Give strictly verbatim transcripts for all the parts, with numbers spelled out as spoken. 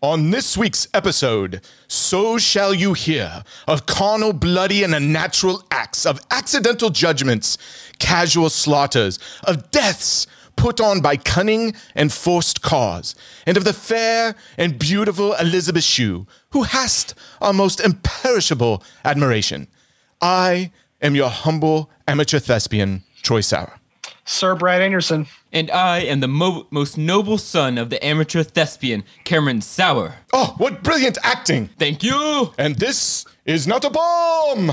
On this week's episode, so shall you hear of carnal, bloody, and unnatural acts, of accidental judgments, casual slaughters, of deaths put on by cunning and forced cause, and of the fair and beautiful Elizabeth Shue, who hast our most imperishable admiration. I am your humble amateur thespian, Troy Sauer. Sir Brad Anderson. And I am the mo- most noble son of the amateur thespian, Cameron Sauer. Oh, what brilliant acting! Thank you! And this is Not a Bomb!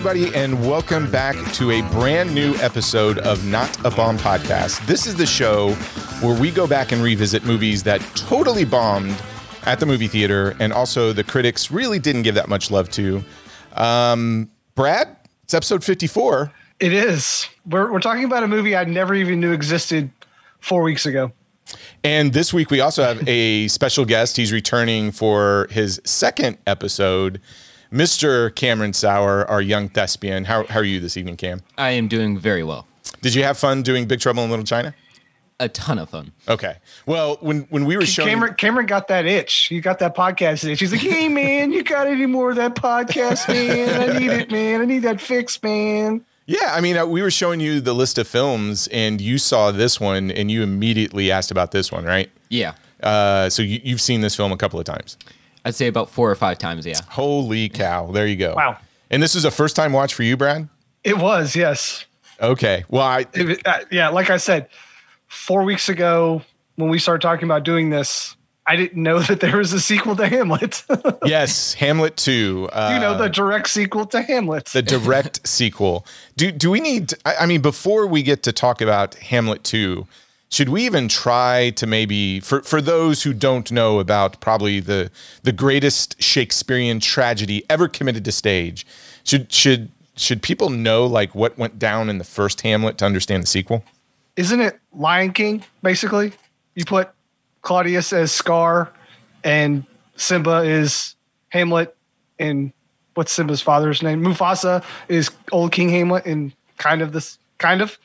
Everybody, and welcome back to a brand new episode of Not a Bomb Podcast. This is the show where we go back and revisit movies that totally bombed at the movie theater, and also the critics really didn't give that much love to. Um, Brad, it's episode fifty-four. It is. We're, we're talking about a movie I never even knew existed four weeks ago. And this week we also have a special guest. He's returning for his second episode. Mister Cameron Sauer, our young thespian. How, how are you this evening, Cam? I am doing very well. Did you have fun doing Big Trouble in Little China? A ton of fun. Okay. Well, when, when we were showing... Cameron, Cameron got that itch. He got that podcast itch. He's like, hey, man, you got any more of that podcast, man? I need it, man. I need that fix, man. Yeah, I mean, we were showing you the list of films, and you saw this one, and you immediately asked about this one, right? Yeah. Uh, so you, you've seen this film a couple of times. I'd say about four or five times, yeah. Holy cow. There you go. Wow. And this was a first-time watch for you, Brad? It was, yes. Okay. Well, I... It, uh, yeah, like I said, four weeks ago when we started talking about doing this, I didn't know that there was a sequel to Hamlet. Yes, Hamlet two. Uh, you know, the direct sequel to Hamlet. The direct sequel. Do, do we need... To, I, I mean, before we get to talk about Hamlet two, should we even try to maybe, for, for those who don't know about probably the the greatest Shakespearean tragedy ever committed to stage, should should should people know like what went down in the first Hamlet to understand the sequel? Isn't it Lion King, basically? You put Claudius as Scar and Simba is Hamlet, and what's Simba's father's name? Mufasa is old King Hamlet, and kind of this, kind of.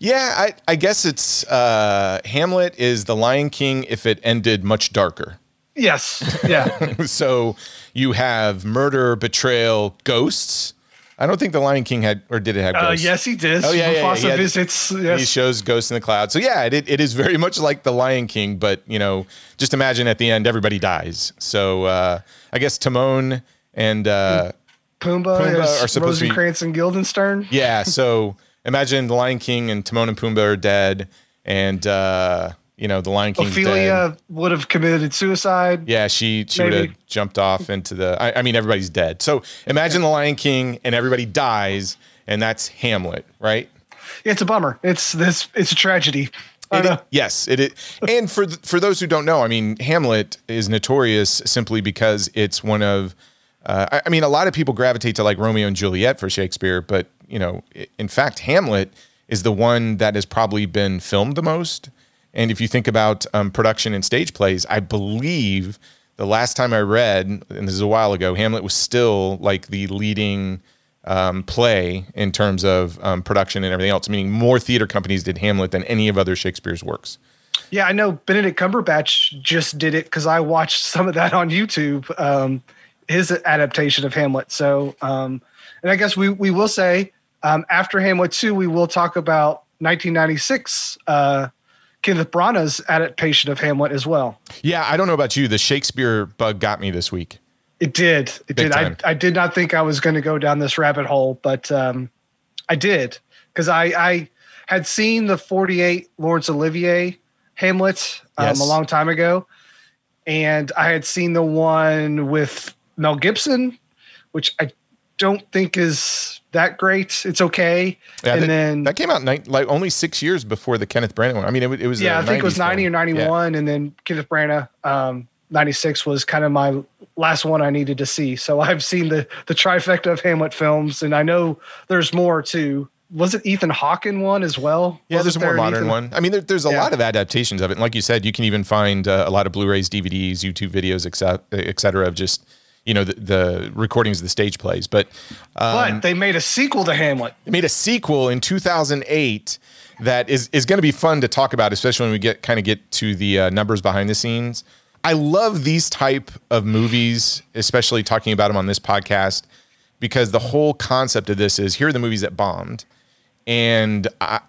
Yeah, I, I guess it's uh, Hamlet is the Lion King if it ended much darker. Yes, yeah. So you have murder, betrayal, ghosts. I don't think the Lion King had, or did it have ghosts? Uh, yes, he did. Oh, yeah, yeah, yeah. Visits, yes. He shows ghosts in the cloud. So yeah, it it is very much like the Lion King, but you know, just imagine at the end, everybody dies. So uh, I guess Timon and uh, Pumbaa, Pumbaa are supposed Rosencrantz to be- and Guildenstern. Yeah, so... Imagine the Lion King and Timon and Pumbaa are dead, and uh, you know the Lion King's Ophelia dead. Would have committed suicide. Yeah, she she maybe. would have jumped off into the. I, I mean, everybody's dead. So imagine the Lion King and everybody dies, and that's Hamlet, right? Yeah, it's a bummer. It's this. It's a tragedy. It is, yes, it is. And for th- for those who don't know, I mean, Hamlet is notorious simply because it's one of. Uh, I, I mean, a lot of people gravitate to like Romeo and Juliet for Shakespeare, but. You know, in fact, Hamlet is the one that has probably been filmed the most. And if you think about um, production and stage plays, I believe the last time I read, and this is a while ago, Hamlet was still like the leading um, play in terms of um, production and everything else, meaning more theater companies did Hamlet than any of other Shakespeare's works. Yeah, I know Benedict Cumberbatch just did it because I watched some of that on YouTube, um, his adaptation of Hamlet. So, um, and I guess we we will say... Um, after Hamlet two, we will talk about nineteen ninety-six, uh, Kenneth Branagh's adaptation of Hamlet as well. Yeah, I don't know about you. The Shakespeare bug got me this week. It did. It Big did. I, I did not think I was going to go down this rabbit hole, but um, I did because I, I had seen the forty-eight Laurence Olivier Hamlet um, yes. a long time ago, and I had seen the one with Mel Gibson, which I don't think is... that great. It's okay. Yeah, and that, then that came out ni- like only six years before the Kenneth Branagh one. I mean, it, it was, yeah, I think it was ninety film. Or ninety-one. Yeah. And then Kenneth Branagh, um, ninety-six was kind of my last one I needed to see. So I've seen the the trifecta of Hamlet films, and I know there's more too. Was it Ethan Hawke in one as well? Yeah, Wasn't there's a more modern Ethan? one. I mean, there, there's a yeah. lot of adaptations of it. And like you said, you can even find uh, a lot of Blu-rays, D V Ds, YouTube videos, et cetera, of just, you know, the, the recordings of the stage plays. But, um, but they made a sequel to Hamlet. They made a sequel in two thousand eight that is, is going to be fun to talk about, especially when we get kind of get to the uh, numbers behind the scenes. I love these type of movies, especially talking about them on this podcast, because the whole concept of this is here are the movies that bombed. And I,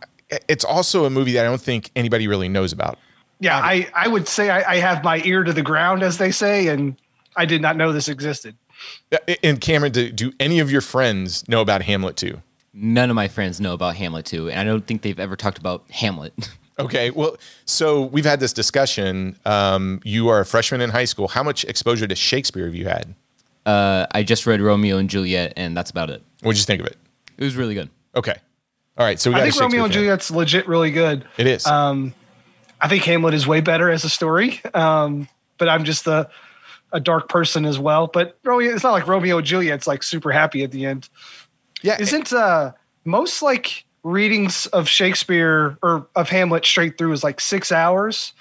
it's also a movie that I don't think anybody really knows about. Yeah, I, I would say I, I have my ear to the ground, as they say, and I did not know this existed. And Cameron, do, do any of your friends know about Hamlet two? None of my friends know about Hamlet two, and I don't think they've ever talked about Hamlet. Okay, well, so we've had this discussion. Um, you are a freshman in high school. How much exposure to Shakespeare have you had? Uh, I just read Romeo and Juliet, and that's about it. What did you think of it? It was really good. Okay. All right, so we got I think Romeo and Juliet's legit really good. It is. Um, I think Hamlet is way better as a story, um, but I'm just a, a dark person as well. But it's not like Romeo and Juliet's like super happy at the end. Yeah, isn't uh, most like readings of Shakespeare or of Hamlet straight through is like six hours,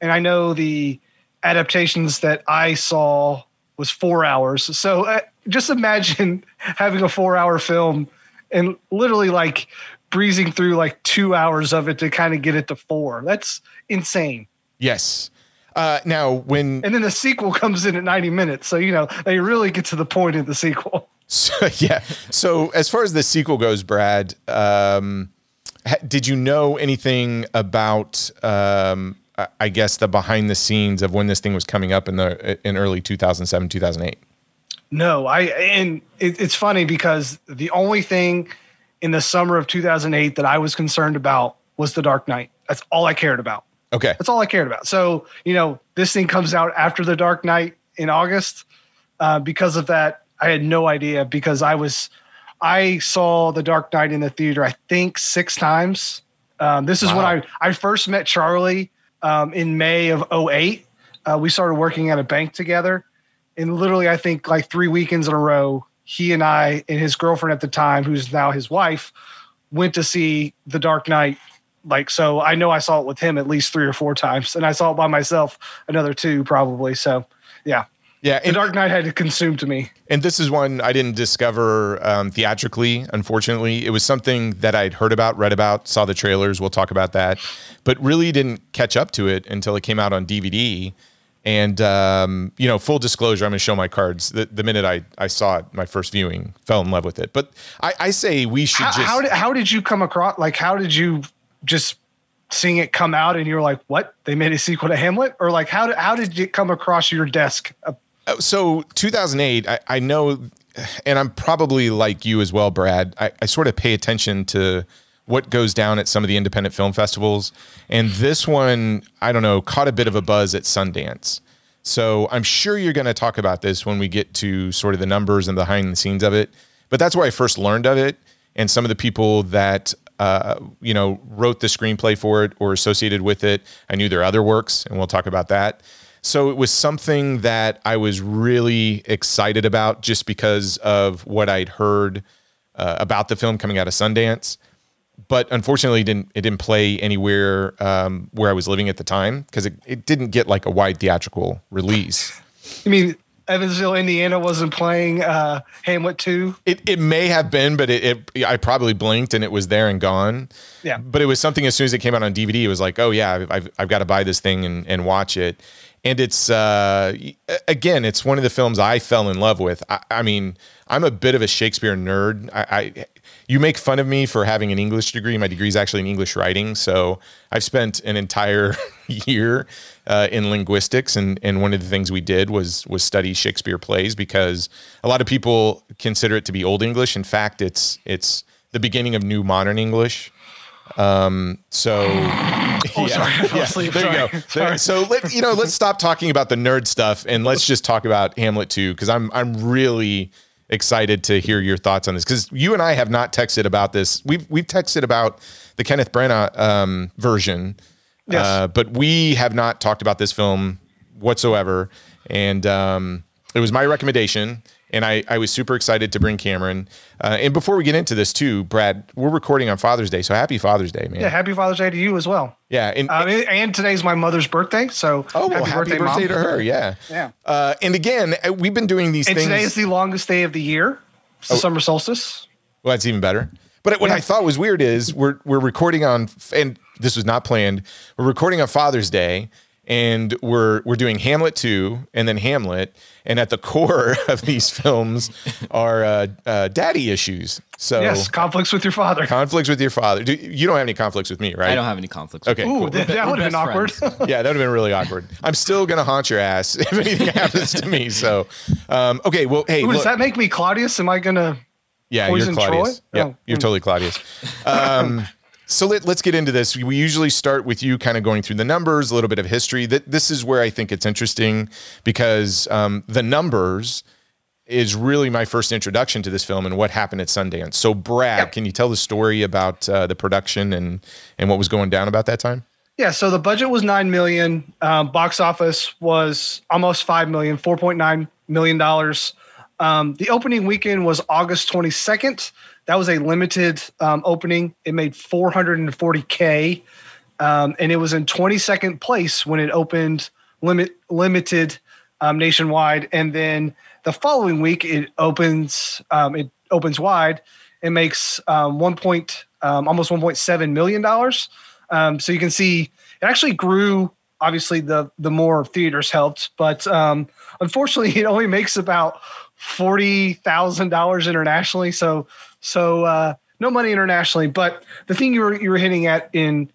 and I know the adaptations that I saw was four hours. So uh, just imagine having a four-hour film and literally like breezing through like two hours of it to kind of get it to four. That's insane. Yes. Uh, now when, and then the sequel comes in at ninety minutes. So, you know, they really get to the point in the sequel. So, yeah. So as far as the sequel goes, Brad, um, ha- did you know anything about, um, I guess the behind the scenes of when this thing was coming up in the, in early two thousand seven, two thousand eight? No, I, and it, it's funny because the only thing in the summer of two thousand eight that I was concerned about was The Dark Knight. That's all I cared about. Okay. That's all I cared about. So, you know, this thing comes out after The Dark Knight in August. Uh, because of that, I had no idea because I was, I saw The Dark Knight in the theater, I think six times. Um, this is wow. when I, I first met Charlie um, in May of oh eight. Uh, we started working at a bank together. And literally, I think like three weekends in a row, he and I and his girlfriend at the time, who's now his wife, went to see The Dark Knight. Like, so I know I saw it with him at least three or four times. And I saw it by myself another two probably. So, yeah. Yeah, and The Dark Knight had consumed me. And this is one I didn't discover um, theatrically, unfortunately. It was something that I'd heard about, read about, saw the trailers. We'll talk about that. But really didn't catch up to it until it came out on D V D. And, um, you know, full disclosure, I'm going to show my cards. The, the minute I, I saw it, my first viewing, fell in love with it. But I, I say we should how, just... How did, how did you come across... Like, how did you just seeing it come out and you're like, what? They made a sequel to Hamlet? Or like, how, how did it come across your desk? So two thousand eight, I, I know, and I'm probably like you as well, Brad. I, I sort of pay attention to what goes down at some of the independent film festivals. And this one, I don't know, caught a bit of a buzz at Sundance. So I'm sure you're going to talk about this when we get to sort of the numbers and behind the scenes of it. But that's where I first learned of it. And some of the people that, uh, you know, wrote the screenplay for it or associated with it, I knew their other works, and we'll talk about that. So it was something that I was really excited about just because of what I'd heard uh, about the film coming out of Sundance. But unfortunately, it didn't, it didn't play anywhere um, where I was living at the time because it, it didn't get like a wide theatrical release. You mean Evansville, Indiana wasn't playing uh, Hamlet two? It it may have been, but it, it I probably blinked and it was there and gone. Yeah. But it was something as soon as it came out on D V D, it was like, oh, yeah, I've, I've, I've got to buy this thing and, and watch it. And it's, uh, again, it's one of the films I fell in love with. I, I mean, I'm a bit of a Shakespeare nerd. I, I You make fun of me for having an English degree. My degree is actually in English writing. So I've spent an entire year uh, in linguistics. And, and one of the things we did was was study Shakespeare plays because a lot of people consider it to be Old English. In fact, it's it's the beginning of New Modern English. Um, so, oh, yeah, sorry, I fell asleep. Yeah, there sorry. you go. There, so let, you know, let's stop talking about the nerd stuff and let's just talk about Hamlet two because I'm I'm really excited to hear your thoughts on this because you and I have not texted about this. We've we've texted about the Kenneth Branagh um, version, yes. uh, but we have not talked about this film whatsoever. And um, it was my recommendation. And I, I was super excited to bring Cameron. Uh, and before we get into this too, Brad, we're recording on Father's Day. So happy Father's Day, man. Yeah, happy Father's Day to you as well. Yeah. And, uh, and, and today's my mother's birthday. So oh, well, happy, happy birthday, birthday to her. Yeah. Yeah. Uh, and again, we've been doing these and things. Today is the longest day of the year. It's oh. the summer solstice. Well, that's even better. But what yeah. I thought was weird is we're we're recording on, and this was not planned, we're recording on Father's Day. And we're we're doing Hamlet two and then Hamlet. And at the core of these films are uh, uh, daddy issues. So yes, conflicts with your father. Conflicts with your father. Do, you don't have any conflicts with me, right? I don't have any conflicts. Okay, Ooh, cool. that, that would have been awkward. Yeah, that would have been really awkward. I'm still going to haunt your ass if anything happens to me. So, um, okay, well, hey. Ooh, does look. that make me Claudius? Am I going to yeah, poison Troy? Yeah, you're Claudius. Yeah, oh. you're totally Claudius. Um So let, let's get into this. We usually start with you kind of going through the numbers, a little bit of history. This is where I think it's interesting because um, the numbers is really my first introduction to this film and what happened at Sundance. So Brad, yeah. can you tell the story about uh, the production and, and what was going down about that time? Yeah, so the budget was nine million dollars. Um, box office was almost five million dollars, four point nine million dollars. Um, the opening weekend was August twenty-second. That was a limited um, opening. It made four hundred forty K, um, and it was in twenty-second place when it opened limit, limited um, nationwide. And then the following week, it opens um, it opens wide. It makes um, one point um, almost one point seven million dollars. Um, so you can see it actually grew. Obviously, the the more theaters helped, but um, unfortunately, it only makes about forty thousand dollars internationally. So. So uh, no money internationally, but the thing you were you were hitting at in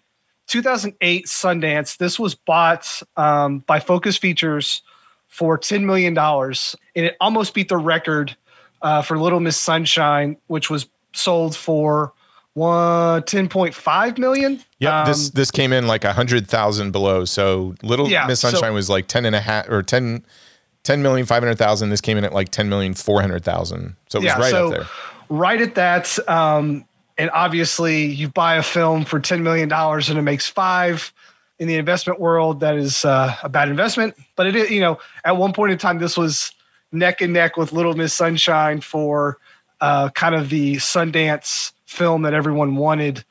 two thousand eight Sundance, this was bought um, by Focus Features for ten million dollars, and it almost beat the record uh, for Little Miss Sunshine, which was sold for one, ten point five million dollars. Yeah, um, this this came in like one hundred thousand below. So Little yeah, Miss Sunshine so, was like ten and a half or ten ten million five hundred thousand. This came in at like ten million four hundred thousand. So it was yeah, right so, up there. Right at that, um, and obviously you buy a film for ten million dollars and it makes five in the investment world. That is uh, a bad investment. But it, you know, at one point in time, this was neck and neck with Little Miss Sunshine for uh, kind of the Sundance film that everyone wanted.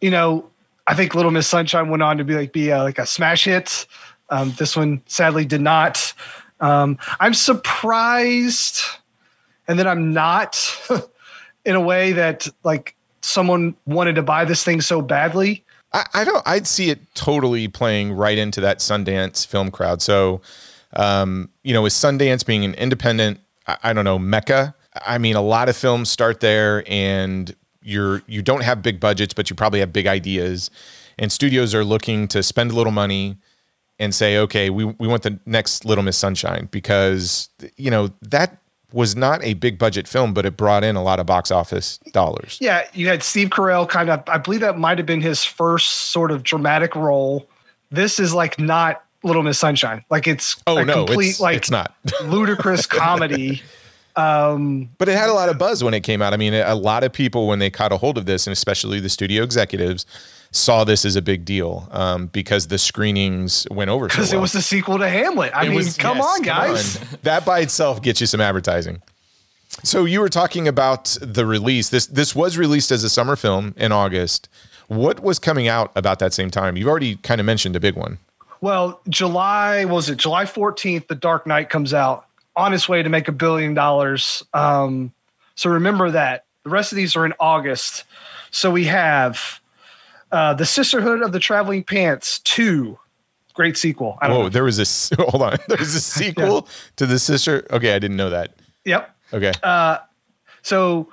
You know, I think Little Miss Sunshine went on to be like be a, like a smash hit. Um, this one sadly did not. Um, I'm surprised, and then I'm not. In a way that like someone wanted to buy this thing so badly. I, I don't, I'd see it totally playing right into that Sundance film crowd. So, um, you know, with Sundance being an independent, I, I don't know, mecca, I mean, a lot of films start there and you're, you don't have big budgets, but you probably have big ideas, and studios are looking to spend a little money and say, okay, we, we want the next Little Miss Sunshine, because you know, that was not a big budget film, but it brought in a lot of box office dollars. Yeah. You had Steve Carell kind of, I believe that might've been his first sort of dramatic role. This is like not Little Miss Sunshine. Like it's oh, a no, complete, it's, like it's not ludicrous comedy. Um, but it had a lot of buzz when it came out. I mean, a lot of people, when they caught a hold of this, and especially the studio executives, saw this as a big deal um, because the screenings went over. Because so well. It was the sequel to Hamlet. I it mean, was, come yes, on, guys. Come on. That by itself gets you some advertising. So you were talking about the release. This this was released as a summer film in August. What was coming out about that same time? You've already kind of mentioned a big one. Well, July, what was it? July fourteenth, The Dark Knight comes out on its way to make a billion dollars. Um, so remember that. The rest of these are in August. So we have... Uh, the Sisterhood of the Traveling Pants two, great sequel. I don't Whoa, know. there was a hold on. There was a sequel yeah. to the Sister. Okay, I didn't know that. Yep. Okay. Uh, so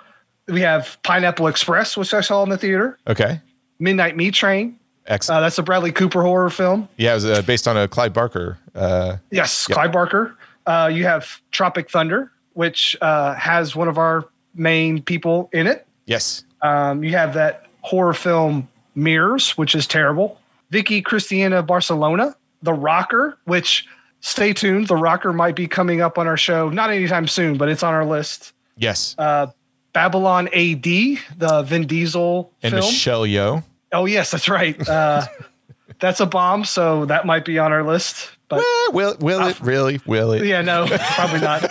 we have Pineapple Express, which I saw in the theater. Okay. Midnight Meat Train. Excellent. Uh, that's a Bradley Cooper horror film. Yeah, it was uh, based on a Clive Barker. Uh, yes, yep. Clive Barker. Uh, you have Tropic Thunder, which uh, has one of our main people in it. Yes. Um, you have that horror film. Mirrors, which is terrible. Vicky Cristina Barcelona, The Rocker, which stay tuned. The Rocker might be coming up on our show. Not anytime soon, but it's on our list. Yes. Uh, Babylon A D, the Vin Diesel and film. And Michelle Yeoh. Oh, yes, that's right. Uh, that's a bomb. So that might be on our list. But well, will will uh, it really? Will it? Yeah, no, probably not.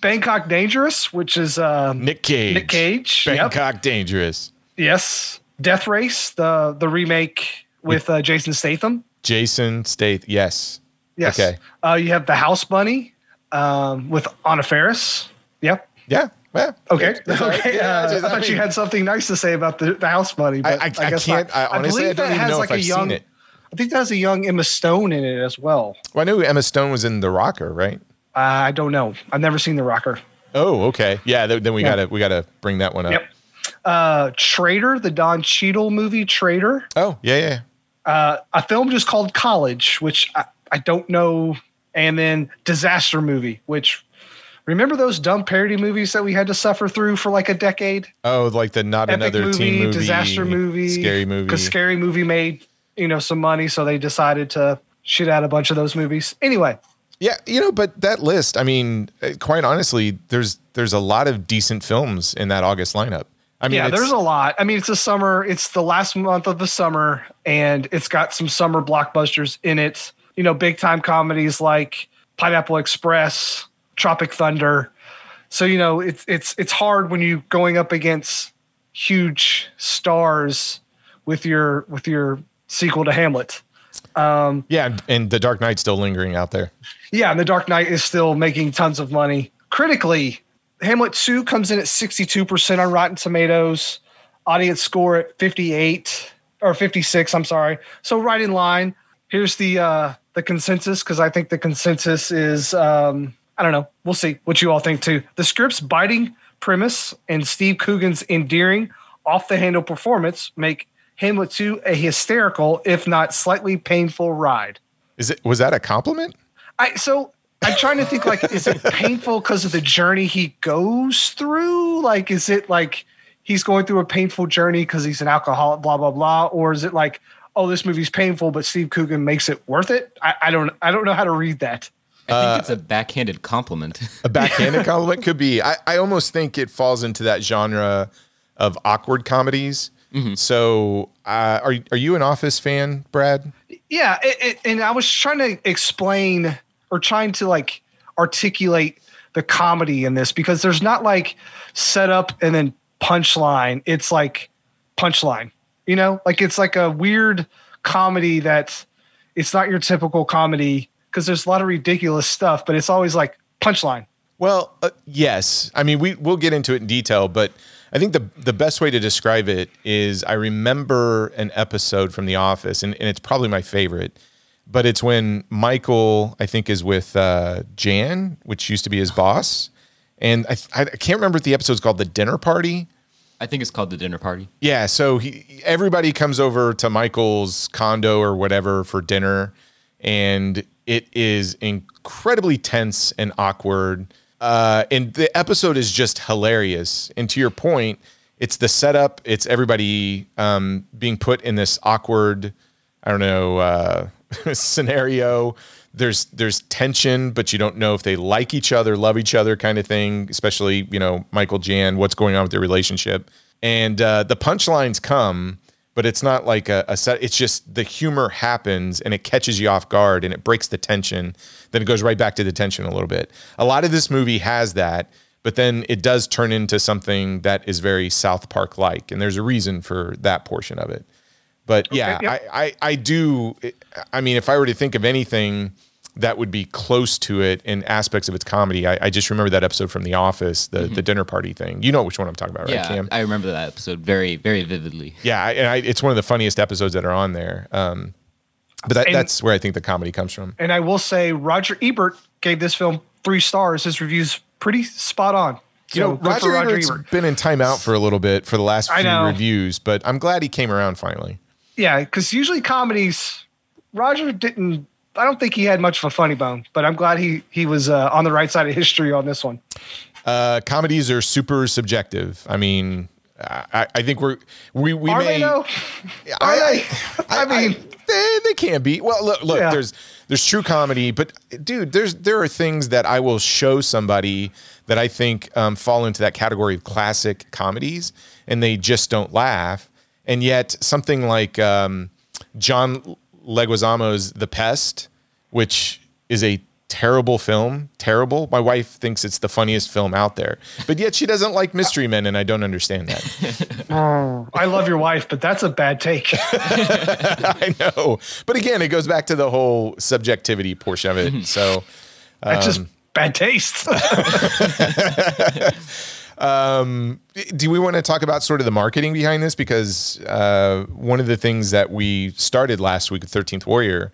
Bangkok Dangerous, which is um, Nick Cage. Nick Cage. Bangkok yep. Dangerous. Yes. Death Race, the the remake with uh, Jason Statham. Jason Statham. Yes. Yes. Okay. Uh, you have The House Bunny um, with Anna Faris. Yep. Yeah. Well, okay. It, okay. Yeah, uh, I, just, I, I thought mean, you had something nice to say about the, the House Bunny. But I, I, I, I guess can't. Not. I honestly I, I don't even know like if I've young, seen it. I think that has a young Emma Stone in it as well. Well, I knew Emma Stone was in The Rocker, right? Uh, I don't know. I've never seen The Rocker. Oh, okay. Yeah. Th- then we yeah. gotta we gotta bring that one up. Yep. Uh, Traitor, the Don Cheadle movie, Traitor. Oh, yeah, yeah. Uh, a film just called College, which I, I don't know. And then Disaster Movie, which remember those dumb parody movies that we had to suffer through for like a decade? Oh, like the Not Epic Another movie, Teen Movie, Disaster Movie, Scary Movie. Because Scary Movie made, you know, some money, so they decided to shit out a bunch of those movies. Anyway. Yeah, you know, but that list, I mean, quite honestly, there's there's a lot of decent films in that August lineup. I mean, yeah, there's a lot. I mean, it's the summer. It's the last month of the summer, and it's got some summer blockbusters in it. You know, big time comedies like Pineapple Express, Tropic Thunder. So, you know, it's it's it's hard when you're going up against huge stars with your with your sequel to Hamlet. Um, yeah, and, and The Dark Knight's still lingering out there. Yeah, and The Dark Knight is still making tons of money critically. Hamlet two comes in at sixty-two percent on Rotten Tomatoes. Audience score at fifty-eight or fifty-six, I'm sorry. So right in line. Here's the uh, the consensus, because I think the consensus is, um, I don't know. We'll see what you all think, too. The script's biting premise and Steve Coogan's endearing, off-the-handle performance make Hamlet two a hysterical, if not slightly painful ride. Is it? Was that a compliment? I So... I'm trying to think, like, is it painful because of the journey he goes through? Like, is it like he's going through a painful journey because he's an alcoholic, blah, blah, blah? Or is it like, oh, this movie's painful, but Steve Coogan makes it worth it? I, I don't I don't know how to read that. I think uh, it's a backhanded compliment. A backhanded compliment could be. I, I almost think it falls into that genre of awkward comedies. Mm-hmm. So uh, are, are you an Office fan, Brad? Yeah. It, it, and I was trying to explain... Or trying to like articulate the comedy in this, because there's not like setup and then punchline. It's like punchline, you know, like it's like a weird comedy that it's not your typical comedy, because there's a lot of ridiculous stuff, but it's always like punchline. Well, uh, yes. I mean, we we'll get into it in detail, but I think the the best way to describe it is I remember an episode from The Office, and, and it's probably my favorite. But it's when Michael, I think, is with uh, Jan, which used to be his boss. And I, I can't remember if the episode's called The Dinner Party. I think it's called The Dinner Party. Yeah, so he, everybody comes over to Michael's condo or whatever for dinner. And it is incredibly tense and awkward. Uh, and the episode is just hilarious. And to your point, it's the setup. It's everybody um, being put in this awkward, I don't know... Uh, scenario. There's there's tension, but you don't know if they like each other, love each other kind of thing, especially, you know, Michael, Jan, what's going on with their relationship. And uh, the punchlines come, but it's not like a, a set. It's just the humor happens and it catches you off guard and it breaks the tension. Then it goes right back to the tension a little bit. A lot of this movie has that, but then it does turn into something that is very South Park-like. And there's a reason for that portion of it. But yeah, okay, yep. I, I, I do. I mean, if I were to think of anything that would be close to it in aspects of its comedy, I, I just remember that episode from The Office, the, mm-hmm. the dinner party thing. You know which one I'm talking about, right, yeah, Cam? I remember that episode very, very vividly. Yeah, and I, it's one of the funniest episodes that are on there. Um, but that, and, that's where I think the comedy comes from. And I will say Roger Ebert gave this film three stars. His review's pretty spot on. You know, Roger, Roger Ebert's Ebert. been in timeout for a little bit for the last few reviews, but I'm glad he came around finally. Yeah, because usually comedies, Roger didn't, I don't think he had much of a funny bone, but I'm glad he he was uh, on the right side of history on this one. Uh, comedies are super subjective. I mean, I, I think we're, we, we are may. They though? Are they? I, I, I mean. I, they, they can be. Well, look, look yeah. there's there's true comedy, but dude, there's there are things that I will show somebody that I think um, fall into that category of classic comedies, and they just don't laugh. And yet something like um, John Leguizamo's The Pest, which is a terrible film. Terrible. My wife thinks it's the funniest film out there, but yet she doesn't like Mystery Men, and I don't understand that. Oh, I love your wife, but that's a bad take. I know. But again, it goes back to the whole subjectivity portion of it. So um, that's just bad taste. Um, do we want to talk about sort of the marketing behind this? Because uh, one of the things that we started last week with thirteenth Warrior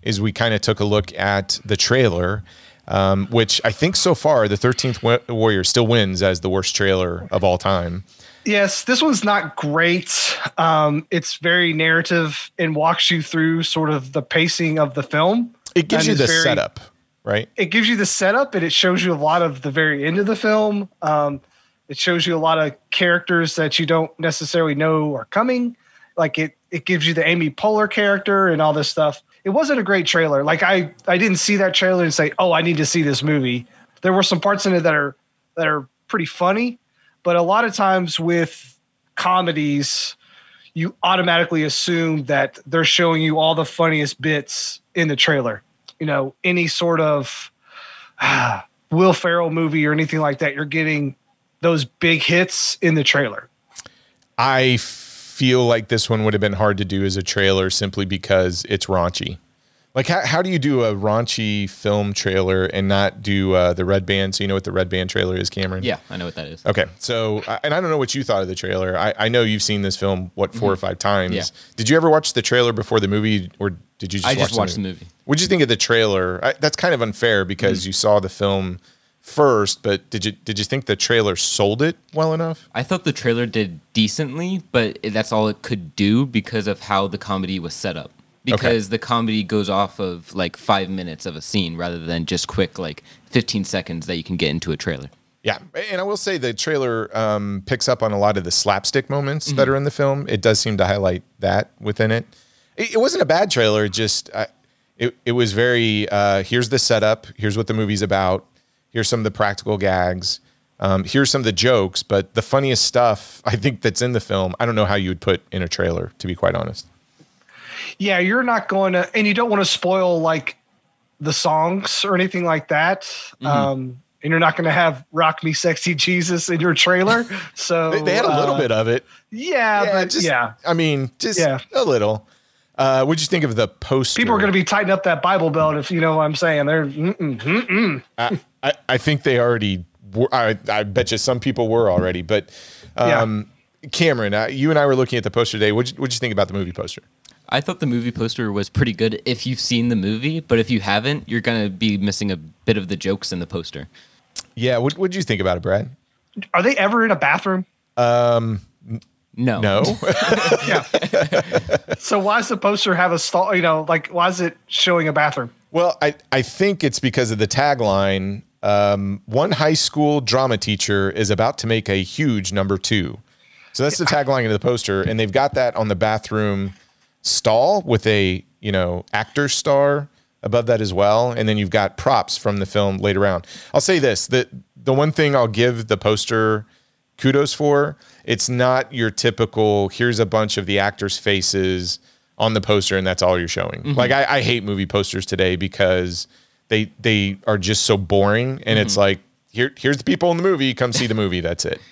is we kind of took a look at the trailer, um, which I think so far the thirteenth Warrior still wins as the worst trailer of all time. Yes, this one's not great. Um, it's very narrative and walks you through sort of the pacing of the film. It gives you the very, setup, right? It gives you the setup, and it shows you a lot of the very end of the film. Um, it shows you a lot of characters that you don't necessarily know are coming. Like it, it gives you the Amy Poehler character and all this stuff. It wasn't a great trailer. Like I, I didn't see that trailer and say, oh, I need to see this movie. There were some parts in it that are, that are pretty funny, but a lot of times with comedies, you automatically assume that they're showing you all the funniest bits in the trailer. You know, any sort of ah, Will Ferrell movie or anything like that, you're getting those big hits in the trailer. I feel like this one would have been hard to do as a trailer simply because it's raunchy. Like how, how do you do a raunchy film trailer and not do uh, the Red Band? So you know what the Red Band trailer is, Cameron? Yeah, I know what that is. Okay. So, and I don't know what you thought of the trailer. I, I know you've seen this film, what, four mm-hmm. or five times. Yeah. Did you ever watch the trailer before the movie, or did you just I watch just watched the movie? What'd you think of the trailer? I, that's kind of unfair because mm-hmm. you saw the film first, but did you did you think the trailer sold it well enough? I thought the trailer did decently, but that's all it could do because of how the comedy was set up. Because okay. the comedy goes off of like five minutes of a scene rather than just quick like fifteen seconds that you can get into a trailer. Yeah, and I will say the trailer um, picks up on a lot of the slapstick moments mm-hmm. that are in the film. It does seem to highlight that within it. It, it wasn't a bad trailer. Just I, it it was very uh, here's the setup. Here's what the movie's about. Here's some of the practical gags. Um, here's some of the jokes, but the funniest stuff I think that's in the film, I don't know how you would put in a trailer, to be quite honest. Yeah, you're not going to, and you don't want to spoil like the songs or anything like that. Mm-hmm. Um, and you're not going to have Rock Me Sexy Jesus in your trailer. So they, they had a little uh, bit of it. Yeah, yeah, but just, yeah. I mean, just yeah. a little. Uh, what'd you think of the poster? People are going to be tightening up that Bible belt, if you know what I'm saying. They're mm-mm, mm-mm. I, I, I think they already were. I, I bet you some people were already. But um, yeah. Cameron, uh, you and I were looking at the poster today. What'd you, what'd you think about the movie poster? I thought the movie poster was pretty good if you've seen the movie. But if you haven't, you're going to be missing a bit of the jokes in the poster. Yeah. What what'd you think about it, Brad? Are they ever in a bathroom? Um. No. No. Yeah. So why does the poster have a stall? You know, like why is it showing a bathroom? Well, I, I think it's because of the tagline. Um, one high school drama teacher is about to make a huge number two. So that's the tagline of the poster, and they've got that on the bathroom stall with a you know actor star above that as well, and then you've got props from the film later on. I'll say this: the the one thing I'll give the poster kudos for. It's not your typical, here's a bunch of the actors' faces on the poster and that's all you're showing. Mm-hmm. Like I, I hate movie posters today because they they are just so boring. And mm-hmm. it's like, here here's the people in the movie. Come see the movie. That's it.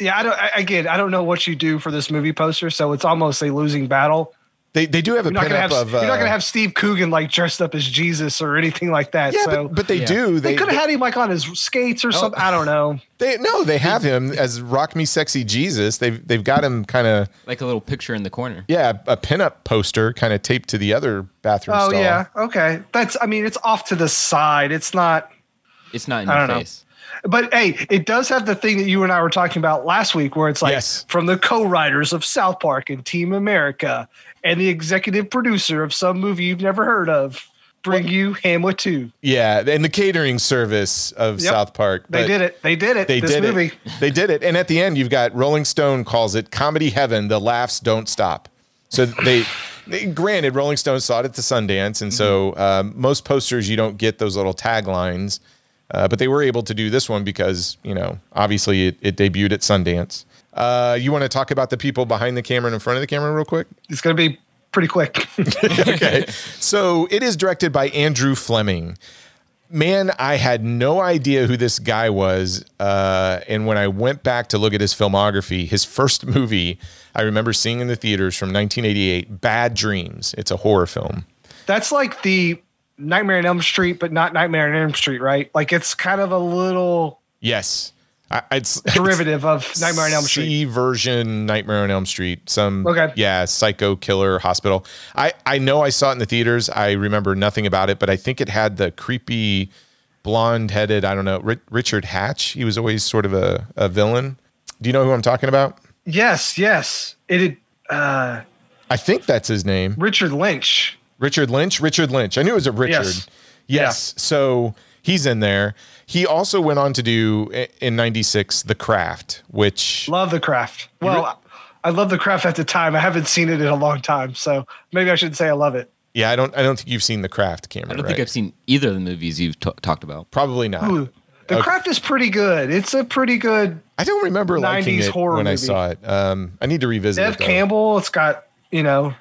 Yeah, I don't. I, again, I don't know what you do for this movie poster. So it's almost a losing battle. They they do have you're a pinup of. Uh, you're not going to have Steve Coogan like dressed up as Jesus or anything like that. Yeah, so. but, but they yeah. do. They, they could have had him like on his skates or oh, something. I don't know. They no, they have him as Rock Me Sexy Jesus. They've they've got him kind of like a little picture in the corner. Yeah, a pinup poster kind of taped to the other bathroom. Oh stall. Yeah, okay. That's I mean it's off to the side. It's not. It's not in I your don't face. Know. But, hey, it does have the thing that you and I were talking about last week where it's like yes. from the co-writers of South Park and Team America and the executive producer of some movie you've never heard of bring well, you Hamlet two. Yeah, and the catering service of yep. South Park. They did it. They did it. They this did movie. It. They did it. And at the end, you've got Rolling Stone calls it comedy heaven. The laughs don't stop. So they, they granted, Rolling Stone saw it at the Sundance. And mm-hmm. so um, most posters, you don't get those little taglines. Uh, but they were able to do this one because, you know, obviously it, it debuted at Sundance. Uh, you want to talk about the people behind the camera and in front of the camera real quick? It's going to be pretty quick. Okay. So it is directed by Andrew Fleming. man, I had no idea who this guy was. Uh, and when I went back to look at his filmography, his first movie I remember seeing in the theaters from nineteen eighty-eight, Bad Dreams. It's a horror film. That's like the Nightmare on Elm Street, but not Nightmare on Elm Street, right? Like it's kind of a little... Yes. I, it's derivative it's of Nightmare on Elm Street. C version Nightmare on Elm Street. Some okay. yeah, psycho killer hospital. I, I know I saw it in the theaters. I remember nothing about it, but I think it had the creepy blonde headed, I don't know, R- Richard Hatch. He was always sort of a, a villain. Do you know who I'm talking about? Yes, yes. It uh I think that's his name. Richard Lynch. Richard Lynch, Richard Lynch. I knew it was a Richard. Yes. yes. Yeah. So he's in there. He also went on to do in ninety-six The Craft, which love The Craft. Well, re- I love The Craft at the time. I haven't seen it in a long time, so maybe I shouldn't say I love it. Yeah, I don't. I don't think you've seen The Craft, Cameron. I don't right? think I've seen either of the movies you've t- talked about. Probably not. Ooh, the okay. Craft is pretty good. It's a pretty good. I don't remember liking it horror when movie. I saw it. Um, I need to revisit. Dev it, Campbell. It's got you know.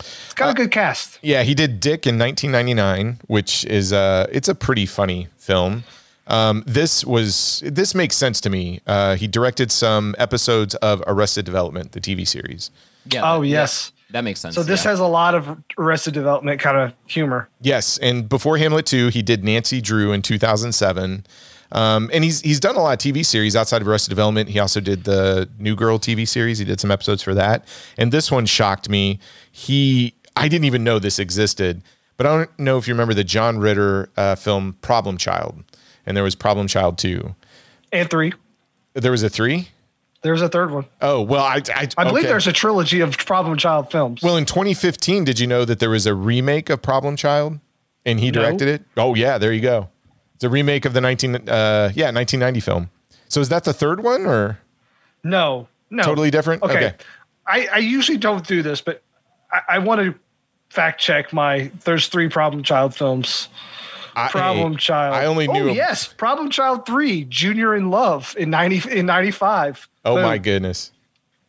It's got uh, a good cast. Yeah, he did Dick in nineteen ninety-nine, which is uh, it's a pretty funny film. Um, this was this makes sense to me. Uh, he directed some episodes of Arrested Development, the T V series. Yeah. Oh, that, yes. That, that makes sense. So this yeah. has a lot of Arrested Development kind of humor. Yes. And before Hamlet two, he did Nancy Drew in two thousand seven. Um, and he's he's done a lot of T V series outside of Arrested Development. He also did the New Girl T V series. He did some episodes for that. And this one shocked me. He I didn't even know this existed. But I don't know if you remember the John Ritter uh, film Problem Child. And there was Problem Child two. And three. There was a three? There was a third one. Oh, well, I... I, I believe okay. there's a trilogy of Problem Child films. Well, in twenty fifteen, did you know that there was a remake of Problem Child? And he directed no. it? Oh, yeah, there you go. It's a remake of the nineteen... Uh, yeah, nineteen ninety film. So is that the third one, or... No, no. Totally different? Okay. okay. I, I usually don't do this, but I, I want to fact check my... There's three Problem Child films... Problem I, Child. I only knew. Oh, yes, Problem Child three, Junior in Love in ninety in ninety-five. Oh Boom. My goodness.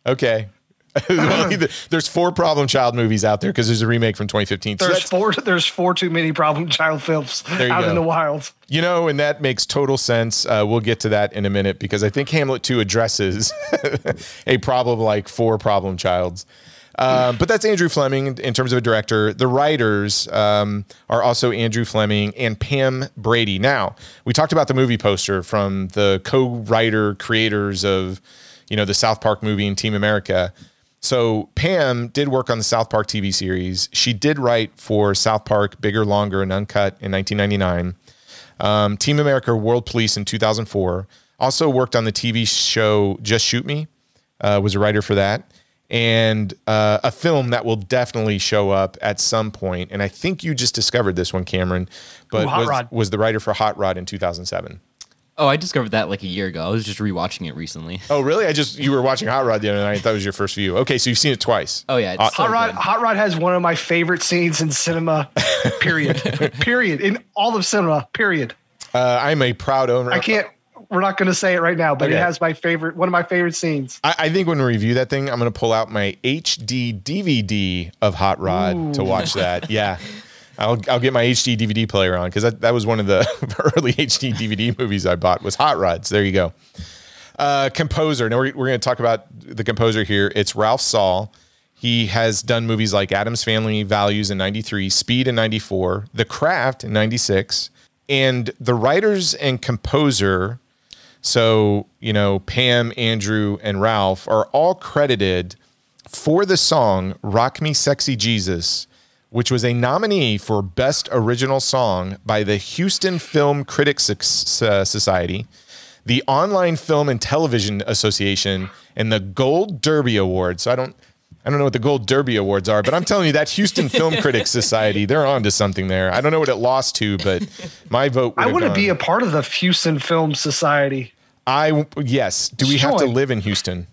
Okay, there's four Problem Child movies out there because there's a remake from twenty fifteen. There's so four. There's four too many Problem Child films out go. in the wild. You know, and that makes total sense. Uh, we'll get to that in a minute because I think Hamlet two addresses a problem like four Problem Childs. Um, but that's Andrew Fleming in, in terms of a director. The writers um, are also Andrew Fleming and Pam Brady. Now, we talked about the movie poster from the co-writer creators of, you know, the South Park movie and Team America. So Pam did work on the South Park T V series. She did write for South Park Bigger, Longer, and Uncut in nineteen ninety-nine. Um, Team America World Police in two thousand four. Also worked on the T V show Just Shoot Me. Uh, was a writer for that. And uh, a film that will definitely show up at some point. And I think you just discovered this one, Cameron, but Ooh, was, was the writer for Hot Rod in two thousand seven. Oh, I discovered that like a year ago. I was just rewatching it recently. Oh, really? I just you were watching Hot Rod the other night. That was your first view. Okay, so you've seen it twice. Oh yeah, it's Hot, so Hot Rod. Good. Hot Rod has one of my favorite scenes in cinema. Period. period. In all of cinema. Period. Uh, I'm a proud owner. I can't. We're not going to say it right now, but okay. It has my favorite, one of my favorite scenes. I, I think when we review that thing, I'm going to pull out my H D D V D of Hot Rod Ooh. to watch that. Yeah, I'll I'll get my H D D V D player on because that, that was one of the early H D D V D movies I bought was Hot Rod. So there you go. Uh, composer. Now we're, we're going to talk about the composer here. It's Ralph Saul. He has done movies like Addams Family Values in ninety-three, Speed in ninety-four, The Craft in ninety-six, and the writers and composer... So, you know, Pam, Andrew, and Ralph are all credited for the song Rock Me Sexy Jesus, which was a nominee for Best Original Song by the Houston Film Critics Society, the Online Film and Television Association, and the Gold Derby Award. So I don't I don't know what the Gold Derby Awards are, but I'm telling you that Houston Film Critics Society, they're onto something there. I don't know what it lost to, but my vote would I want to be a part of the Houston Film Society. I yes. Do we sure. have to live in Houston?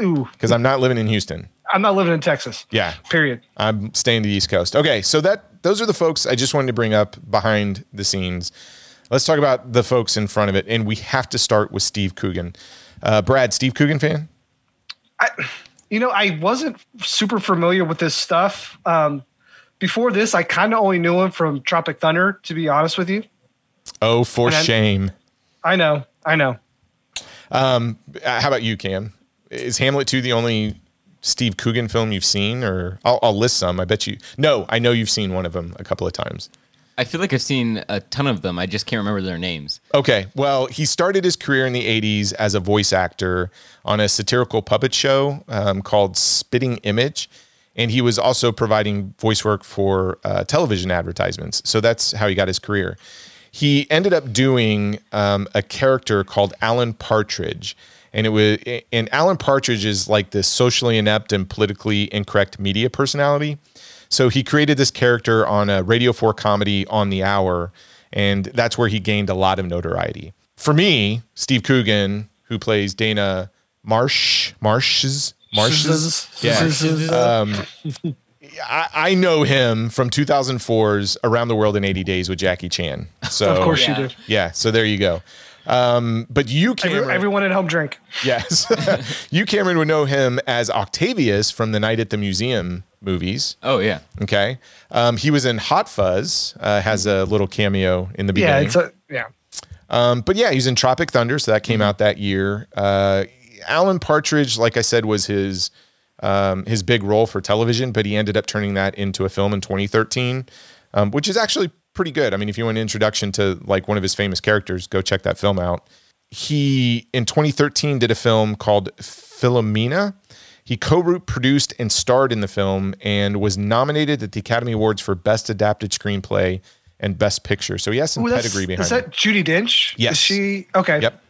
Ooh. Because I'm not living in Houston. I'm not living in Texas. Yeah. Period. I'm staying to the East Coast. Okay. So that those are the folks I just wanted to bring up behind the scenes. Let's talk about the folks in front of it. And we have to start with Steve Coogan. Uh, Brad, Steve Coogan fan? I... You know, I wasn't super familiar with this stuff. Um, before this, I kind of only knew him from Tropic Thunder, to be honest with you. Oh, for and shame. I know. I know. Um, how about you, Cam? Is Hamlet two the only Steve Coogan film you've seen? Or I'll, I'll list some. I bet you. No, I know you've seen one of them a couple of times. I feel like I've seen a ton of them. I just can't remember their names. Okay. Well, he started his career in the eighties as a voice actor on a satirical puppet show um, called Spitting Image. And he was also providing voice work for uh, television advertisements. So that's how he got his career. He ended up doing um, a character called Alan Partridge. And it was, and Alan Partridge is like this socially inept and politically incorrect media personality. So he created this character on a Radio four comedy on the hour, and that's where he gained a lot of notoriety. For me, Steve Coogan, who plays Dana Marsh, Marsh's, Marsh's, yeah, um, I, I know him from two thousand four's Around the World in eighty days with Jackie Chan. So of course yeah. you do. Yeah, so there you go. Um, but you, Cameron, Every, everyone at home drink. Yes, you, Cameron, would know him as Octavius from the Night at the Museum movies. Oh yeah. Okay. Um, he was in Hot Fuzz. Uh, has a little cameo in the beginning. Yeah. It's a, yeah. Um, but yeah, he's in Tropic Thunder, so that came out that year. Uh, Alan Partridge, like I said, was his um, his big role for television, but he ended up turning that into a film in twenty thirteen, um, which is actually pretty good. I mean, if you want an introduction to like one of his famous characters, go check that film out. He, in twenty thirteen, did a film called Philomena. He co-produced and starred in the film and was nominated at the Academy Awards for Best Adapted Screenplay and Best Picture. So he has some Ooh, pedigree behind it. Is that Judy Dench? Yes. Is she? Okay. Yep.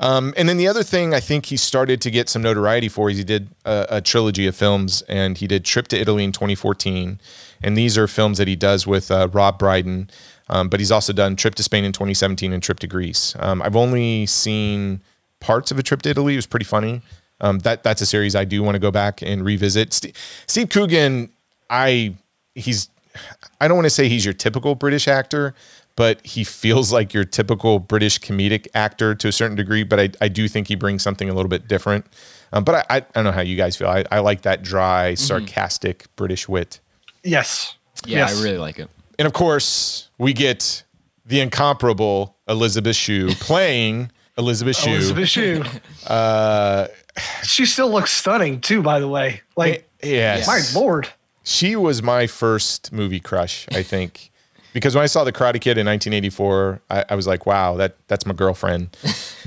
Um, and then the other thing I think he started to get some notoriety for is he did a, a trilogy of films, and he did Trip to Italy in twenty fourteen. And these are films that he does with uh, Rob Brydon. Um, but he's also done Trip to Spain in twenty seventeen and Trip to Greece. Um, I've only seen parts of A Trip to Italy. It was pretty funny. Um, that that's a series I do want to go back and revisit. Steve, Steve Coogan, I he's I don't want to say he's your typical British actor, but he feels like your typical British comedic actor to a certain degree. But I, I do think he brings something a little bit different. Um, but I, I don't know how you guys feel. I, I like that dry, sarcastic mm-hmm. British wit. Yes. Yeah, yes. I really like it. And of course, we get the incomparable Elizabeth Shue playing Elizabeth Shue. Elizabeth Shue. Uh, she still looks stunning, too, by the way. Like, it, yes. My Lord. She was my first movie crush, I think. Because when I saw The Karate Kid in nineteen eighty-four, I, I was like, wow, that that's my girlfriend.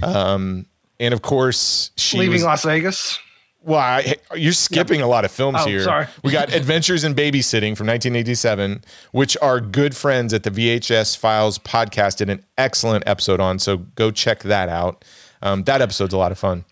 Um, and of course, she Leaving was, Las Vegas. Well, I, you're skipping yep. a lot of films oh, here. Sorry. We got Adventures in Babysitting from nineteen eighty-seven, which our good friends at the V H S Files podcast did an excellent episode on. So go check that out. Um, that episode's a lot of fun.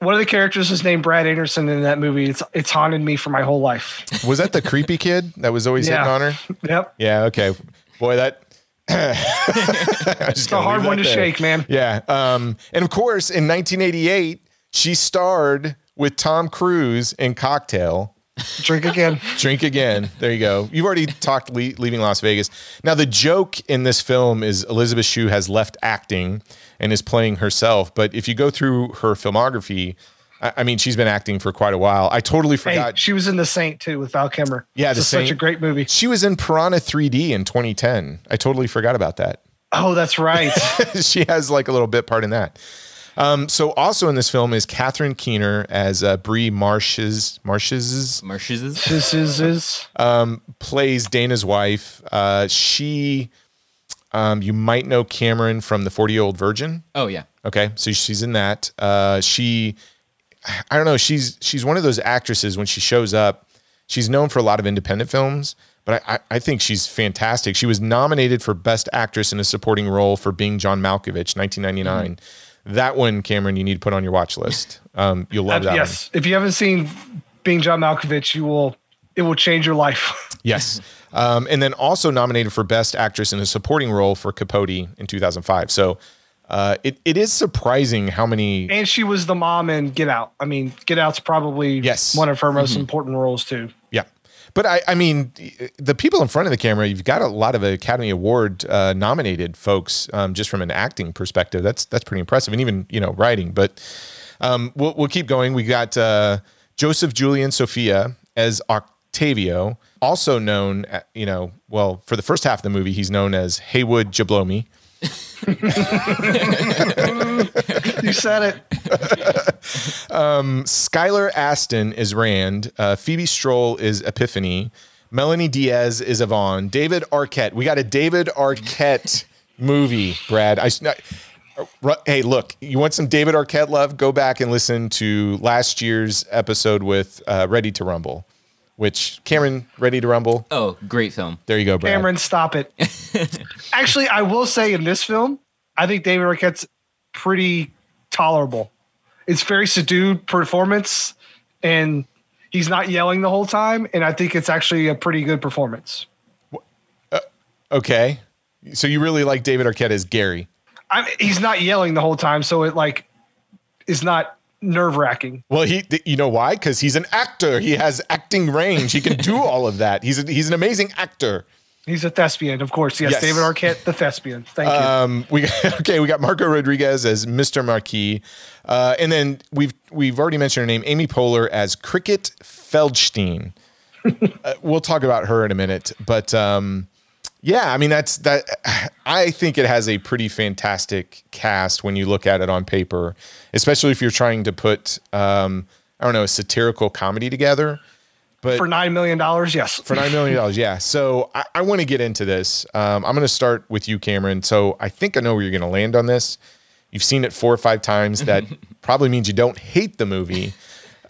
One of the characters was named Brad Anderson in that movie. It's it's haunted me for my whole life. Was that the creepy kid that was always yeah. hitting on her? Yep. Yeah, okay. Boy, that it's a hard one to there. shake, man. Yeah. Um, and of course, in nineteen eighty-eight, she starred with Tom Cruise in Cocktail. Drink again. Drink again. There you go. You've already talked le- Leaving Las Vegas. Now, the joke in this film is Elizabeth Shue has left acting and is playing herself. But if you go through her filmography, I mean, she's been acting for quite a while. I totally forgot. Hey, she was in The Saint, too, with Val Kilmer. Yeah, it's The Saint. Such a great movie. She was in Piranha three D in twenty ten. I totally forgot about that. Oh, that's right. She has like a little bit part in that. Um, so also in this film is Catherine Keener as uh, Brie Marsh's, Marsh's, Marsh's, um, plays Dana's wife. Uh, she... Um, you might know Cameron from The forty-year-old Virgin. Oh, yeah. Okay, so she's in that. Uh, she... I don't know. She's she's one of those actresses when she shows up. She's known for a lot of independent films, but I, I, I think she's fantastic. She was nominated for Best Actress in a Supporting Role for Being John Malkovich, nineteen ninety-nine. Mm-hmm. That one, Cameron, you need to put on your watch list. Um, you'll love uh, that. Yes, one. If you haven't seen Being John Malkovich, you will. It will change your life. Yes, um, and then also nominated for Best Actress in a Supporting Role for Capote in two thousand five. So. Uh, it, it is surprising how many... And she was the mom in Get Out. I mean, Get Out's probably yes. one of her most mm-hmm. important roles, too. Yeah. But, I, I mean, the people in front of the camera, you've got a lot of Academy Award uh, nominated folks um, just from an acting perspective. That's that's pretty impressive. And even, you know, writing. But um, we'll, we'll keep going. We got uh, Joseph Julian Sophia as Octavio, also known, you know, well, for the first half of the movie, he's known as Haywood Jablomi. You said it. um, Skylar Astin is Rand. Uh, Phoebe Stroll is Epiphany. Melanie Diaz is Yvonne. David Arquette. We got a David Arquette movie, Brad. I, I, hey, look, you want some David Arquette love? Go back and listen to last year's episode with uh, Ready to Rumble, which Cameron, Ready to Rumble. Oh, great film. There you go, Brad. Cameron, stop it. Actually, I will say in this film, I think David Arquette's pretty tolerable. It's very subdued performance, and he's not yelling the whole time, and I think it's actually a pretty good performance. Uh, okay. So you really like David Arquette as Gary. I, he's not yelling the whole time, so it like is not nerve-wracking. Well, he, you know why? Because he's an actor. He has acting range. He can do all of that. He's a, he's an amazing actor. He's a thespian, of course. Yes, yes. David Arquette, the thespian. Thank you. Um, we okay. We got Marco Rodriguez as Mister Marquis, uh, and then we've we've already mentioned her name, Amy Poehler as Cricket Feldstein. uh, we'll talk about her in a minute, but. Um, Yeah, I mean, that's that. I think it has a pretty fantastic cast when you look at it on paper, especially if you're trying to put, um, I don't know, a satirical comedy together. But for nine million dollars, yes. For nine million dollars, yeah. So I, I want to get into this. Um, I'm going to start with you, Cameron. So I think I know where you're going to land on this. You've seen it four or five times. That probably means you don't hate the movie.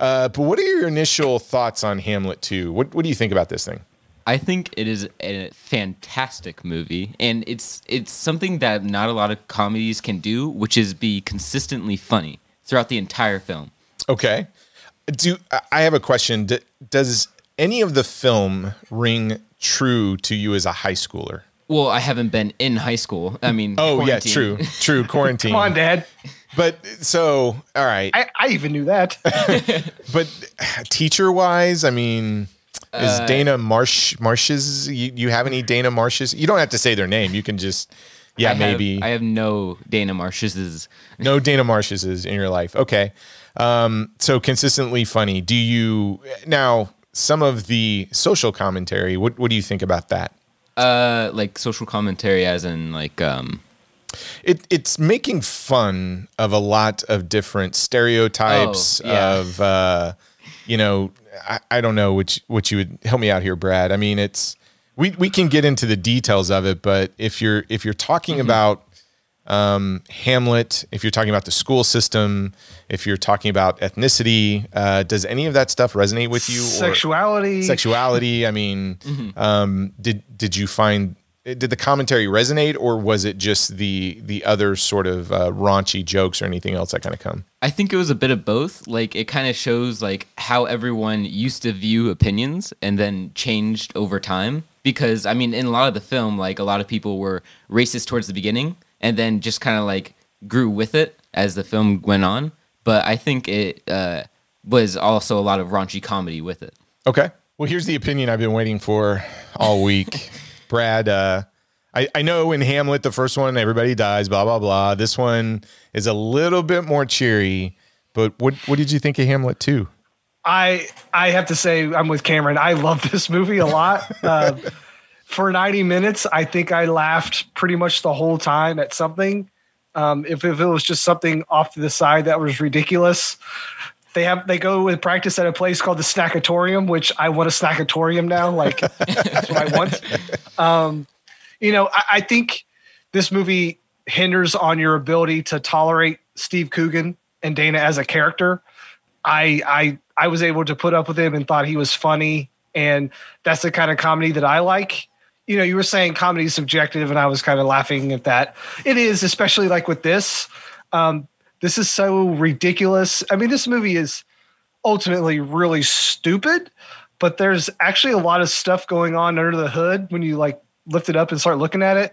Uh, but what are your initial thoughts on Hamlet two? What, what do you think about this thing? I think it is a fantastic movie, and it's it's something that not a lot of comedies can do, which is be consistently funny throughout the entire film. Okay. Do I have a question. D- does any of the film ring true to you as a high schooler? Well, I haven't been in high school. I mean, oh, quarantine. Yeah, true, true, quarantine. Come on, Dad. But so, all right. I, I even knew that. But teacher-wise, I mean... Is Dana Marsh Marsh's? You, you have any Dana Marsh's? You don't have to say their name. You can just, yeah, I maybe. Have, I have no Dana Marsh's. No Dana Marsh's in your life. Okay. Um, so consistently funny. Do you, now some of the social commentary, what, what do you think about that? Uh, like social commentary as in like... Um, It it's making fun of a lot of different stereotypes oh, yeah. of... Uh, You know, I, I don't know which what you would help me out here, Brad. I mean, it's we, we can get into the details of it, but if you're if you're talking mm-hmm. about um, Hamlet, if you're talking about the school system, if you're talking about ethnicity, uh, does any of that stuff resonate with you? Sexuality, or sexuality. I mean, mm-hmm. um, did did you find did the commentary resonate, or was it just the the other sort of uh, raunchy jokes or anything else that kind of come? I think it was a bit of both. Like it kind of shows like how everyone used to view opinions and then changed over time. Because I mean, in a lot of the film, like a lot of people were racist towards the beginning and then just kind of like grew with it as the film went on. But I think it uh, was also a lot of raunchy comedy with it. Okay. Well, here's the opinion I've been waiting for all week. Brad, uh, I, I know in Hamlet, the first one, everybody dies, blah, blah, blah. This one is a little bit more cheery, but what what did you think of Hamlet two? I I have to say I'm with Cameron. I love this movie a lot. Uh, for ninety minutes, I think I laughed pretty much the whole time at something. Um, if, if it was just something off to the side that was ridiculous, They have they go with practice at a place called the Snackatorium, which I want a Snackatorium now. Like that's what I want. Um, you know, I, I think this movie hinders on your ability to tolerate Steve Coogan and Dana as a character. I I I was able to put up with him and thought he was funny, and that's the kind of comedy that I like. You know, you were saying comedy is subjective, and I was kind of laughing at that. It is, especially like with this. Um, This is so ridiculous. I mean, this movie is ultimately really stupid, but there's actually a lot of stuff going on under the hood when you like lift it up and start looking at it.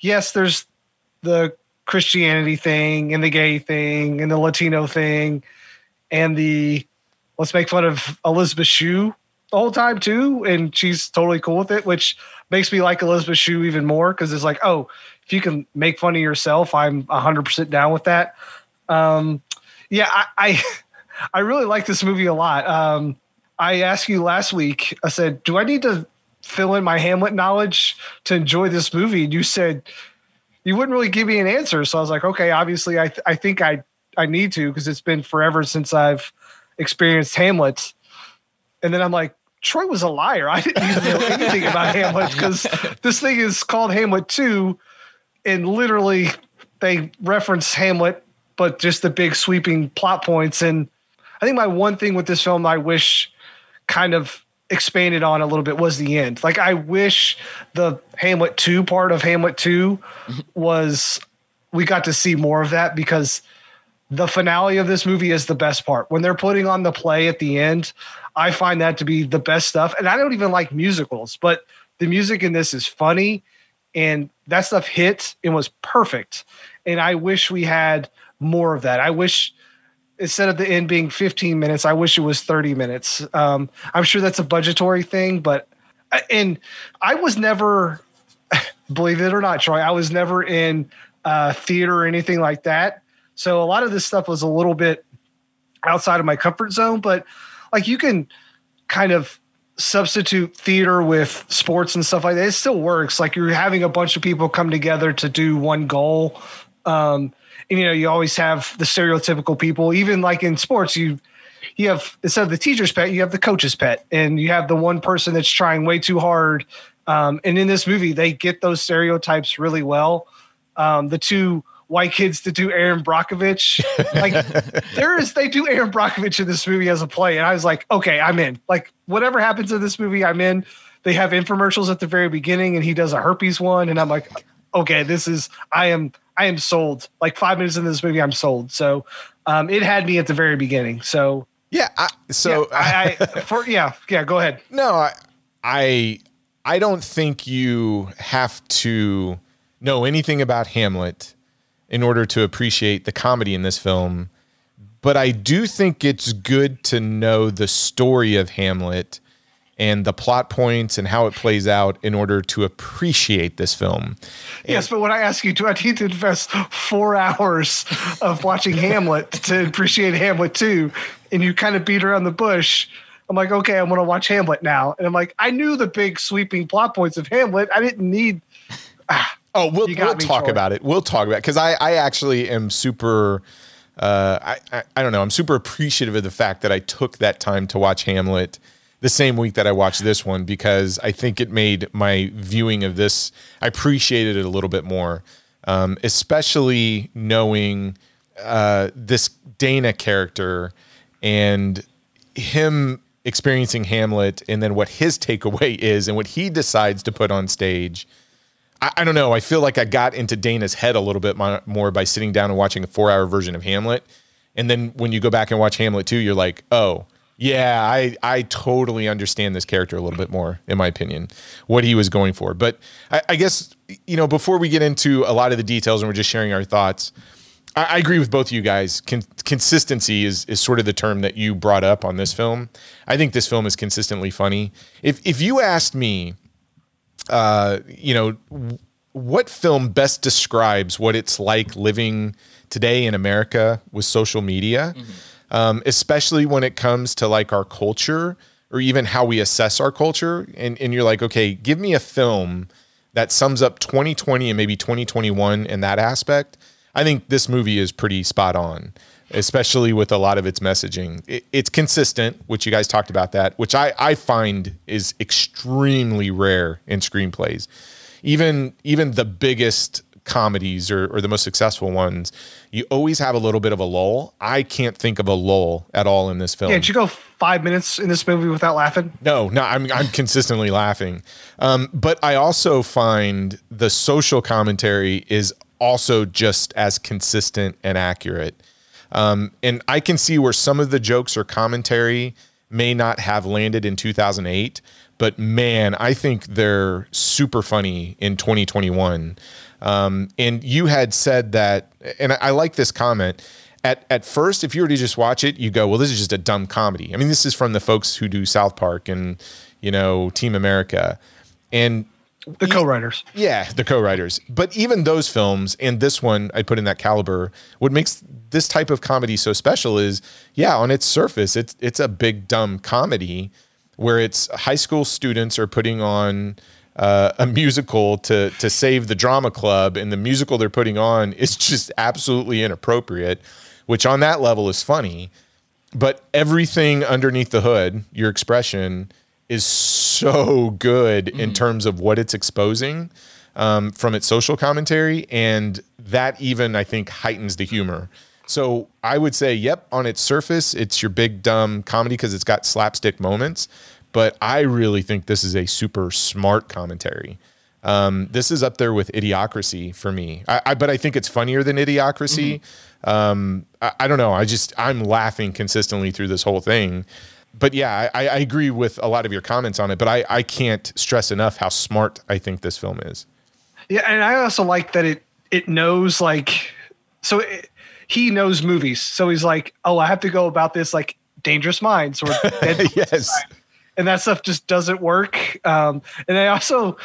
Yes, there's the Christianity thing and the gay thing and the Latino thing and the let's make fun of Elizabeth Shue the whole time too. And she's totally cool with it, which makes me like Elizabeth Shue even more because it's like, oh, if you can make fun of yourself, I'm one hundred percent down with that. Um, yeah, I, I, I really like this movie a lot. Um, I asked you last week, I said, do I need to fill in my Hamlet knowledge to enjoy this movie? And you said, you wouldn't really give me an answer. So I was like, okay, obviously I th- I think I, I need to, because it's been forever since I've experienced Hamlet. And then I'm like, Troy was a liar. I didn't know anything about Hamlet, because this thing is called Hamlet two, and literally they reference Hamlet, but just the big sweeping plot points. And I think my one thing with this film I wish kind of expanded on a little bit was the end. Like, I wish the Hamlet two part of Hamlet two was, we got to see more of that, because the finale of this movie is the best part. When they're putting on the play at the end, I find that to be the best stuff. And I don't even like musicals, but the music in this is funny, and that stuff hit and was perfect. And I wish we had more of that. I wish, instead of the end being fifteen minutes, I wish it was thirty minutes. Um, I'm sure that's a budgetary thing, but, and I was never, believe it or not, Troy, I was never in uh, theater or anything like that. So a lot of this stuff was a little bit outside of my comfort zone, but like, you can kind of substitute theater with sports and stuff like that. It still works. Like, you're having a bunch of people come together to do one goal. Um, and, you know, you always have the stereotypical people. Even like in sports, you you have, instead of the teacher's pet, you have the coach's pet. And you have the one person that's trying way too hard. Um, and in this movie, they get those stereotypes really well. Um, the two white kids to do Aaron Brockovich. Like, there is, they do Aaron Brockovich in this movie as a play. And I was like, okay, I'm in. Like, whatever happens in this movie, I'm in. They have infomercials at the very beginning, and he does a herpes one. And I'm like, okay, this is, I am, I am sold. Like, five minutes into this movie, I'm sold. So um, it had me at the very beginning. So yeah. I, so yeah, I, I for, yeah, yeah, go ahead. No, I, I, I don't think you have to know anything about Hamlet in order to appreciate the comedy in this film. But I do think it's good to know the story of Hamlet and the plot points and how it plays out in order to appreciate this film. Yes, and, but when I ask you, do I need to invest four hours of watching Hamlet to appreciate Hamlet two, and you kind of beat around the bush, I'm like, okay, I'm going to watch Hamlet now. And I'm like, I knew the big sweeping plot points of Hamlet. I didn't need... Ah, Oh, we'll we'll talk short. about it. We'll talk about it, because I, I actually am super, uh, I, I, I don't know, I'm super appreciative of the fact that I took that time to watch Hamlet the same week that I watched this one, because I think it made my viewing of this, I appreciated it a little bit more, um, especially knowing uh, this Dana character and him experiencing Hamlet, and then what his takeaway is and what he decides to put on stage. I don't know. I feel like I got into Dana's head a little bit more by sitting down and watching a four-hour version of Hamlet. And then when you go back and watch Hamlet two, you're like, oh, yeah, I, I totally understand this character a little bit more, in my opinion, what he was going for. But I, I guess, you know, before we get into a lot of the details and we're just sharing our thoughts, I, I agree with both of you guys. Con- consistency is, is sort of the term that you brought up on this film. I think this film is consistently funny. If if you asked me, Uh, you know, w- what film best describes what it's like living today in America with social media, mm-hmm. um, especially when it comes to like our culture or even how we assess our culture. And, and you're like, okay, give me a film that sums up twenty twenty and maybe twenty twenty-one in that aspect. I think this movie is pretty spot on, especially with a lot of its messaging. It, it's consistent, which you guys talked about that, which I, I find is extremely rare in screenplays. Even even the biggest comedies or, or the most successful ones, you always have a little bit of a lull. I can't think of a lull at all in this film. Yeah, did you go five minutes in this movie without laughing? No, no, I'm, I'm consistently laughing. Um, but I also find the social commentary is also just as consistent and accurate. Um, and I can see where some of the jokes or commentary may not have landed in two thousand eight, but man, I think they're super funny in twenty twenty-one. Um, and you had said that, and I, I like this comment at, at first, if you were to just watch it, you go, well, this is just a dumb comedy. I mean, this is from the folks who do South Park and, you know, Team America and the co-writers. Yeah, the co-writers. But even those films and this one I put in that caliber, what makes this type of comedy so special is, yeah, on its surface, it's it's a big dumb comedy where it's high school students are putting on uh, a musical to to save the drama club, and the musical they're putting on is just absolutely inappropriate, which on that level is funny. But everything underneath the hood, your expression, is so good mm. in terms of what it's exposing um, from its social commentary. And that even, I think, heightens the humor. So I would say, yep, on its surface, it's your big dumb comedy because it's got slapstick moments. But I really think this is a super smart commentary. Um, this is up there with Idiocracy for me. I, I, but I think it's funnier than Idiocracy. Mm-hmm. Um, I, I don't know. I just, I'm laughing consistently through this whole thing. But yeah, I, I agree with a lot of your comments on it, but I, I can't stress enough how smart I think this film is. Yeah. And I also like that it, it knows like, so it, he knows movies. So he's like, oh, I have to go about this like Dangerous Minds or Dead Yes. Mind. And that stuff just doesn't work. Um, and I also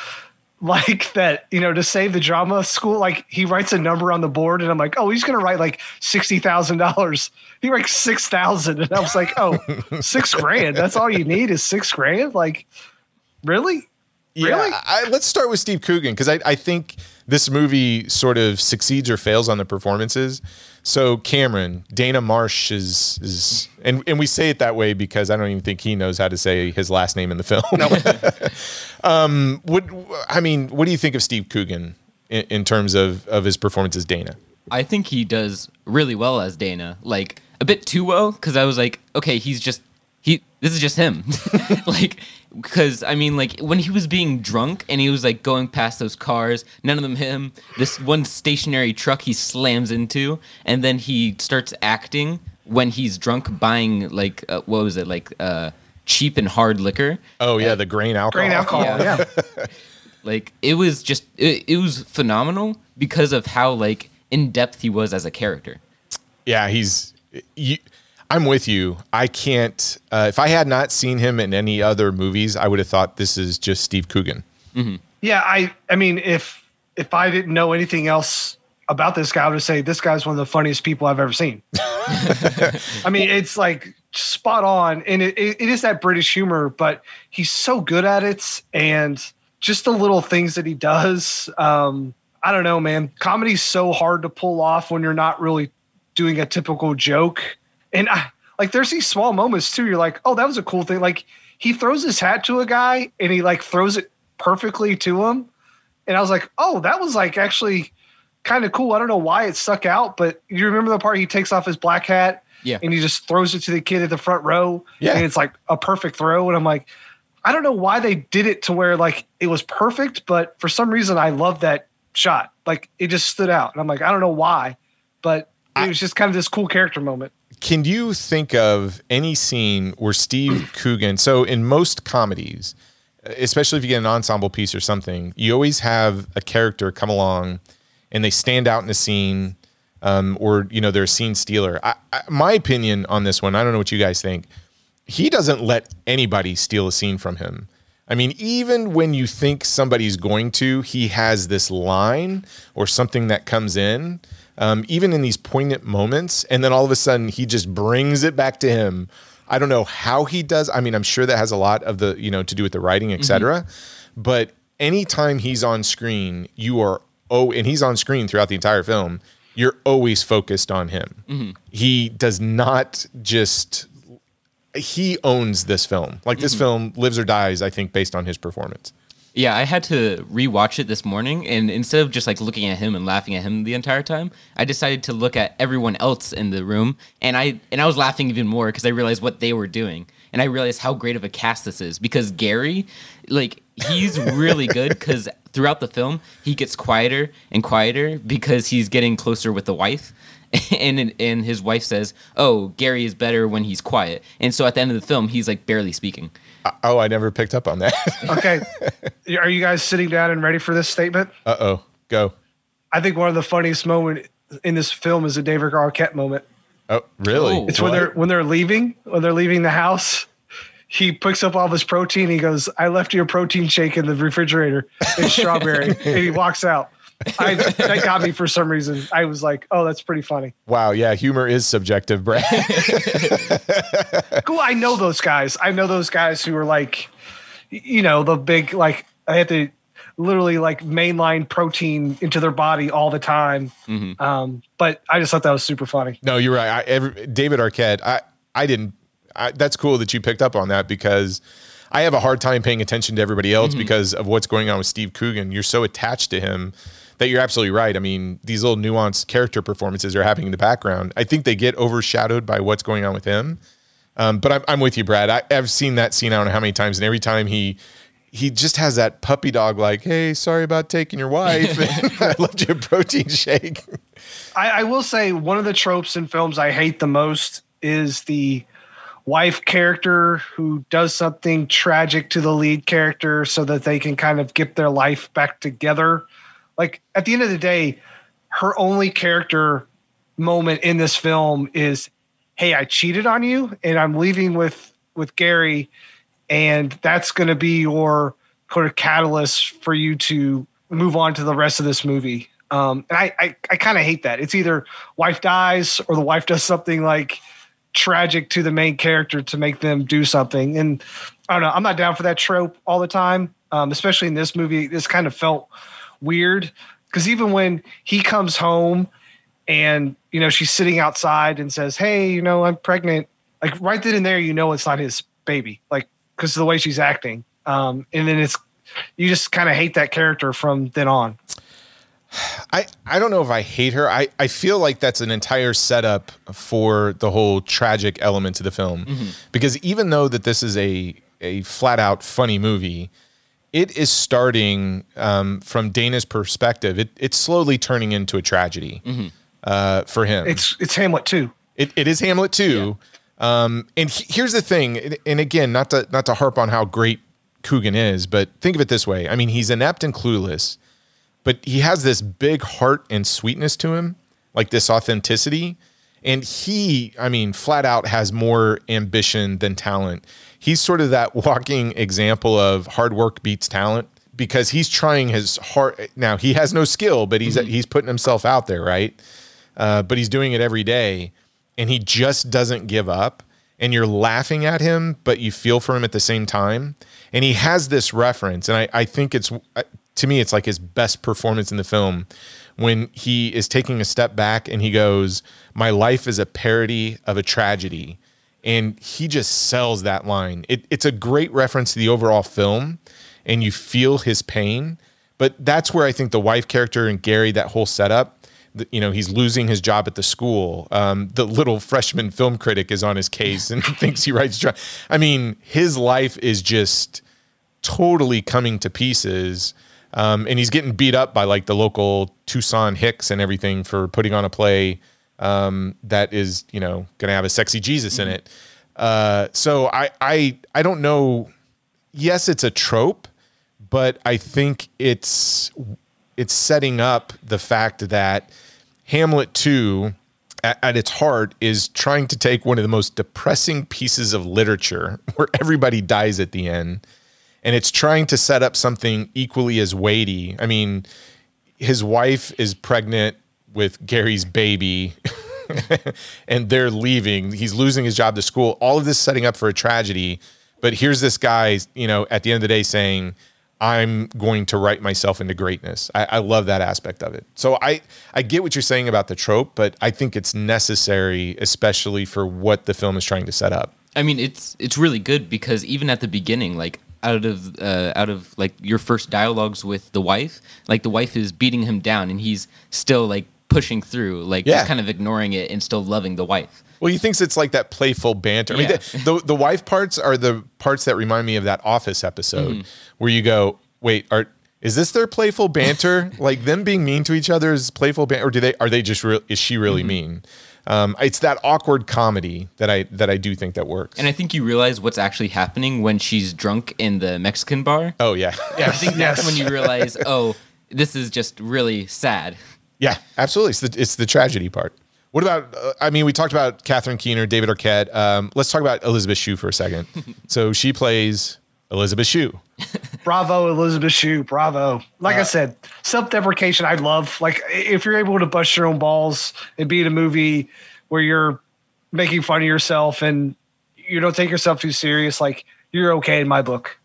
like that, you know, to save the drama school, like he writes a number on the board and I'm like, oh, he's going to write like sixty thousand dollars. He writes six thousand. And I was like, oh, six grand. That's all you need is six grand. Like, really? Yeah. Really? I, let's start with Steve Coogan, because I, I think this movie sort of succeeds or fails on the performances. So Cameron, Dana Marsh is, is and, and we say it that way because I don't even think he knows how to say his last name in the film. No. um, what, I mean, what do you think of Steve Coogan in, in terms of, of his performance as Dana? I think he does really well as Dana, like a bit too well, because I was like, okay, he's just, he. this is just him. Like, because, I mean, like, when he was being drunk and he was, like, going past those cars, none of them hit him, this one stationary truck he slams into, and then he starts acting when he's drunk, buying, like, uh, what was it, like, uh, cheap and hard liquor. Oh, yeah, uh, the grain alcohol. Grain alcohol, yeah. yeah. Like, it was just, it, it was phenomenal because of how, like, in-depth he was as a character. Yeah, he's... You, I'm with you. I can't, uh, if I had not seen him in any other movies, I would have thought this is just Steve Coogan. Mm-hmm. Yeah. I, I mean, if, if I didn't know anything else about this guy, I would say this guy's one of the funniest people I've ever seen. I mean, it's like spot on. And it, it, it is that British humor, but he's so good at it. And just the little things that he does. Um, I don't know, man, comedy's so hard to pull off when you're not really doing a typical joke. And I, like, there's these small moments too. You're like, oh, that was a cool thing. Like, he throws his hat to a guy and he like throws it perfectly to him. And I was like, oh, that was like actually kind of cool. I don't know why it stuck out, but you remember the part he takes off his black hat yeah. and he just throws it to the kid at the front row. Yeah. And it's like a perfect throw. And I'm like, I don't know why they did it to where like it was perfect, but for some reason I love that shot. Like, it just stood out. And I'm like, I don't know why, but it was just kind of this cool character moment. Can you think of any scene where Steve Coogan, so in most comedies, especially if you get an ensemble piece or something, you always have a character come along and they stand out in a scene um, or, you know, they're a scene stealer. I, I, my opinion on this one, I don't know what you guys think. He doesn't let anybody steal a scene from him. I mean, even when you think somebody's going to, he has this line or something that comes in. Um, even in these poignant moments, and then all of a sudden he just brings it back to him. I don't know how he does. I mean, I'm sure that has a lot of the, you know, to do with the writing, et cetera. Mm-hmm. But anytime he's on screen, you are, oh, and he's on screen throughout the entire film, you're always focused on him. Mm-hmm. He does not just, he owns this film. Like, this mm-hmm. film lives or dies, I think, based on his performance. Yeah, I had to rewatch it this morning, and instead of just like looking at him and laughing at him the entire time, I decided to look at everyone else in the room, and I and I was laughing even more because I realized what they were doing, and I realized how great of a cast this is. Because Gary, like, he's really good because throughout the film he gets quieter and quieter because he's getting closer with the wife. And and his wife says, "Oh, Gary is better when he's quiet." And so at the end of the film, he's like barely speaking. Oh, I never picked up on that. Okay, are you guys sitting down and ready for this statement? Uh oh, go. I think one of the funniest moments in this film is the David Arquette moment. Oh, really? Oh, it's what? when they're when they're leaving when they're leaving the house. He picks up all of his protein. He goes, "I left your protein shake in the refrigerator. It's strawberry," and he walks out. I, that got me for some reason. I was like, oh, that's pretty funny. Wow. Yeah. Humor is subjective, Brad. Cool. I know those guys. I know those guys who are like, you know, the big, like, I have to literally like mainline protein into their body all the time. Mm-hmm. Um, but I just thought that was super funny. No, you're right. I, every, David Arquette, I, I didn't, I, that's cool that you picked up on that, because I have a hard time paying attention to everybody else mm-hmm. because of what's going on with Steve Coogan. You're so attached to him that you're absolutely right. I mean, these little nuanced character performances are happening in the background. I think they get overshadowed by what's going on with him. Um, but I'm, I'm with you, Brad. I, I've seen that scene I don't know how many times, and every time he he just has that puppy dog like, hey, sorry about taking your wife. I left you a protein shake. I, I will say one of the tropes in films I hate the most is the wife character who does something tragic to the lead character so that they can kind of get their life back together. Like, at the end of the day, her only character moment in this film is, hey, I cheated on you and I'm leaving with, with Gary, and that's going to be your sort of catalyst for you to move on to the rest of this movie. Um, and I, I, I kind of hate that. It's either wife dies or the wife does something like tragic to the main character to make them do something. And I don't know, I'm not down for that trope all the time. Um, especially in this movie, this kind of felt weird, because even when he comes home and, you know, she's sitting outside and says, hey, you know, I'm pregnant. Like, right then and there, you know, it's not his baby, like, because of the way she's acting. Um, and then it's, you just kind of hate that character from then on. I, I don't know if I hate her. I, I feel like that's an entire setup for the whole tragic element to the film, mm-hmm. because even though that this is a, a flat out funny movie, it is starting um, from Dana's perspective. It, it's slowly turning into a tragedy. Mm-hmm. Uh, for him, it's it's Hamlet two. It it is Hamlet two. Yeah. Um, and he, here's the thing. And again, not to not to harp on how great Coogan is, but think of it this way. I mean, he's inept and clueless, but he has this big heart and sweetness to him, like this authenticity. And he, I mean, flat out has more ambition than talent. He's sort of that walking example of hard work beats talent, because he's trying his heart. Now, he has no skill, but he's mm-hmm. he's putting himself out there, right? Uh, but he's doing it every day, and he just doesn't give up, and you're laughing at him, but you feel for him at the same time. And he has this reference. And I, I think it's, to me, it's like his best performance in the film, when he is taking a step back and he goes, my life is a parody of a tragedy. And he just sells that line. It, it's a great reference to the overall film, and you feel his pain. But that's where I think the wife character and Gary, that whole setup, you know, he's losing his job at the school. Um, the little freshman film critic is on his case and thinks he writes. Dr- I mean, his life is just totally coming to pieces. Um, and he's getting beat up by like the local Tucson hicks and everything for putting on a play um, that is, you know, going to have a sexy Jesus mm-hmm. in it. Uh, so I, I, I don't know. Yes, it's a trope, but I think it's, it's setting up the fact that Hamlet two, at, at its heart, is trying to take one of the most depressing pieces of literature, where everybody dies at the end, and it's trying to set up something equally as weighty. I mean, his wife is pregnant with Gary's baby, and they're leaving. He's losing his job to school. All of this setting up for a tragedy, but here's this guy, you know, at the end of the day saying, I'm going to write myself into greatness. I, I love that aspect of it. So I, I get what you're saying about the trope, but I think it's necessary, especially for what the film is trying to set up. I mean, it's it's really good, because even at the beginning, like out of uh, out of like your first dialogues with the wife, like the wife is beating him down, and he's still like pushing through, like yeah. just kind of ignoring it and still loving the wife. Well, he thinks it's like that playful banter. I yeah. mean, the, the the wife parts are the parts that remind me of that Office episode mm-hmm. where you go, wait, are is this their playful banter? Like them being mean to each other is playful banter, or do they are they just real? Is she really mm-hmm. mean? Um, it's that awkward comedy that I that I do think that works. And I think you realize what's actually happening when she's drunk in the Mexican bar. Oh yeah, yeah. I think that's yes. when you realize, oh, this is just really sad. Yeah, absolutely. It's the, it's the tragedy part. What about, uh, I mean, we talked about Catherine Keener, David Arquette. Um, let's talk about Elizabeth Shue for a second. So she plays Elizabeth Shue. Bravo, Elizabeth Shue. Bravo. Like uh, I said, self-deprecation I love. Like, if you're able to bust your own balls and be in a movie where you're making fun of yourself and you don't take yourself too serious, like, you're okay in my book.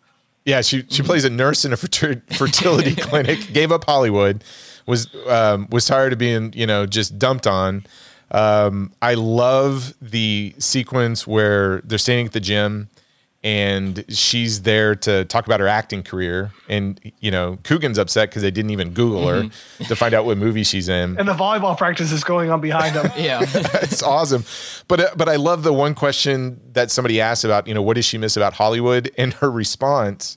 Yeah, she she plays a nurse in a fertility clinic, gave up Hollywood, was um, was tired of being, you know, just dumped on. Um, I love the sequence where they're standing at the gym and she's there to talk about her acting career. And, you know, Coogan's upset because they didn't even Google her mm-hmm. to find out what movie she's in. And the volleyball practice is going on behind them. Yeah. It's awesome. But, uh, but I love the one question that somebody asked about, you know, what does she miss about Hollywood? And her response,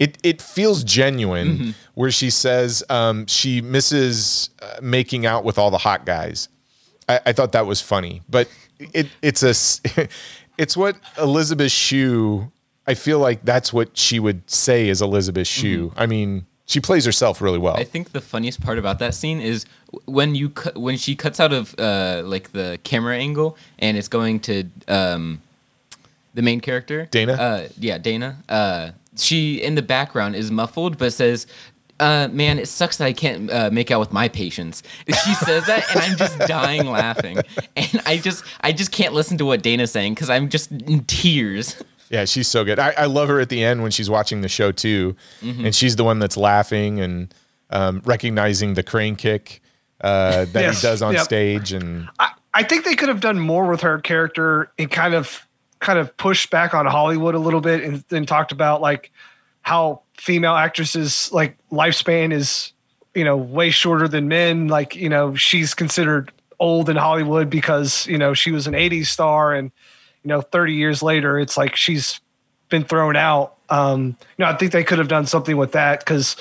it, it feels genuine mm-hmm. where she says um, she misses uh, making out with all the hot guys. I, I thought that was funny, but it it's a it's what Elizabeth Shue. I feel like that's what she would say is Elizabeth Shue. Mm-hmm. I mean, she plays herself really well. I think the funniest part about that scene is when you cu- when she cuts out of uh, like the camera angle and it's going to um, the main character Dana. Uh, yeah, Dana. Uh, she in the background is muffled, but says. Uh, man, it sucks that I can't uh, make out with my patients. She says that, and I'm just dying laughing. And I just, I just can't listen to what Dana's saying because I'm just in tears. Yeah, she's so good. I, I love her at the end when she's watching the show too, mm-hmm. and she's the one that's laughing and um, recognizing the crane kick uh, that yes. he does on yep. stage. And I, I think they could have done more with her character and kind of, kind of pushed back on Hollywood a little bit and, and talked about like how. Female actresses like lifespan is, you know, way shorter than men. Like, you know, she's considered old in Hollywood because, you know, she was an eighties star and, you know, thirty years later, it's like, she's been thrown out. Um, you know, I think they could have done something with that. Cause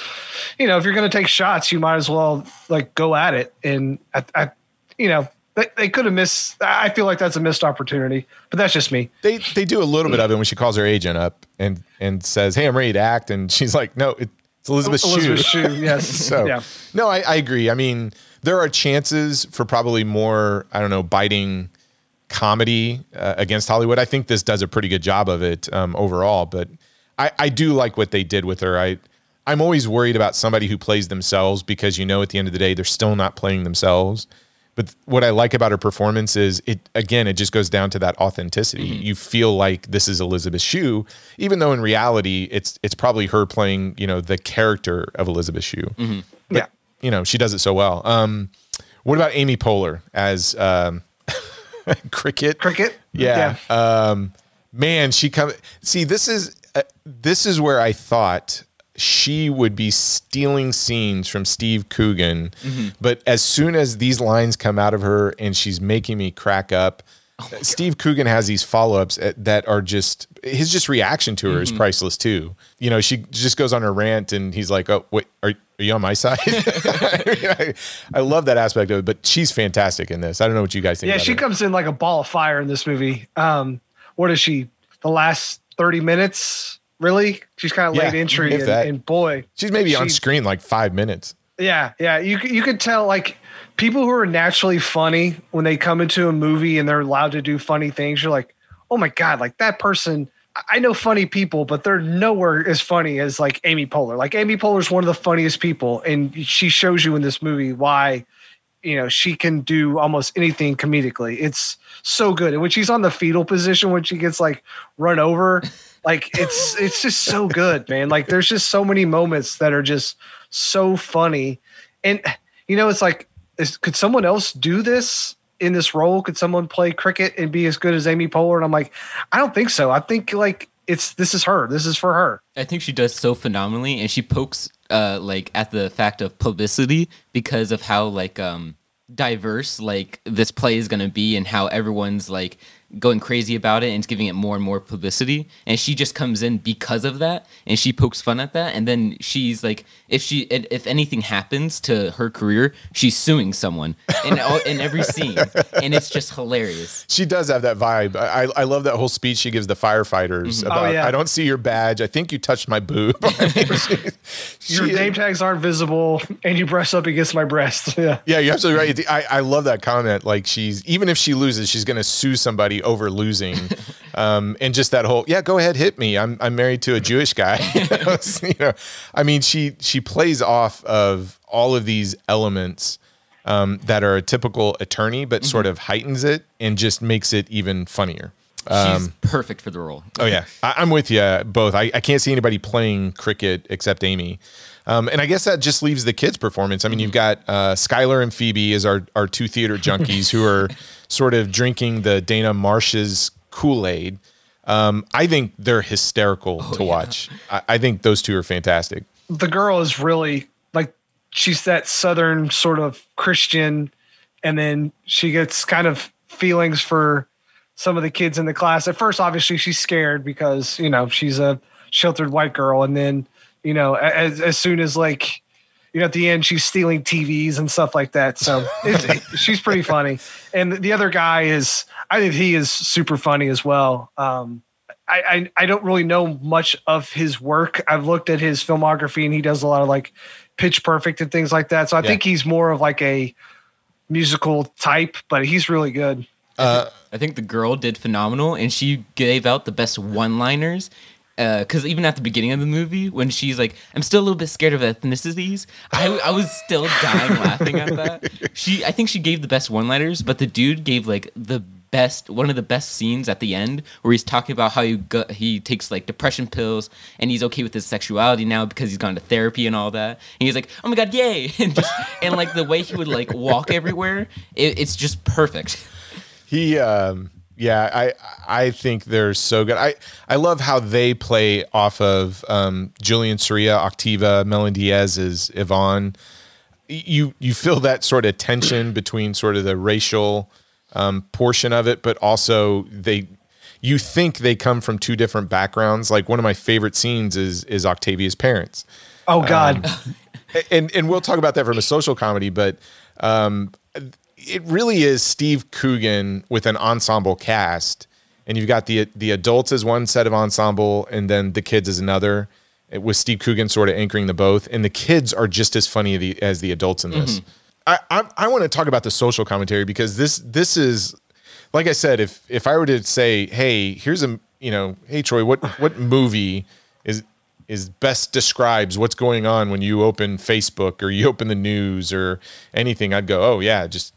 you know, if you're going to take shots, you might as well like go at it. And I, I you know, They, they could have missed. I feel like that's a missed opportunity, but that's just me. They they do a little bit of it when she calls her agent up and, and says, "Hey, I'm ready to act," and she's like, "No, it's Elizabeth Shue." Elizabeth Shue, yes. So yeah. no, I, I agree. I mean, there are chances for probably more. I don't know, biting comedy uh, against Hollywood. I think this does a pretty good job of it um, overall, but I, I do like what they did with her. I I'm always worried about somebody who plays themselves because you know at the end of the day they're still not playing themselves. But what I like about her performance is it, again, it just goes down to that authenticity. Mm-hmm. You feel like this is Elizabeth Shue, even though in reality, it's, it's probably her playing, you know, the character of Elizabeth Shue, mm-hmm. but, yeah. you know, she does it so well. Um, what about Amy Poehler as, um, cricket cricket? Yeah. yeah. Um, man, she come see, this is, uh, this is where I thought, she would be stealing scenes from Steve Coogan. Mm-hmm. But as soon as these lines come out of her and she's making me crack up, oh Steve God. Coogan has these follow-ups that are just, his just reaction to her mm-hmm. is priceless too. You know, she just goes on her rant and he's like, oh, wait, are, are you on my side? I, I love that aspect of it, but she's fantastic in this. I don't know what you guys think. Yeah, she her. comes in like a ball of fire in this movie. Um, what is she, the last thirty minutes? Really? She's kind of yeah, late entry and, and boy. She's maybe she, on screen like five minutes. Yeah. Yeah. You, you could tell like people who are naturally funny when they come into a movie and they're allowed to do funny things. You're like, oh my God, like that person, I know funny people, but they're nowhere as funny as like Amy Poehler. Like Amy Poehler is one of the funniest people. And she shows you in this movie why, you know, she can do almost anything comedically. It's so good. And when she's on the fetal position, when she gets like run over, like it's it's just so good, man. Like there's just so many moments that are just so funny, and you know it's like, is, could someone else do this in this role? Could someone play cricket and be as good as Amy Poehler? And I'm like, I don't think so. I think like it's this is her. This is for her. I think she does so phenomenally, and she pokes uh, like at the fact of publicity because of how like um, diverse like this play is going to be, and how everyone's like. Going crazy about it and giving it more and more publicity. And she just comes in because of that and she pokes fun at that. And then she's like, if she, if anything happens to her career, she's suing someone in, all, in every scene. And it's just hilarious. She does have that vibe. I, I love that whole speech she gives the firefighters mm-hmm. about, oh, yeah. I don't see your badge. I think you touched my boob. I mean, she, your she, name tags aren't visible and you brush up against my breast. Yeah. Yeah. You're absolutely right. I, I love that comment. Like she's, even if she loses, she's going to sue somebody over losing um and just that whole yeah go ahead hit me I'm I'm married to a Jewish guy. You know, I mean she she plays off of all of these elements um that are a typical attorney but mm-hmm. sort of heightens it and just makes it even funnier. Um, She's perfect for the role. Oh, yeah. I, I'm with you both. I, I can't see anybody playing cricket except Amy. Um, and I guess that just leaves the kids' performance. I mean, you've got uh, Skylar and Phoebe as our, our two theater junkies who are sort of drinking the Dana Marsh's Kool-Aid. Um, I think they're hysterical oh, to yeah. watch. I, I think those two are fantastic. The girl is really, like, she's that Southern sort of Christian, and then she gets kind of feelings for some of the kids in the class. At first, obviously, she's scared because, you know, she's a sheltered white girl, and then, you know, as as soon as, like, you know, at the end, she's stealing T Vs and stuff like that. So it's, it, she's pretty funny. And the other guy is, I think he is super funny as well. Um, I, I, I don't really know much of his work. I've looked at his filmography, and he does a lot of, like, Pitch Perfect and things like that. So I yeah. think he's more of, like, a musical type, but he's really good. Uh, I, think, I think the girl did phenomenal, and she gave out the best one-liners. Because uh, even at the beginning of the movie, when she's like, I'm still a little bit scared of ethnicities, I, I was still dying laughing at that. She, I think she gave the best one-liners, but the dude gave like the best, one of the best scenes at the end where he's talking about how he, go, he takes like depression pills and he's okay with his sexuality now because he's gone to therapy and all that. And he's like, oh my God, yay. And, just, and like the way he would like walk everywhere, it, it's just perfect. He, um... Yeah, I I think they're so good. I, I love how they play off of um, Julian Soria, Octava, Melon Diaz is Yvonne. You you feel that sort of tension between sort of the racial um, portion of it, but also they you think they come from two different backgrounds. Like one of my favorite scenes is is Octavia's parents. Oh God, um, and and we'll talk about that from a social comedy, but. Um, It really is Steve Coogan with an ensemble cast, and you've got the the adults as one set of ensemble, and then the kids as another, with Steve Coogan sort of anchoring the both. And the kids are just as funny the, as the adults in this. Mm-hmm. I I, I want to talk about the social commentary because this this is, like I said, if if I were to say, hey, here's a you know, hey Troy, what what movie is is best describes what's going on when you open Facebook or you open the news or anything, I'd go, oh yeah, just.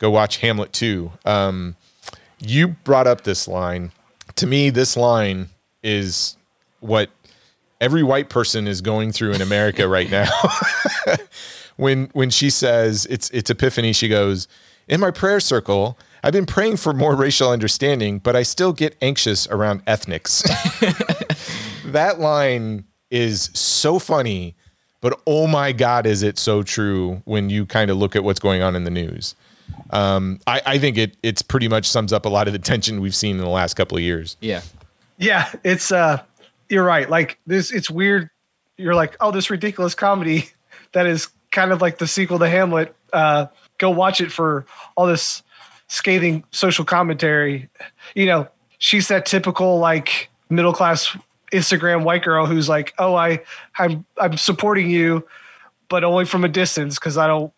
Go watch Hamlet two. Um, you brought up this line. To me, this line is what every white person is going through in America right now. when when she says, it's it's Epiphany, she goes, in my prayer circle, I've been praying for more racial understanding, but I still get anxious around ethnics. That line is so funny, but oh my God, is it so true when you kind of look at what's going on in the news. Um, I, I think it it's pretty much sums up a lot of the tension we've seen in the last couple of years. Yeah. Yeah. It's, uh, you're right. Like this, it's weird. You're like, oh, this ridiculous comedy that is kind of like the sequel to Hamlet. Uh, go watch it for all this scathing social commentary. You know, she's that typical, like middle-class Instagram white girl who's like, oh, I, I'm, I'm supporting you, but only from a distance. Cause I don't,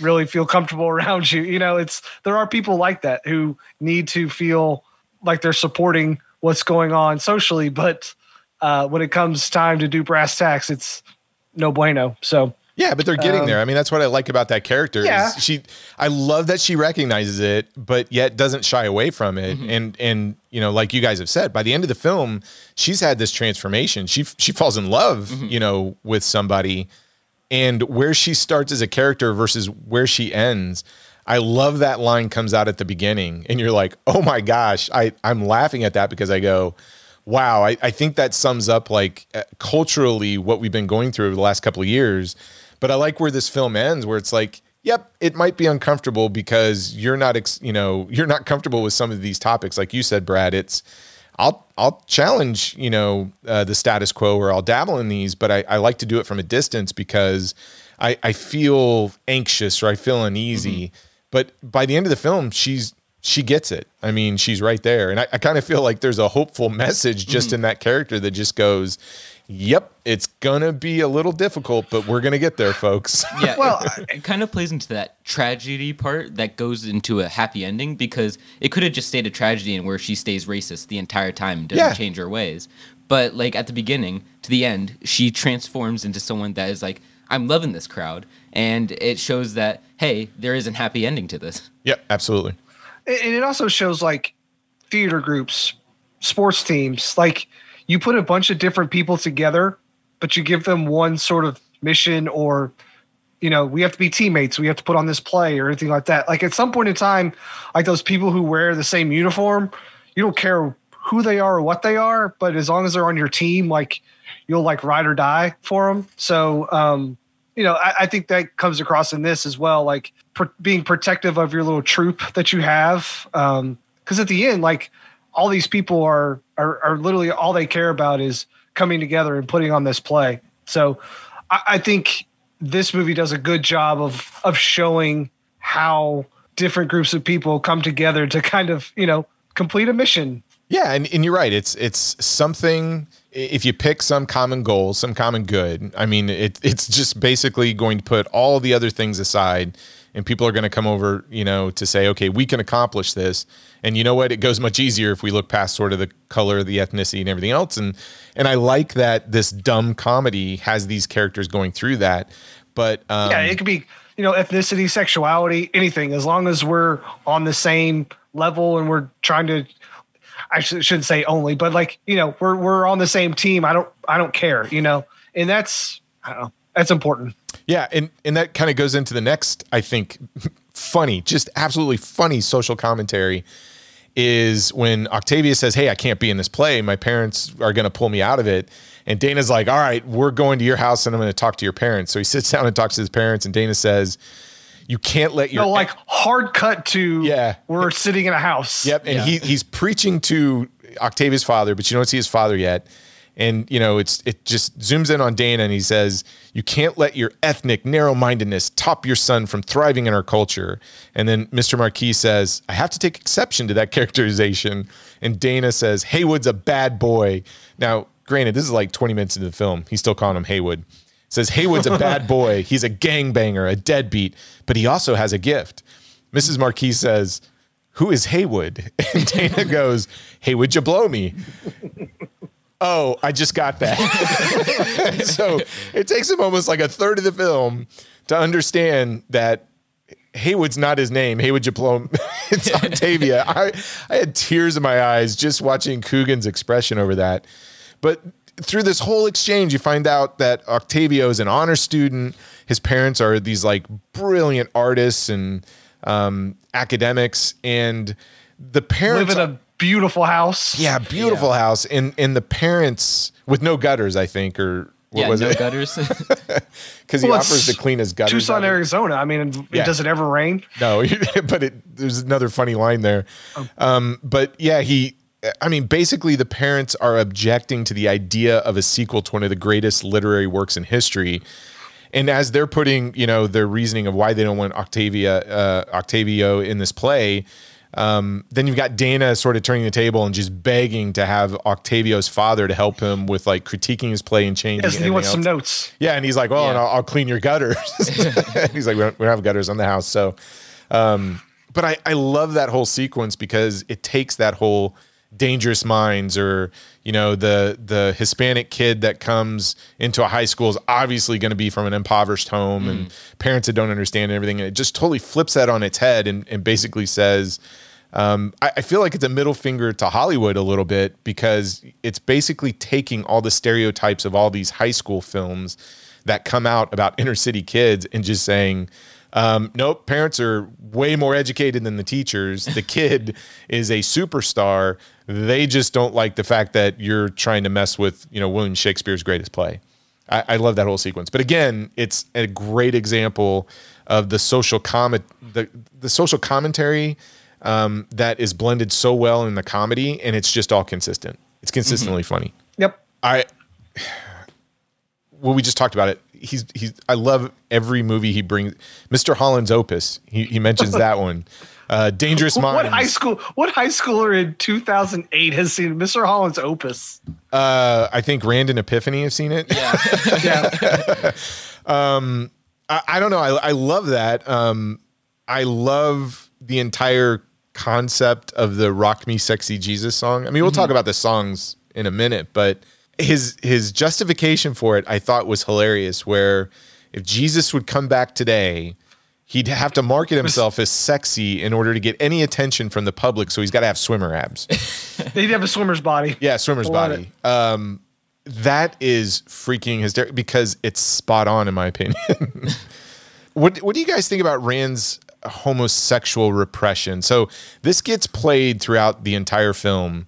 really feel comfortable around you. You know, it's there are people like that who need to feel like they're supporting what's going on socially, but uh, when it comes time to do brass tacks, it's no bueno. So yeah, but they're getting um, there. I mean, that's what I like about that character. Yeah. Is she, I love that she recognizes it, but yet doesn't shy away from it. Mm-hmm. And and you know, like you guys have said, by the end of the film, she's had this transformation. She she falls in love, mm-hmm. you know, with somebody. And where she starts as a character versus where she ends. I love that line comes out at the beginning and you're like, oh my gosh, I, I'm laughing at that because I go, wow, I, I think that sums up like uh, culturally what we've been going through over the last couple of years. But I like where this film ends where it's like, yep, it might be uncomfortable because you're not, ex- you know, you're not comfortable with some of these topics. Like you said, Brad, it's, I'll I'll challenge, you know, uh, the status quo or I'll dabble in these, but I, I like to do it from a distance because I, I feel anxious or I feel uneasy. Mm-hmm. But by the end of the film, she's she gets it. I mean, she's right there. And I, I kind of feel like there's a hopeful message just mm-hmm. in that character that just goes, yep, it's going to be a little difficult, but we're going to get there, folks. Yeah, well, it, it kind of plays into that tragedy part that goes into a happy ending because it could have just stayed a tragedy and where she stays racist the entire time and doesn't yeah. change her ways. But like at the beginning to the end, she transforms into someone that is like, I'm loving this crowd. And it shows that, hey, there is a happy ending to this. Yeah, absolutely. And it also shows like theater groups sports teams. Like, you put a bunch of different people together, but you give them one sort of mission, or, you know, we have to be teammates, we have to put on this play, or anything like that. Like, at some point in time, like those people who wear the same uniform, you don't care who they are or what they are, but as long as they're on your team, like, you'll like ride or die for them. So, um, you know, I, I think that comes across in this as well, like pr- being protective of your little troop that you have. Um, 'cause at the end, like, all these people are, are, are literally all they care about is coming together and putting on this play. So I, I think this movie does a good job of, of showing how different groups of people come together to kind of, you know, complete a mission. Yeah. And, and you're right. It's, it's something, if you pick some common goal, some common good, I mean, it, it's just basically going to put all the other things aside, and people are going to come over, you know, to say, okay, we can accomplish this. And you know what? It goes much easier if we look past sort of the color, the ethnicity, and everything else. And, and I like that this dumb comedy has these characters going through that, but um, yeah, it could be, you know, ethnicity, sexuality, anything, as long as we're on the same level and we're trying to, I shouldn't say only, but like, you know, we're we're on the same team. I don't I don't care, you know, and that's, I don't know, that's important. Yeah, and and that kind of goes into the next, I think, funny, just absolutely funny social commentary is when Octavia says, "Hey, I can't be in this play. My parents are going to pull me out of it." And Dana's like, "All right, we're going to your house, and I'm going to talk to your parents." So he sits down and talks to his parents, and Dana says, "You can't let your no, like hard cut to yeah. We're sitting in a house." Yep, and yeah. he he's preaching to Octavia's father, but you don't see his father yet. And you know, it's it just zooms in on Dana, and he says, "You can't let your ethnic narrow-mindedness top your son from thriving in our culture." And then Mister Marquis says, "I have to take exception to that characterization." And Dana says, "Haywood's a bad boy." Now, granted, this is like twenty minutes into the film. He's still calling him Haywood. Says, "Haywood's a bad boy. He's a gangbanger, a deadbeat, but he also has a gift." Missus Marquis says, "Who is Haywood?" And Dana goes, "Haywood, you blow me." Oh, I just got that. So it takes him almost like a third of the film to understand that Haywood's not his name. Haywood, you blow me. It's Octavia. I, I had tears in my eyes just watching Coogan's expression over that. But through this whole exchange, you find out that Octavio is an honor student. His parents are these like brilliant artists and um, academics, and the parents live in a beautiful house. Yeah, beautiful yeah. house, and and the parents with no gutters, I think, or what yeah, was no it? Gutters, because he well, offers to clean his gutters. Tucson, Arizona. I mean, it yeah. doesn't ever rain. No, but it, there's another funny line there. Oh. Um, but yeah, he. I mean, basically the parents are objecting to the idea of a sequel to one of the greatest literary works in history. And as they're putting, you know, their reasoning of why they don't want Octavia, uh, Octavio in this play, um, then you've got Dana sort of turning the table and just begging to have Octavio's father to help him with like critiquing his play and changing. Yes, he wants some notes. Yeah. And he's like, well, yeah. and I'll, I'll clean your gutters. He's like, we don't, we don't have gutters on the house. So, um, but I, I love that whole sequence because it takes that whole Dangerous Minds, or you know, the the Hispanic kid that comes into a high school is obviously going to be from an impoverished home mm. and parents that don't understand everything, and it just totally flips that on its head and, and basically says, um, I, I feel like it's a middle finger to Hollywood a little bit, because it's basically taking all the stereotypes of all these high school films that come out about inner city kids and just saying, Um, nope, parents are way more educated than the teachers. The kid is a superstar. They just don't like the fact that you're trying to mess with, you know, William Shakespeare's greatest play. I, I love that whole sequence. But again, it's a great example of the social comment, the, the social commentary um, that is blended so well in the comedy, and it's just all consistent. It's consistently mm-hmm. funny. Yep. I. Well, we just talked about it. He's he's. I love every movie he brings. Mister Holland's Opus. He he mentions that one. Uh, Dangerous Minds. What high school? What high schooler in two thousand eight has seen Mister Holland's Opus? Uh, I think Rand and Epiphany have seen it. Yeah. yeah. um, I, I don't know. I I love that. Um, I love the entire concept of the "Rock Me Sexy Jesus" song. I mean, we'll mm-hmm. talk about the songs in a minute, but. His his justification for it, I thought, was hilarious, where if Jesus would come back today, He'd have to market himself as sexy in order to get any attention from the public. So he's got to have swimmer abs. He'd have a swimmer's body. Yeah, swimmer's body. Um, that is freaking hysterical because it's spot on, in my opinion. What What do you guys think about Rand's homosexual repression? So this gets played throughout the entire film,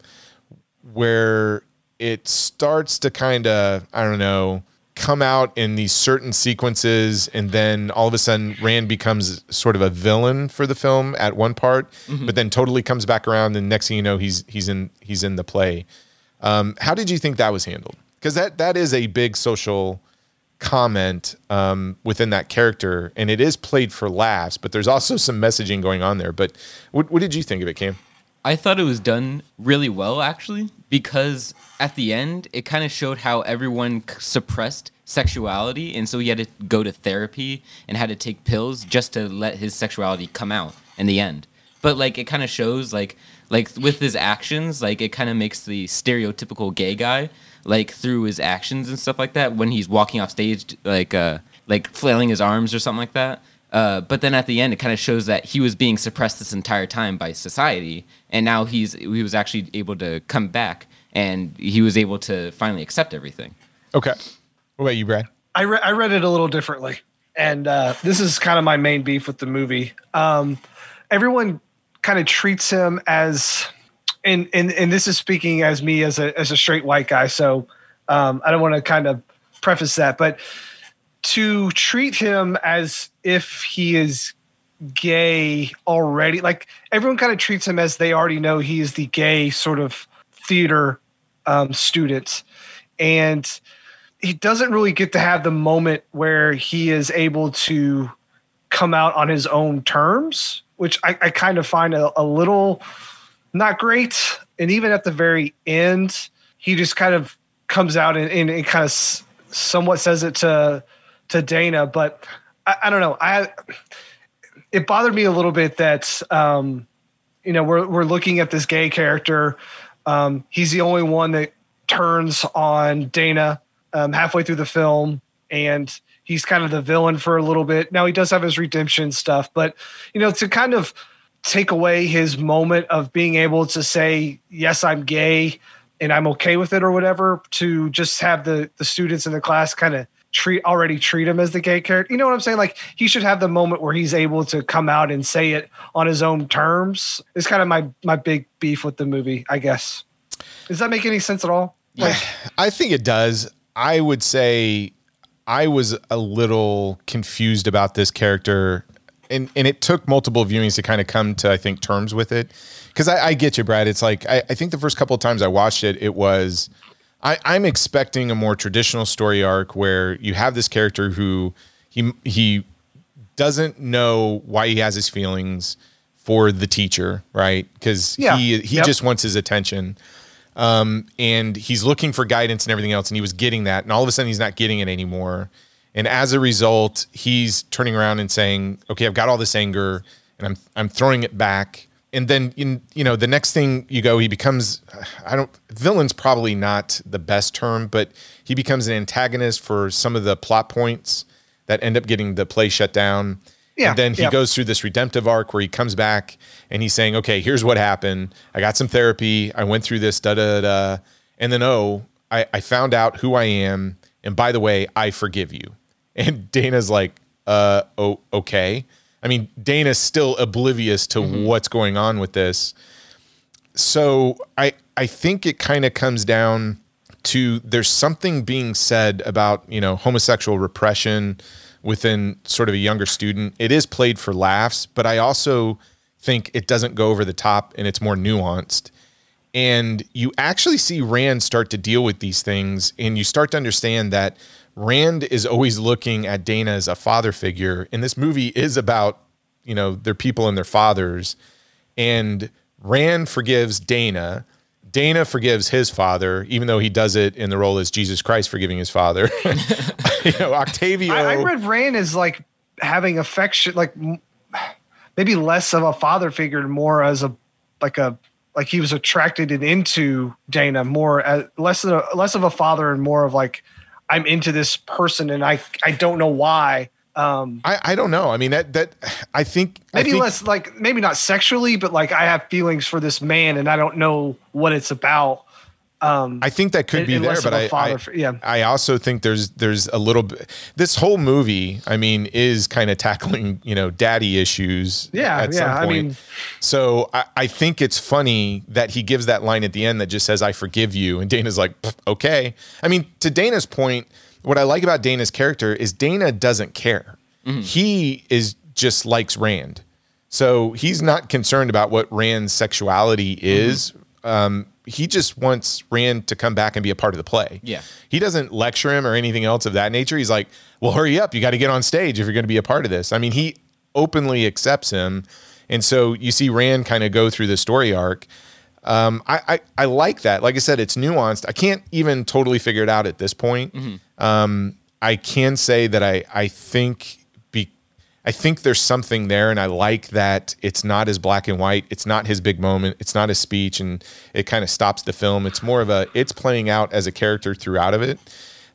where it starts to kind of, I don't know, come out in these certain sequences, and then all of a sudden Rand becomes sort of a villain for the film at one part, mm-hmm. but then totally comes back around, and next thing you know, he's he's in he's in the play. Um, how did you think that was handled? Because that that is a big social comment um, within that character, and it is played for laughs, but there's also some messaging going on there. But what, what did you think of it, Cam? I thought it was done really well, actually, because at the end, it kind of showed how everyone suppressed sexuality, and so he had to go to therapy and had to take pills just to let his sexuality come out in the end. But, like, it kind of shows, like, like with his actions, like, it kind of makes the stereotypical gay guy, like, through his actions and stuff like that, when he's walking off stage, like, uh, like flailing his arms or something like that. Uh, but then at the end, it kind of shows that he was being suppressed this entire time by society, and now he's he was actually able to come back, and he was able to finally accept everything. Okay. What about you, Brad? I, re- I read it a little differently, and uh, this is kind of my main beef with the movie. Um, everyone kind of treats him as, and, and and this is speaking as me as a as a straight white guy, so um, I don't want to kind of preface that, but to treat him as if he is gay already, like everyone kind of treats him as they already know he is the gay sort of theater um, student. And he doesn't really get to have the moment where he is able to come out on his own terms, which I, I kind of find a, a little not great. And even at the very end, he just kind of comes out and, and, and kind of s- somewhat says it to, to Dana, but I, I don't know. I it bothered me a little bit that um, you know we're we're looking at this gay character. Um, he's the only one that turns on Dana um, halfway through the film, and he's kind of the villain for a little bit. Now he does have his redemption stuff, but you know to kind of take away his moment of being able to say yes, I'm gay and I'm okay with it or whatever. To just have the the students in the class kind of treat already treat him as the gay character. You know what I'm saying? Like he should have the moment where he's able to come out and say it on his own terms. It's kind of my, my big beef with the movie, I guess. Does that make any sense at all? Like, yeah, I think it does. I would say I was a little confused about this character, and, and it took multiple viewings to kind of come to, I think, terms with it. Cause I, I get you, Brad. It's like, I, I think the first couple of times I watched it, it was, I, I'm expecting a more traditional story arc where you have this character who he he doesn't know why he has his feelings for the teacher, right? Because yeah. he he yep. just wants his attention, um, and he's looking for guidance and everything else, and he was getting that, and all of a sudden he's not getting it anymore, and as a result, he's turning around and saying, "Okay, I've got all this anger, and I'm I'm throwing it back." And then, you know, the next thing you go, he becomes, I don't, villain's probably not the best term, but he becomes an antagonist for some of the plot points that end up getting the play shut down. Yeah, and then he yeah. goes through this redemptive arc where he comes back and he's saying, okay, here's what happened. I got some therapy. I went through this, da, da, da. And then, oh, I, I found out who I am. And by the way, I forgive you. And Dana's like, uh, oh, okay. I mean, Dana's still oblivious to mm-hmm. what's going on with this. So I I think it kind of comes down to there's something being said about, you know, homosexual repression within sort of a younger student. It is played for laughs, but I also think it doesn't go over the top and it's more nuanced. And you actually see Rand start to deal with these things, and you start to understand that Rand is always looking at Dana as a father figure, and this movie is about, you know, their people and their fathers. And Rand forgives Dana. Dana forgives his father, even though he does it in the role as Jesus Christ forgiving his father. You know, Octavio. I, I read Rand as like having affection, like maybe less of a father figure, more as a like a like he was attracted into Dana more as less than a, less of a father and more of like, I'm into this person and I, I don't know why Um, I, I don't know. I mean, that, that I think maybe I think, less like, maybe not sexually, but like I have feelings for this man and I don't know what it's about. Um, I think that could it, be there, but I, I, for, yeah. I also think there's, there's a little bit, this whole movie, I mean, is kind of tackling, you know, daddy issues yeah, at yeah, some point. I mean, so I, I think it's funny that he gives that line at the end that just says, I forgive you. And Dana's like, okay. I mean, to Dana's point, what I like about Dana's character is Dana doesn't care. Mm-hmm. He is just likes Rand. So he's not concerned about what Rand's sexuality is. Mm-hmm. Um, He just wants Rand to come back and be a part of the play. Yeah. He doesn't lecture him or anything else of that nature. He's like, well, hurry up. You got to get on stage if you're going to be a part of this. I mean, he openly accepts him. And so you see Rand kind of go through the story arc. Um, I, I, I like that. Like I said, it's nuanced. I can't even totally figure it out at this point. Mm-hmm. Um, I can say that I, I think... I think there's something there, and I like that it's not as black and white. It's not his big moment. It's not his speech, and it kind of stops the film. It's more of a, it's playing out as a character throughout of it.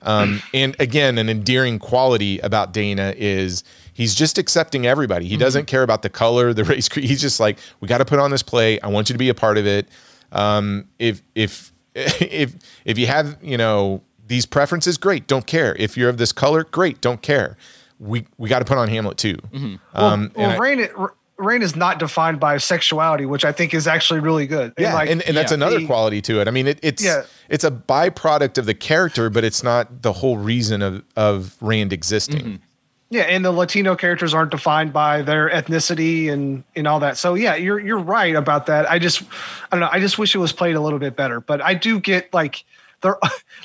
Um, and again, an endearing quality about Dana is he's just accepting everybody. He doesn't care about the color, the race. He's just like, we got to put on this play. I want you to be a part of it. Um, if, if, if, if you have, you know, these preferences, great, don't care. If you're of this color, great, don't care. we we got to put on Hamlet too. Mm-hmm. Um, well, well Rain, Rain is not defined by sexuality, which I think is actually really good. Yeah, and, like, and, and that's yeah, another the, quality to it. I mean, it, it's yeah. it's a byproduct of the character, but it's not the whole reason of, of Rand existing. Mm-hmm. Yeah, and the Latino characters aren't defined by their ethnicity and, and all that. So yeah, you're you're right about that. I just I don't know. I just wish it was played a little bit better. But I do get like. There,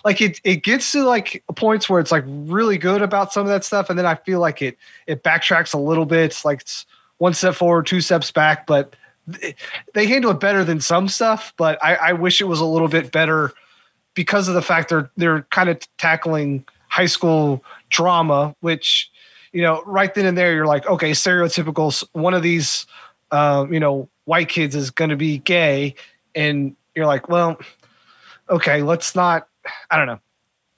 like it, it gets to like points where it's like really good about some of that stuff, and then I feel like it it backtracks a little bit. It's like it's one step forward, two steps back, but th- they handle it better than some stuff. But I, I wish it was a little bit better because of the fact they're they're kind of tackling high school drama, which you know right then and there you're like, okay, stereotypical. One of these, uh, you know, white kids is going to be gay, and you're like, well. Okay, let's not, I don't know.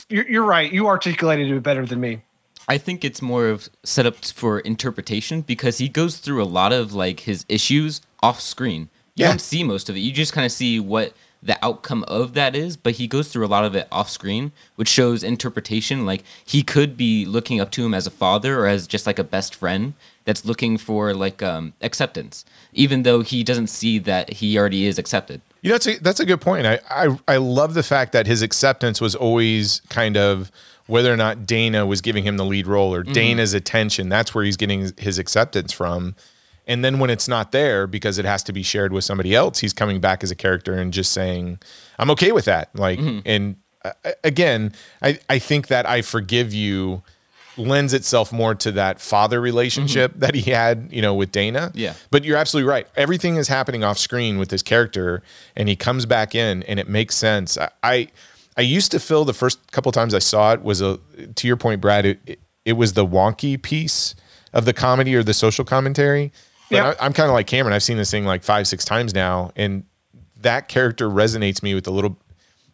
You're, you're right. You articulated it better than me. I think it's more of set up for interpretation because he goes through a lot of like his issues off screen. You yeah. don't see most of it. You just kind of see what the outcome of that is, but he goes through a lot of it off screen, which shows interpretation. Like he could be looking up to him as a father or as just like a best friend that's looking for like um, acceptance, even though he doesn't see that he already is accepted. You know, that's a, that's a good point. I, I I love the fact that his acceptance was always kind of whether or not Dana was giving him the lead role or mm-hmm. Dana's attention. That's where he's getting his acceptance from. And then when it's not there, because it has to be shared with somebody else, he's coming back as a character and just saying, I'm okay with that. Like, mm-hmm. and uh, again, I, I think that I forgive you lends itself more to that father relationship mm-hmm. that he had, you know, with Dana. Yeah. But you're absolutely right. Everything is happening off screen with this character and he comes back in and it makes sense. I, I, I used to feel the first couple of times I saw it was a, to your point, Brad, it, it, it was the wonky piece of the comedy or the social commentary. But yeah. I, I'm kind of like Cameron. I've seen this thing like five, six times now. And that character resonates me with a little,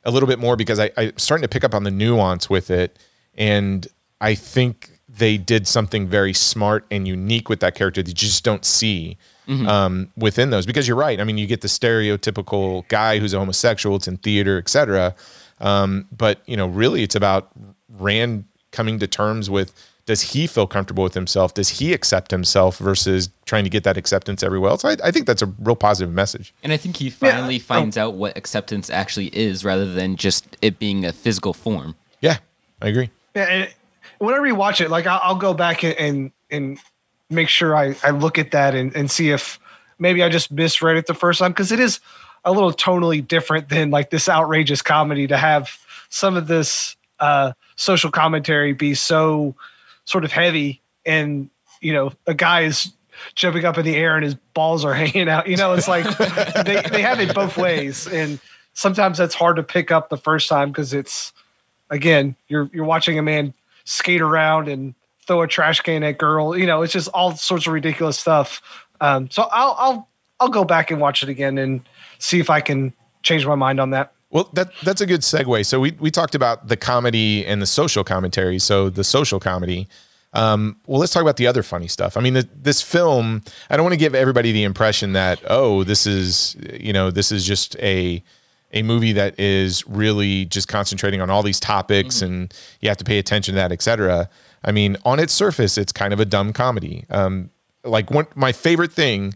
a little bit more because I, I'm starting to pick up on the nuance with it. And I think they did something very smart and unique with that character that you just don't see mm-hmm. um, within those. Because you're right. I mean, you get the stereotypical guy who's a homosexual. It's in theater, et cetera. Um, but, you know, really it's about Rand coming to terms with, does he feel comfortable with himself? Does he accept himself versus trying to get that acceptance everywhere else? I, I think that's a real positive message. And I think he finally yeah. finds oh. out what acceptance actually is rather than just it being a physical form. Yeah, I agree. Yeah, and- When I rewatch it, like I'll, I'll go back and and make sure I, I look at that and, and see if maybe I just misread it the first time because it is a little tonally different than like this outrageous comedy to have some of this uh, social commentary be so sort of heavy and, you know, a guy is jumping up in the air and his balls are hanging out. You know, it's like they, they have it both ways. And sometimes that's hard to pick up the first time because it's, again, you're you're watching a man skate around and throw a trash can at girl. You know, it's just all sorts of ridiculous stuff. Um, so I'll, I'll, I'll go back and watch it again and see if I can change my mind on that. Well, that that's a good segue. So we, we talked about the comedy and the social commentary. So the social comedy, Um, well, let's talk about the other funny stuff. I mean, the, this film, I don't want to give everybody the impression that, oh, this is, you know, this is just a, a movie that is really just concentrating on all these topics mm-hmm. and you have to pay attention to that, et cetera. I mean, on its surface, it's kind of a dumb comedy. Um, like one, my favorite thing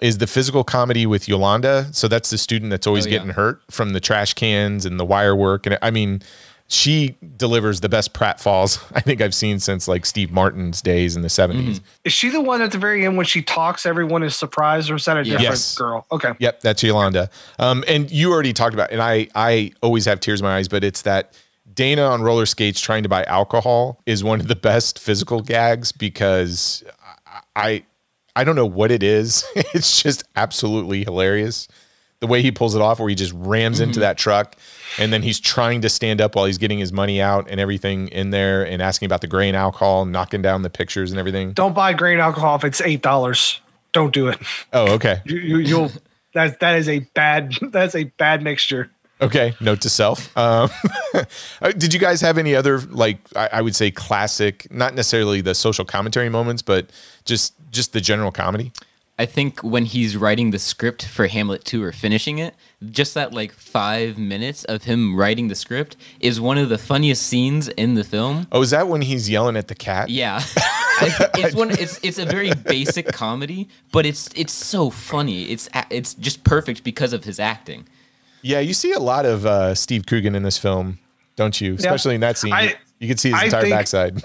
is the physical comedy with Yolanda. So that's the student that's always oh, yeah. getting hurt from the trash cans and the wire work. And I mean, she delivers the best pratfalls I think I've seen since like Steve Martin's days in the seventies. Is she the one at the very end when she talks, everyone is surprised, or is that a different yes. girl? Okay. Yep. That's Yolanda. Um, and you already talked about, and I, I always have tears in my eyes, but it's that Dana on roller skates trying to buy alcohol is one of the best physical gags because I, I don't know what it is. It's just absolutely hilarious. The way he pulls it off where he just rams into mm-hmm. that truck and then he's trying to stand up while he's getting his money out and everything in there and asking about the grain alcohol and knocking down the pictures and everything. Don't buy grain alcohol if it's eight dollars. Don't do it. Oh, okay. you, you, you'll, that, that is a bad, that's a bad mixture. Okay. Note to self. Um, did you guys have any other, like, I, I would say classic, not necessarily the social commentary moments, but just, just the general comedy? I think when he's writing the script for Hamlet two or finishing it, just that like five minutes of him writing the script is one of the funniest scenes in the film. Oh, is that when he's yelling at the cat? Yeah. I, it's one. It's it's a very basic comedy, but it's it's so funny. It's it's just perfect because of his acting. Yeah, you see a lot of uh, Steve Coogan in this film, don't you? Especially yeah. in that scene. I, you can see his I entire think- backside.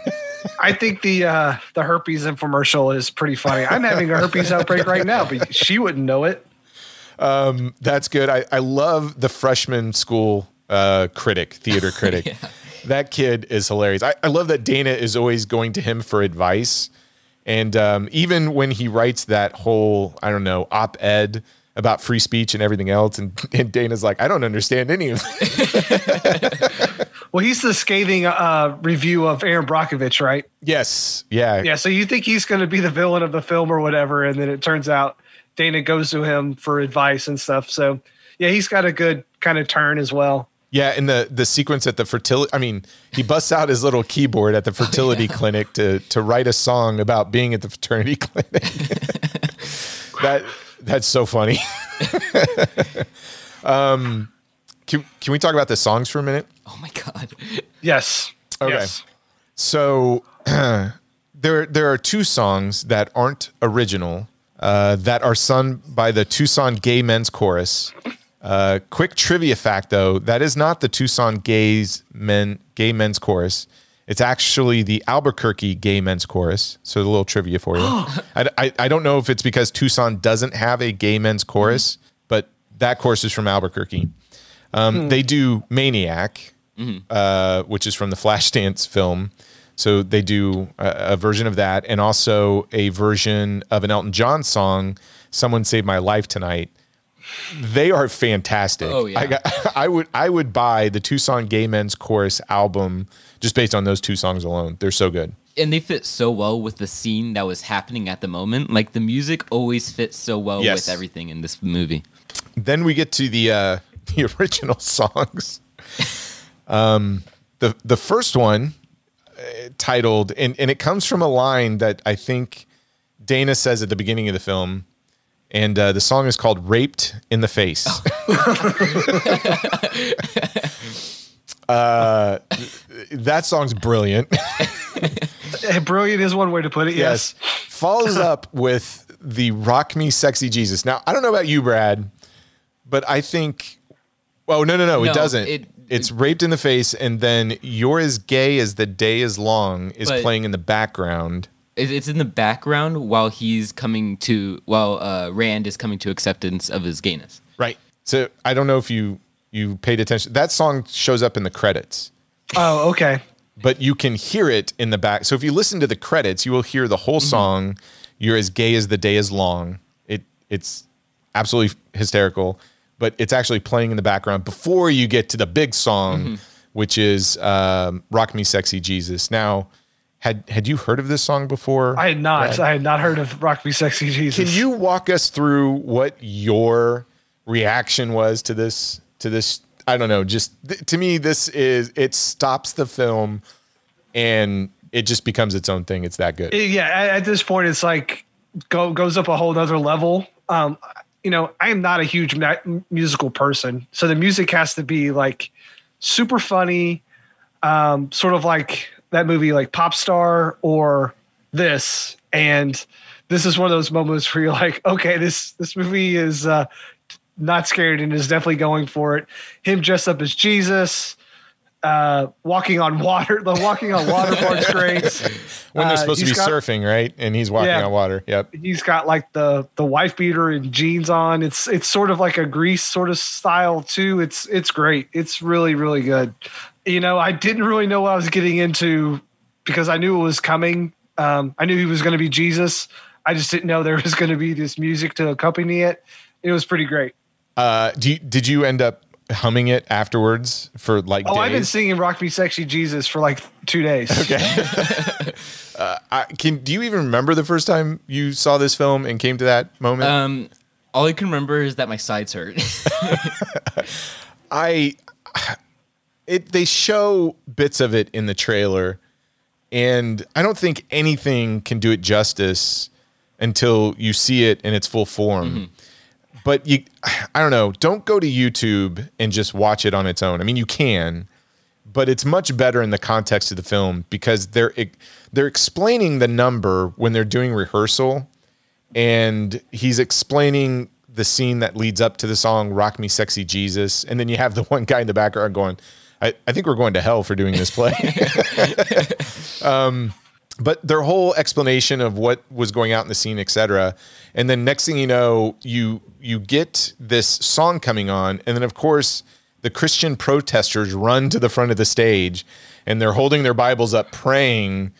I think the uh, the herpes infomercial is pretty funny. I'm having a herpes outbreak right now, but she wouldn't know it. Um, that's good. I, I love the freshman school uh, critic, theater critic. yeah. That kid is hilarious. I, I love that Dana is always going to him for advice. And um, even when he writes that whole, I don't know, op-ed about free speech and everything else, and, and Dana's like, I don't understand any of it. Well, he's the scathing uh, review of Aaron Brockovich, right? Yes. Yeah. Yeah. So you think he's going to be the villain of the film or whatever. And then it turns out Dana goes to him for advice and stuff. So, yeah, he's got a good kind of turn as well. Yeah. And the, the sequence at the fertility, I mean, he busts out his little keyboard at the fertility oh, yeah. clinic to, to write a song about being at the fraternity clinic. that That's so funny. um Can, can we talk about the songs for a minute? Oh my God. Yes. Okay. Yes. So uh, there, there are two songs that aren't original uh, that are sung by the Tucson Gay Men's Chorus. Uh, quick trivia fact though, that is not the Tucson Gays Men, Gay Men's Chorus. It's actually the Albuquerque Gay Men's Chorus. So a little trivia for you. I, I, I don't know if it's because Tucson doesn't have a gay men's chorus, mm-hmm. but that chorus is from Albuquerque. Um, mm-hmm. They do Maniac, mm-hmm. uh, which is from the Flashdance film. So they do a, a version of that and also a version of an Elton John song, Someone Saved My Life Tonight. They are fantastic. Oh, yeah. I, got, I would I would buy the Tucson Gay Men's Chorus album just based on those two songs alone. They're so good. And they fit so well with the scene that was happening at the moment. Like the music always fits so well yes. with everything in this movie. Then we get to the... Uh, the original songs. Um, the the first one uh, titled, and, and it comes from a line that I think Dana says at the beginning of the film, and uh, the song is called Raped in the Face. Oh. uh, that song's brilliant. Brilliant is one way to put it, yes. yes. Follows up with the Rock Me Sexy Jesus. Now, I don't know about you, Brad, but I think... Oh, no, no, no, no, it doesn't. It, it's Raped in the Face, and then You're As Gay As The Day Is Long is playing in the background. It's in the background while he's coming to, while uh, Rand is coming to acceptance of his gayness. Right. So I don't know if you, you paid attention. That song shows up in the credits. Oh, okay. But you can hear it in the back. So if you listen to the credits, you will hear the whole mm-hmm. song, You're As Gay As The Day Is Long. It It's absolutely hysterical. But it's actually playing in the background before you get to the big song, mm-hmm. which is um, Rock Me Sexy Jesus. Now, had had you heard of this song before? I had not. Brad? I had not heard of Rock Me Sexy Jesus. Can you walk us through what your reaction was to this? To this, I don't know, just th- to me, this is, it stops the film and it just becomes its own thing. It's that good. Yeah. At this point, it's like go, goes up a whole other level. Um, you know, I am not a huge musical person, so the music has to be like super funny, um, sort of like that movie, like Pop Star or this. And this is one of those moments where you're like, okay, this, this movie is uh, not scared and is definitely going for it. Him dressed up as Jesus, uh, walking on water, the walking on water part's great. When they're supposed uh, to be got, surfing, right? And he's walking yeah, on water. Yep. He's got like the, the wife beater and jeans on. It's, it's sort of like a Grease sort of style too. It's, it's great. It's really, really good. You know, I didn't really know what I was getting into because I knew it was coming. Um, I knew he was going to be Jesus. I just didn't know there was going to be this music to accompany it. It was pretty great. Uh, do you, did you end up humming it afterwards for like oh, days? I've been singing Rock Me Sexy Jesus for like two days. Okay. uh, I, can, do you even remember the first time you saw this film and came to that moment? Um, all I can remember is that my sides hurt. I, it, they show bits of it in the trailer, and I don't think anything can do it justice until you see it in its full form. Mm-hmm. But you, I don't know, don't go to YouTube and just watch it on its own. I mean, you can, but it's much better in the context of the film because they're they're explaining the number when they're doing rehearsal, and he's explaining the scene that leads up to the song Rock Me Sexy Jesus, and then you have the one guy in the background going, I, I think we're going to hell for doing this play. um But their whole explanation of what was going out in the scene, et cetera. And then next thing you know, you you get this song coming on. And then, of course, the Christian protesters run to the front of the stage, and they're holding their Bibles up praying,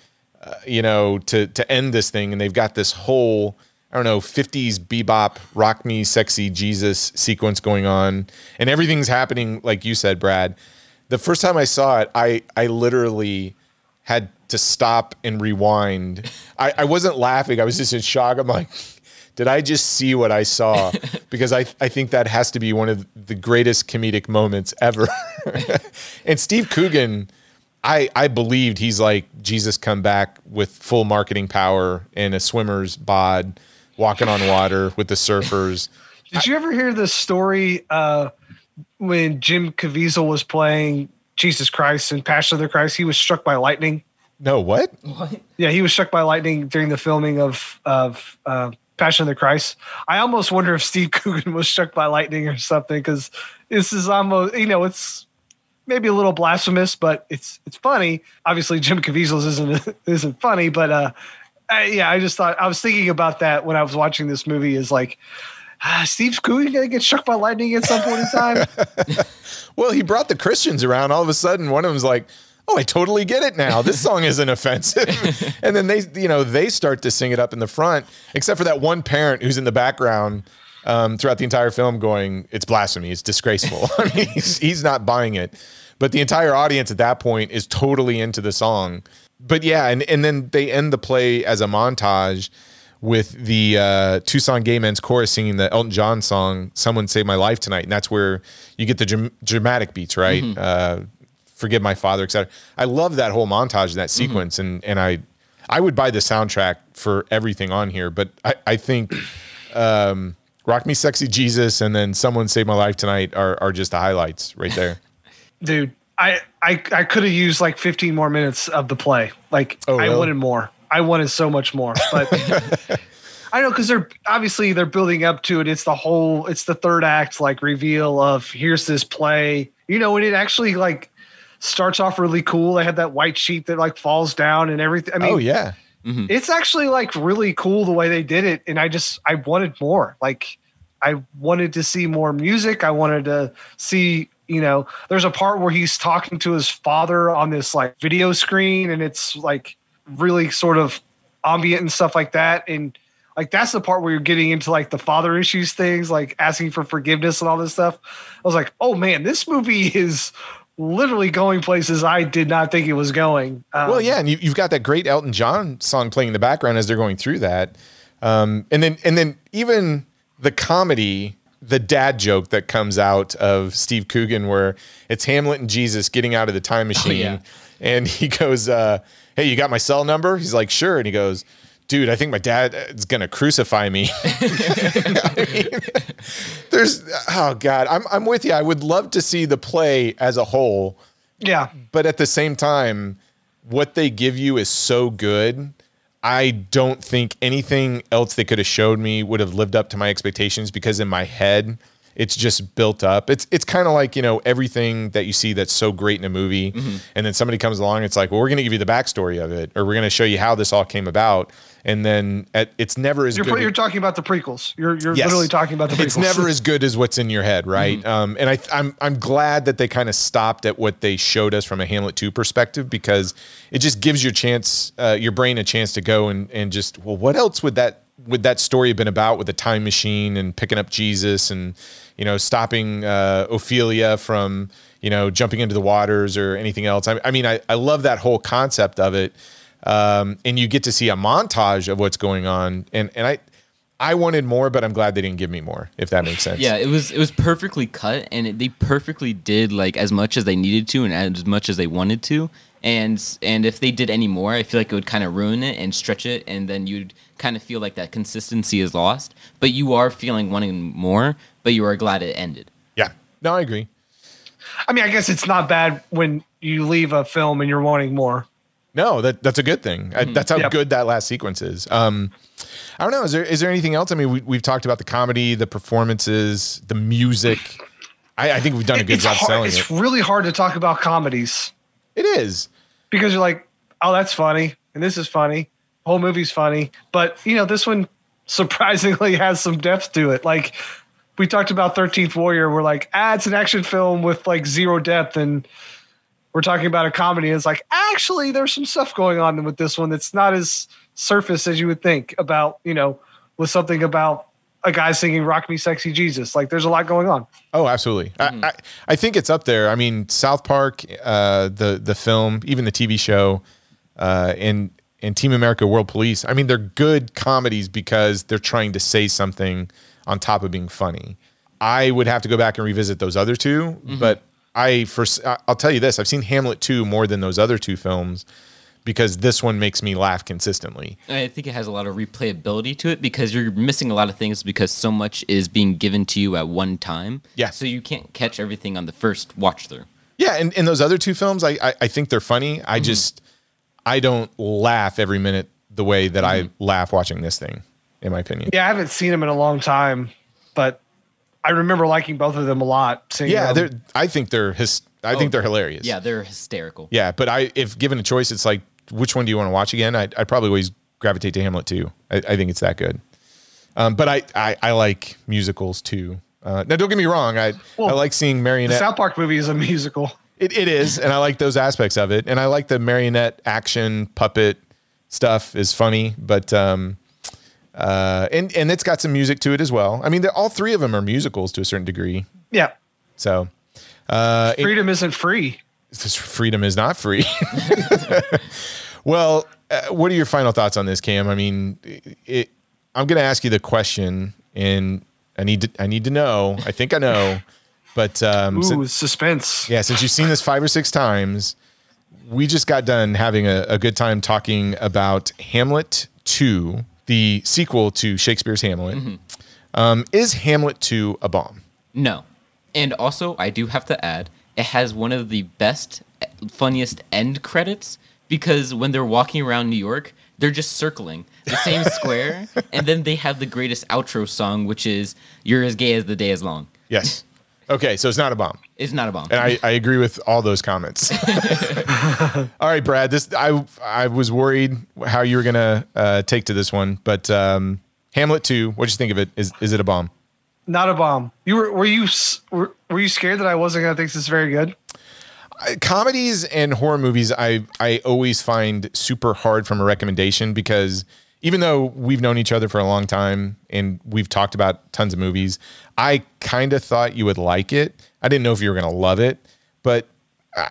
uh, you know, to, to end this thing. And they've got this whole, I don't know, fifties bebop, Rock Me Sexy Jesus sequence going on. And everything's happening, like you said, Brad. The first time I saw it, I I literally had to stop and rewind. I, I wasn't laughing. I was just in shock. I'm like, did I just see what I saw? Because I, I think that has to be one of the greatest comedic moments ever. And Steve Coogan, I, I believed he's like, Jesus come back with full marketing power and a swimmer's bod, walking on water with the surfers. Did you ever hear the story uh, when Jim Caviezel was playing Jesus Christ in Passion of the Christ? He was struck by lightning. No, what? What? Yeah, he was struck by lightning during the filming of of uh, Passion of the Christ. I almost wonder if Steve Coogan was struck by lightning or something, because this is almost, you know, it's maybe a little blasphemous, but it's it's funny. Obviously, Jim Caviezel isn't isn't funny, but uh, I, yeah, I just thought, I was thinking about that when I was watching this movie. Is like, ah, Steve Coogan gonna get struck by lightning at some point in time? Well, he brought the Christians around. All of a sudden, one of them's like, oh, I totally get it now. This song isn't offensive. And then they, you know, they start to sing it up in the front, except for that one parent who's in the background um, throughout the entire film going, it's blasphemy, it's disgraceful. I mean, he's, he's not buying it. But the entire audience at that point is totally into the song. But yeah, and, and then they end the play as a montage with the uh, Tucson Gay Men's Chorus singing the Elton John song, Someone Save My Life Tonight. And that's where you get the dr- dramatic beats, right? Mm-hmm. Uh, Forgive My Father, et cetera. I love that whole montage, that sequence. Mm-hmm. And, and I, I would buy the soundtrack for everything on here, but I, I think, um, Rock Me Sexy Jesus and then Someone Save My Life Tonight are, are just the highlights right there. Dude, I, I, I could have used like fifteen more minutes of the play. Like oh, really? I wanted more. I wanted so much more, but I know, cause they're obviously they're building up to it. It's the whole, it's the third act, like reveal of here's this play, you know, and it actually like, starts off really cool. They had that white sheet that like falls down and everything. I mean, oh yeah, mm-hmm. It's actually like really cool the way they did it. And I just, I wanted more, like I wanted to see more music. I wanted to see, you know, there's a part where he's talking to his father on this like video screen, and it's like really sort of ambient and stuff like that. And like, that's the part where you're getting into like the father issues things, like asking for forgiveness and all this stuff. I was like, oh man, this movie is literally going places I did not think it was going. Um, well, yeah, and you, you've got that great Elton John song playing in the background as they're going through that, um, and then and then even the comedy the dad joke that comes out of Steve Coogan where it's Hamlet and Jesus getting out of the time machine. Oh, yeah. And he goes, uh, hey, you got my cell number? He's like, sure. And he goes, dude, I think my dad is going to crucify me. I mean, there's, oh God, I'm I'm with you. I would love to see the play as a whole. Yeah. But at the same time, what they give you is so good. I don't think anything else they could have showed me would have lived up to my expectations, because in my head, it's just built up. It's it's kind of like, you know, everything that you see that's so great in a movie, mm-hmm. and then somebody comes along, it's like, well, we're going to give you the backstory of it, or we're going to show you how this all came about. And then at, it's never as you're, good. You're as, talking about the prequels. You're you're yes. literally talking about the prequels. It's never as good as what's in your head, right? Mm-hmm. Um, and I, I'm I'm glad that they kind of stopped at what they showed us from a Hamlet two perspective, because it just gives your chance, uh, your brain a chance to go and and just, well, what else would that would that story have been about, with the time machine and picking up Jesus and, you know, stopping uh, Ophelia from, you know, jumping into the waters or anything else. I, I mean, I, I love that whole concept of it. Um, and you get to see a montage of what's going on. And, and I, I wanted more, but I'm glad they didn't give me more, if that makes sense. Yeah, it was it was perfectly cut, and it, they perfectly did like as much as they needed to and as much as they wanted to. And and if they did any more, I feel like it would kind of ruin it and stretch it, and then you'd kind of feel like that consistency is lost. But you are feeling wanting more, but you are glad it ended. Yeah. No, I agree. I mean, I guess it's not bad when you leave a film and you're wanting more. No, that that's a good thing. Mm-hmm. I, that's how yep. good that last sequence is. Um, I don't know. Is there is there anything else? I mean, we, we've talked about the comedy, the performances, the music. I, I think we've done a good it's job hard, selling it's it. It's really hard to talk about comedies. It is. Because you're like, oh, that's funny. And this is funny. The whole movie's funny. But, you know, this one surprisingly has some depth to it. Like, we talked about thirteenth Warrior. We're like, ah, it's an action film with, like, zero depth. And we're talking about a comedy. And it's like, actually, there's some stuff going on with this one that's not as surface as you would think about, you know, with something about a guy singing Rock Me Sexy Jesus. Like, there's a lot going on. Oh, absolutely. Mm-hmm. I, I, I think it's up there. I mean, South Park, uh, the the film, even the T V show, uh, and, and Team America, World Police. I mean, they're good comedies because they're trying to say something on top of being funny. I would have to go back and revisit those other two, mm-hmm. but I for, I'll tell you this. I've seen Hamlet two more than those other two films, because this one makes me laugh consistently. I think it has a lot of replayability to it, because you're missing a lot of things because so much is being given to you at one time. Yeah. So you can't catch everything on the first watch through. Yeah, and, and those other two films, I, I, I think they're funny. I mm-hmm. just, I don't laugh every minute the way that mm-hmm. I laugh watching this thing, in my opinion. Yeah, I haven't seen them in a long time, but I remember liking both of them a lot. Seeing yeah, they're, I think they're his, I oh, think they're hilarious. Yeah, they're hysterical. Yeah, but I, if given a choice, it's like, which one do you want to watch again? I'd, I'd probably always gravitate to Hamlet two. I, I think it's that good. Um, but I, I, I like musicals too. Uh, now, don't get me wrong. I well, I like seeing marionette. The South Park movie is a musical. It It is, and I like those aspects of it. And I like the marionette action puppet stuff is funny. But um, uh, and, and it's got some music to it as well. I mean, all three of them are musicals to a certain degree. Yeah. So. Uh, Freedom it, isn't free. Freedom is not free. Well, uh, what are your final thoughts on this, Cam? I mean, it, it, I'm going to ask you the question, and I need to, I need to know. I think I know, but um, ooh, since, suspense. Yeah, since you've seen this five or six times, we just got done having a, a good time talking about Hamlet two, the sequel to Shakespeare's Hamlet. Mm-hmm. Um, is Hamlet two a bomb? No, and also I do have to add, it has one of the best, funniest end credits, because when they're walking around New York, they're just circling the same square, and then they have the greatest outro song, which is "You're as gay as the day is long." Yes. Okay, so it's not a bomb. It's not a bomb. And I, I agree with all those comments. All right, Brad. This I I was worried how you were gonna uh, take to this one, but um, Hamlet two. What did you think of it? Is is it a bomb? Not a bomb. You were were you were, were you scared that I wasn't going to think this is very good? Comedies and horror movies, I I always find super hard from a recommendation, because even though we've known each other for a long time and we've talked about tons of movies, I kind of thought you would like it. I didn't know if you were going to love it, but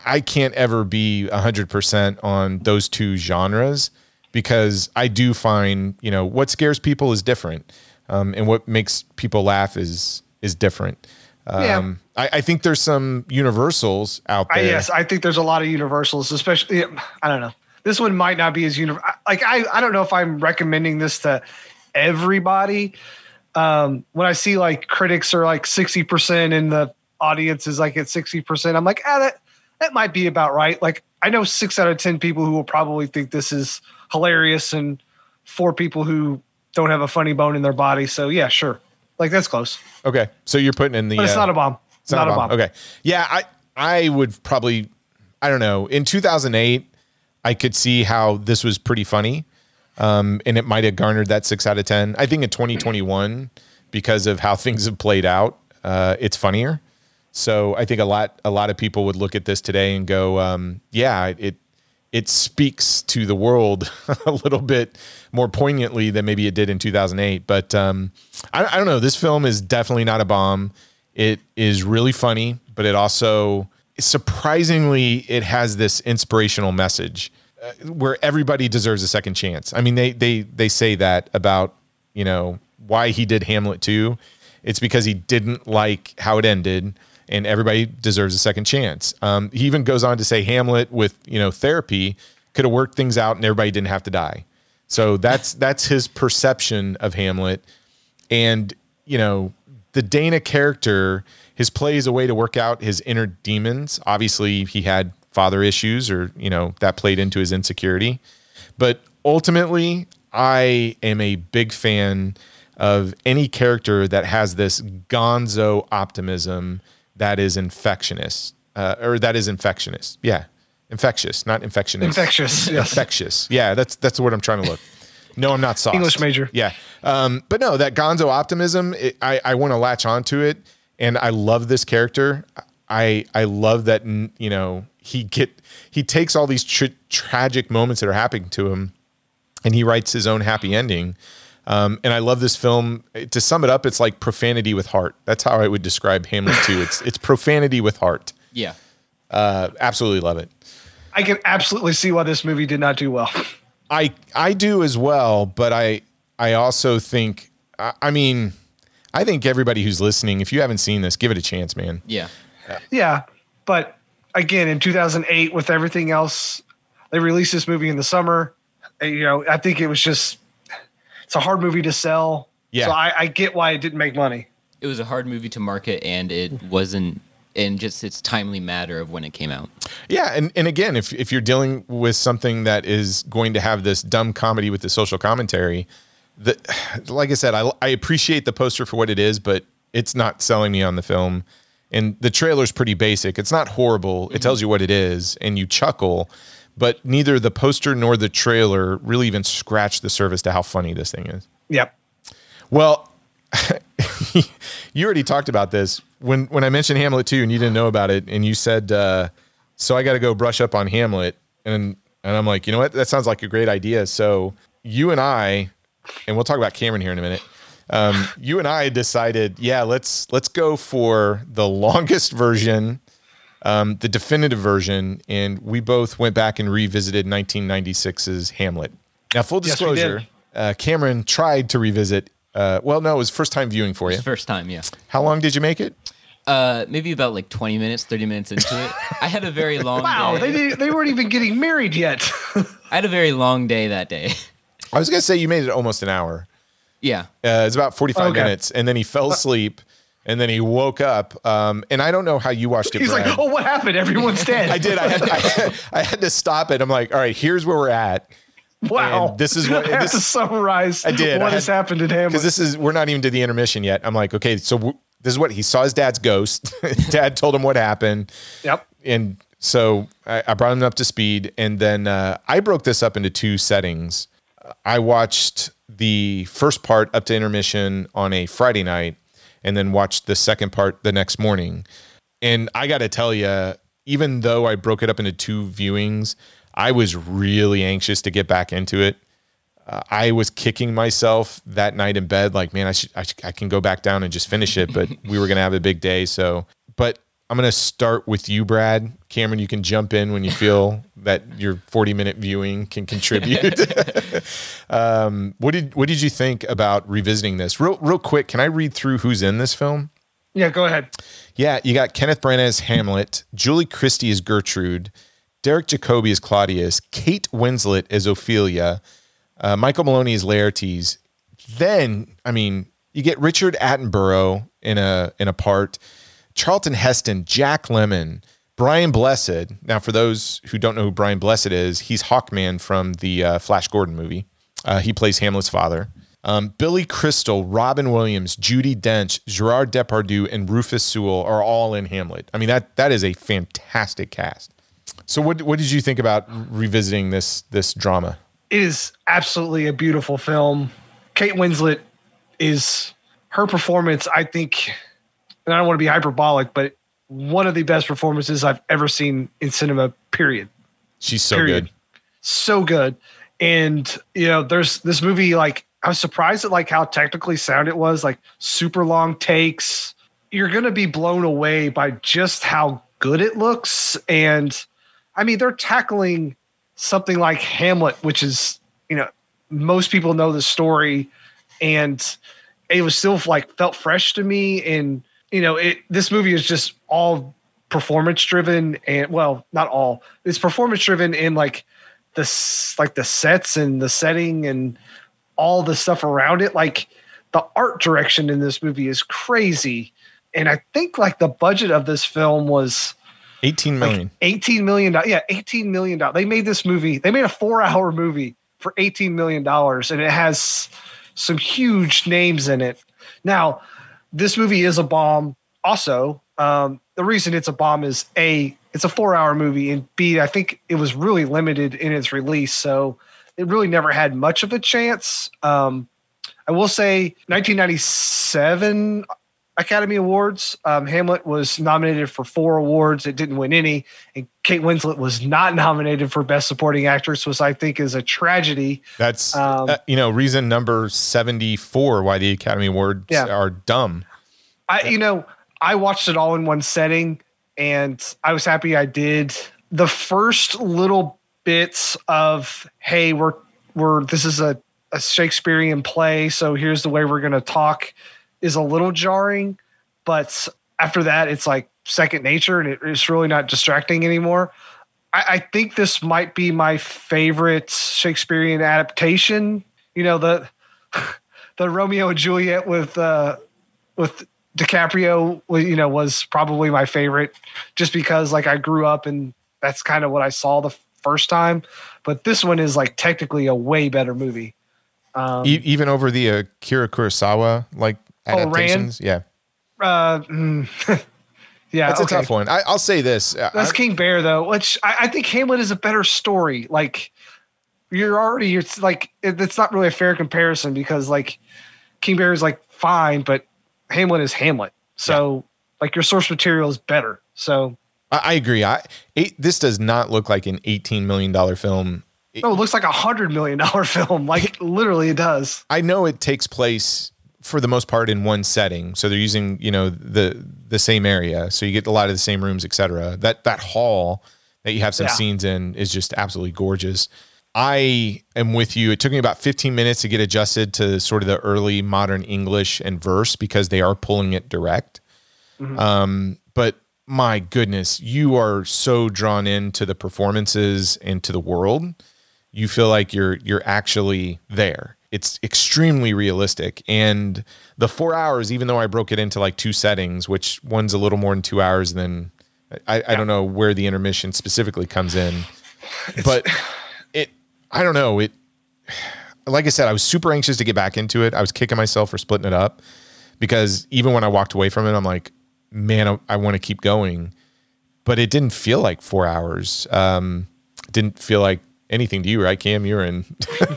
I can't ever be one hundred percent on those two genres, because I do find, you know, what scares people is different. Um, and what makes people laugh is is different. Um, yeah. I, I think there's some universals out there. I, yes, I think there's a lot of universals, especially, I don't know. This one might not be as universal. Like, I, I don't know if I'm recommending this to everybody. Um, when I see like critics are like sixty percent and the audience is like at sixty percent, I'm like, ah, that, that might be about right. Like, I know six out of ten people who will probably think this is hilarious and four people who don't have a funny bone in their body. So yeah, sure. Like, that's close. Okay. So you're putting in the, but it's uh, not a bomb. It's not, not a bomb. bomb. Okay. Yeah. I, I would probably, I don't know. In two thousand eight, I could see how this was pretty funny. Um, and it might've garnered that six out of ten. I think in twenty twenty-one, because of how things have played out, uh, it's funnier. So I think a lot, a lot of people would look at this today and go, um, yeah, it, it speaks to the world a little bit more poignantly than maybe it did in two thousand eight. But um, I, I don't know. This film is definitely not a bomb. It is really funny, but it also, surprisingly, it has this inspirational message uh, where everybody deserves a second chance. I mean, they they they say that about, you know, why he did Hamlet two. It's because he didn't like how it ended, and everybody deserves a second chance. Um, he even goes on to say Hamlet, with, you know, therapy, could have worked things out and everybody didn't have to die. So that's that's his perception of Hamlet. And, you know, the Dana character, his play is a way to work out his inner demons. Obviously, he had father issues, or, you know, that played into his insecurity. But ultimately, I am a big fan of any character that has this gonzo optimism that is infectious, uh, or that is infectious. Yeah. Infectious, not infectionist. Infectious. Yes. Infectious. Yeah. That's, that's the word I'm trying to look. No, I'm not sauced. English major. Yeah. Um, but no, that gonzo optimism, it, I, I want to latch onto it. And I love this character. I, I love that, you know, he get, he takes all these tra- tragic moments that are happening to him and he writes his own happy ending. Um, and I love this film. To sum it up, it's like profanity with heart. That's how I would describe Hamlet two. It's it's profanity with heart. Yeah. Uh, absolutely love it. I can absolutely see why this movie did not do well. I I do as well, but I I also think, I, I mean, I think everybody who's listening, if you haven't seen this, give it a chance, man. Yeah. Yeah. Yeah, but again, in two thousand eight, with everything else, they released this movie in the summer. You know, I think it was just... It's a hard movie to sell. Yeah. So I, I get why it didn't make money. It was a hard movie to market, and it wasn't, and just its timely matter of when it came out. Yeah. And, and again, if, if you're dealing with something that is going to have this dumb comedy with the social commentary, the, like I said, I, I appreciate the poster for what it is, but it's not selling me on the film. And the trailer's pretty basic. It's not horrible. Mm-hmm. It tells you what it is and you chuckle. But neither the poster nor the trailer really even scratched the surface to how funny this thing is. Yep. Well, you already talked about this when when I mentioned Hamlet two and you didn't know about it, and you said, uh, "So I got to go brush up on Hamlet," and and I'm like, you know what? That sounds like a great idea. So you and I, and we'll talk about Cameron here in a minute. Um, you and I decided, yeah, let's let's go for the longest version. Um, the definitive version, and we both went back and revisited nineteen ninety-six's Hamlet. Now, full disclosure, yes, uh, Cameron tried to revisit. Uh, well, no, it was first time viewing for you. First time, yeah. How long did you make it? Uh, maybe about like twenty minutes, thirty minutes into it. I had a very long wow, day. Wow, they, they weren't even getting married yet. I had a very long day that day. I was going to say you made it almost an hour. Yeah. Uh, it's about forty-five okay. minutes, and then he fell asleep. And then he woke up, um, and I don't know how you watched it, Brad. He's like, oh, what happened? Everyone's dead. I did. I had, I, had, I had to stop it. I'm like, all right, here's where we're at. Wow. And this is what I have this, to summarize I did. what I had, has happened in Hamlet. Because this is, we're not even to the intermission yet. I'm like, okay, so w- this is what, he saw his dad's ghost. Dad told him what happened. Yep. And so I, I brought him up to speed. And then uh, I broke this up into two settings. I watched the first part up to intermission on a Friday night, and then watched the second part the next morning. And I got to tell you, even though I broke it up into two viewings, I was really anxious to get back into it. Uh, I was kicking myself that night in bed, like, man, I should, I, should, I can go back down and just finish it. But we were going to have a big day. So, but I'm going to start with you, Brad. Cameron, you can jump in when you feel that your forty minute viewing can contribute. um, what did, what did you think about revisiting this real, real quick? Can I read through who's in this film? Yeah, go ahead. Yeah, you got Kenneth Branagh as Hamlet, Julie Christie as Gertrude, Derek Jacobi as Claudius, Kate Winslet as Ophelia, uh, Michael Maloney as Laertes. Then, I mean, you get Richard Attenborough in a in a part, Charlton Heston, Jack Lemmon, Brian Blessed. Now, for those who don't know who Brian Blessed is, he's Hawkman from the uh, Flash Gordon movie. Uh, he plays Hamlet's father. Um, Billy Crystal, Robin Williams, Judy Dench, Gerard Depardieu, and Rufus Sewell are all in Hamlet. I mean, that that is a fantastic cast. So what what did you think about revisiting this this drama? It is absolutely a beautiful film. Kate Winslet is, her performance, I think, and I don't want to be hyperbolic, but one of the best performances I've ever seen in cinema, period. She's so period. good. So good. And, you know, there's this movie, like, I was surprised at like how technically sound it was, like super long takes. You're going to be blown away by just how good it looks. And I mean, they're tackling something like Hamlet, which is, you know, most people know the story, and it was still like felt fresh to me. And, you know, it, this movie is just all performance driven, and well, not all, it's performance driven in like this, like the sets and the setting and all the stuff around it. Like the art direction in this movie is crazy. And I think like the budget of this film was eighteen million dollars. Like eighteen million dollars. Yeah. eighteen million dollars. They made this movie. They made a four hour movie for eighteen million dollars, and it has some huge names in it. Now, this movie is a bomb. Also, um, the reason it's a bomb is A, it's a four hour movie, and B, I think it was really limited in its release. So it really never had much of a chance. Um, I will say nineteen ninety-seven Academy Awards, um, Hamlet was nominated for four awards. It didn't win any. And Kate Winslet was not nominated for Best Supporting Actress, which I think is a tragedy. That's, um, uh, you know, reason number seventy-four why the Academy Awards yeah. are dumb. I, yeah. You know, I watched it all in one setting, and I was happy I did. The first little bits of, hey, we're we're this is a, a Shakespearean play, so here's the way we're going to talk, is a little jarring. But after that, it's like second nature, and it, it's really not distracting anymore. I, I think this might be my favorite Shakespearean adaptation. You know, the the Romeo and Juliet with uh, with DiCaprio, you know, was probably my favorite, just because like I grew up and that's kind of what I saw the first time, but this one is like technically a way better movie. Um, e- even over the uh, Akira Kurosawa like adaptations, oh, yeah, uh, mm, yeah, that's okay. A tough one. I, I'll say this: that's I, King Bear though, which I, I think Hamlet is a better story. Like you're already, you're like it, it's not really a fair comparison, because like King Bear is like fine, but Hamlet is Hamlet, so yeah. Like your source material is better, so. I agree. I it, this does not look like an eighteen million dollars film. It, no, it looks like a one hundred million dollars film. Like, it, literally, it does. I know it takes place, for the most part, in one setting. So they're using, you know, the the same area. So you get a lot of the same rooms, et cetera. That, that hall that you have some yeah. scenes in is just absolutely gorgeous. I am with you. It took me about fifteen minutes to get adjusted to sort of the early modern English and verse, because they are pulling it direct. Mm-hmm. Um, but... my goodness, you are so drawn into the performances and to the world. You feel like you're you're actually there. It's extremely realistic. And the four hours, even though I broke it into like two settings, which one's a little more than two hours than I, yeah. I don't know where the intermission specifically comes in. It's, but it, I don't know. It, like I said, I was super anxious to get back into it. I was kicking myself for splitting it up, because even when I walked away from it, I'm like, man, I, I want to keep going, but it didn't feel like four hours. Um, didn't feel like anything to you, right, Cam? You're in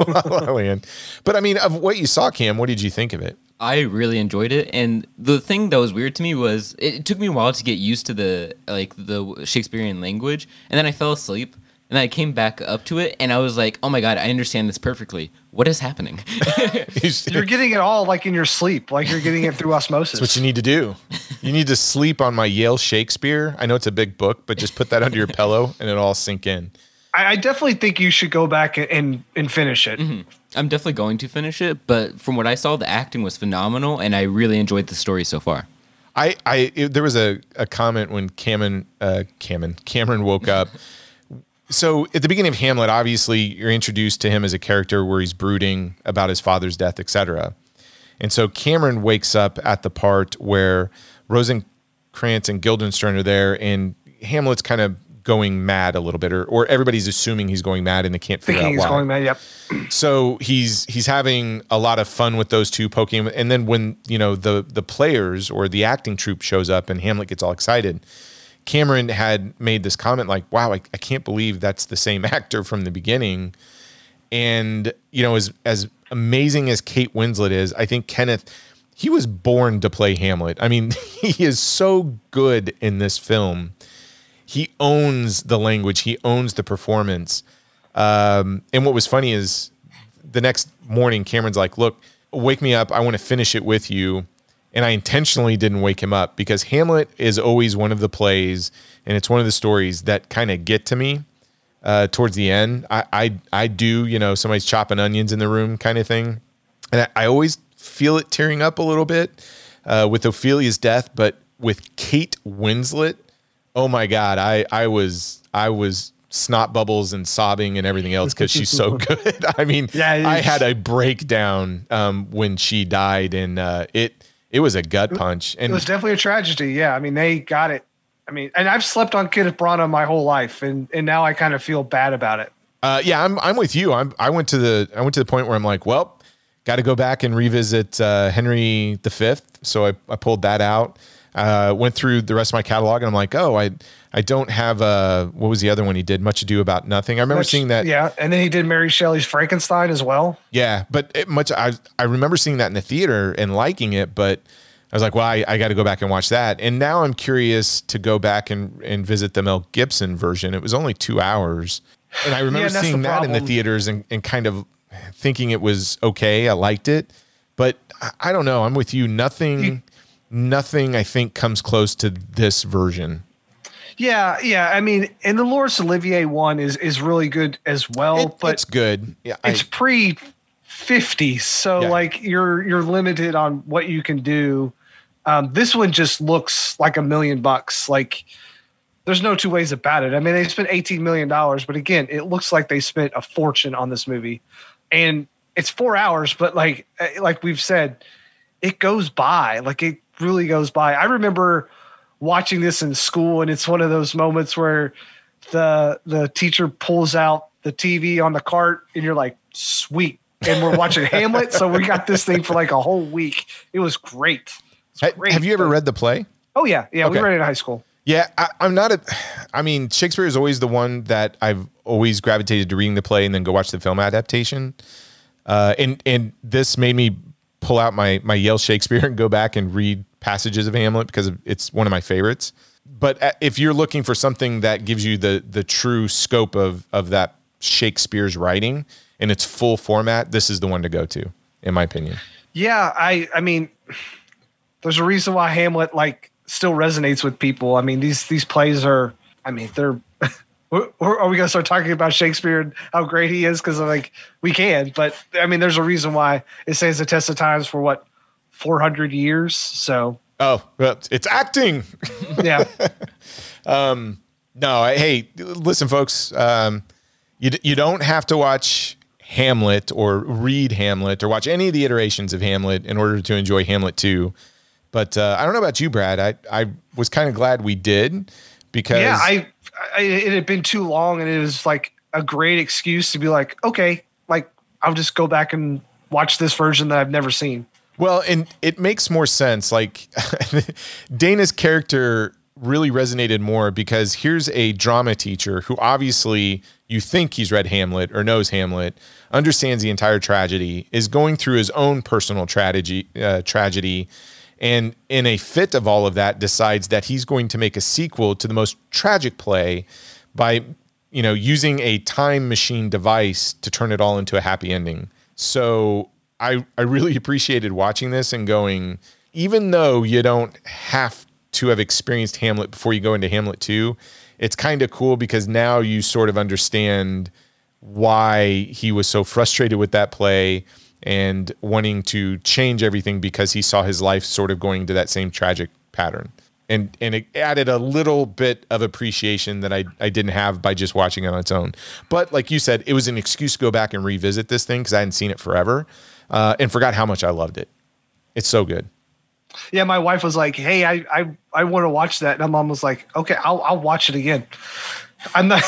La La Land. But I mean, of what you saw, Cam, what did you think of it? I really enjoyed it, and the thing that was weird to me was it took me a while to get used to the like the Shakespearean language, and then I fell asleep. And I came back up to it, and I was like, oh, my God, I understand this perfectly. What is happening? You're getting it all, like, in your sleep. Like, you're getting it through osmosis. That's what you need to do. You need to sleep on my Yale Shakespeare. I know it's a big book, but just put that under your pillow, and it'll all sink in. I, I definitely think you should go back and, and finish it. Mm-hmm. I'm definitely going to finish it, but from what I saw, the acting was phenomenal, and I really enjoyed the story so far. I, I it, there was a, a comment when Cameron, uh, Cameron, Cameron woke up. So at the beginning of Hamlet, obviously you're introduced to him as a character where he's brooding about his father's death, et cetera. And so Cameron wakes up at the part where Rosencrantz and Guildenstern are there, and Hamlet's kind of going mad a little bit, or, or everybody's assuming he's going mad and they can't figure Thinking out why. He's going mad, yep. So he's he's having a lot of fun with those two poking him. And then when, you know, the the players or the acting troupe shows up and Hamlet gets all excited, Cameron had made this comment like, wow, I, I can't believe that's the same actor from the beginning. And, you know, as as amazing as Kate Winslet is, I think Kenneth, he was born to play Hamlet. I mean, he is so good in this film. He owns the language. He owns the performance. Um, and what was funny is the next morning, Cameron's like, look, wake me up. I want to finish it with you. And I intentionally didn't wake him up because Hamlet is always one of the plays, and it's one of the stories that kind of get to me uh, towards the end. I, I I do, you know, somebody's chopping onions in the room kind of thing. And I, I always feel it tearing up a little bit uh, with Ophelia's death, but with Kate Winslet, oh my God, I, I was I was snot bubbles and sobbing and everything else because she's so good. I mean, yeah, I had a breakdown um, when she died, and uh, it it was a gut punch. And it was definitely a tragedy. Yeah, I mean, they got it. I mean, and I've slept on Kenneth Branagh my whole life, and, and now I kind of feel bad about it. Uh, yeah, I'm I'm with you. I'm I went to the I went to the point where I'm like, well, got to go back and revisit uh, Henry the Fifth. So I I pulled that out. Uh, went through the rest of my catalog and I'm like, oh, I I don't have a, what was the other one he did? Much Ado About Nothing. I remember much, seeing that. Yeah, and then he did Mary Shelley's Frankenstein as well. Yeah, but it much I I remember seeing that in the theater and liking it, but I was like, well, I, I got to go back and watch that. And now I'm curious to go back and, and visit the Mel Gibson version. It was only two hours. And I remember yeah, seeing that in the theaters and, and kind of thinking it was okay. I liked it, but I, I don't know. I'm with you. Nothing... You, Nothing, I think, comes close to this version. Yeah, yeah. I mean, and the Laurence Olivier one is is really good as well. It, but it's good. Yeah, it's pre fifty, so yeah. like you're you're limited on what you can do. Um, this one just looks like a million bucks. Like there's no two ways about it. I mean, they spent eighteen million dollars, but again, it looks like they spent a fortune on this movie, and it's four hours. But like like we've said, it goes by. Like it. really goes by. I remember watching this in school, and it's one of those moments where the the teacher pulls out the T V on the cart and you're like, sweet. And we're watching Hamlet. So we got this thing for like a whole week. It was great. It was great. Have you ever read the play? Oh yeah. Yeah. Okay. We read it in high school. Yeah. I, I'm not a, I mean, Shakespeare is always the one that I've always gravitated to reading the play and then go watch the film adaptation. Uh, and, and this made me pull out my, my Yale Shakespeare and go back and read passages of Hamlet because it's one of my favorites. But if you're looking for something that gives you the, the true scope of, of that Shakespeare's writing in its full format, this is the one to go to, in my opinion. Yeah. I, I mean, there's a reason why Hamlet like still resonates with people. I mean, these, these plays are, I mean, they're, are we going to start talking about Shakespeare and how great he is? Because I'm like, we can, but I mean, there's a reason why it stands the test of times for what, four hundred years. So, oh, it's acting. Yeah. um, no, I, hey, listen, folks, um, you, you don't have to watch Hamlet or read Hamlet or watch any of the iterations of Hamlet in order to enjoy Hamlet two. But uh, I don't know about you, Brad. I, I was kind of glad we did because yeah, I, I, it had been too long, and it was like a great excuse to be like, okay, like I'll just go back and watch this version that I've never seen. Well, and it makes more sense. Like Dana's character really resonated more because here's a drama teacher who obviously you think he's read Hamlet or knows Hamlet, understands the entire tragedy, is going through his own personal tragedy, uh, tragedy. And in a fit of all of that, decides that he's going to make a sequel to the most tragic play by, you know, using a time machine device to turn it all into a happy ending. So I, I really appreciated watching this and going, even though you don't have to have experienced Hamlet before you go into Hamlet two, it's kind of cool because now you sort of understand why he was so frustrated with that play and wanting to change everything because he saw his life sort of going to that same tragic pattern. And and it added a little bit of appreciation that I, I didn't have by just watching it on its own. But like you said, it was an excuse to go back and revisit this thing because I hadn't seen it forever uh, and forgot how much I loved it. It's so good. Yeah, my wife was like, hey, I I, I want to watch that. And my mom was like, okay, I'll I'll watch it again. I'm not.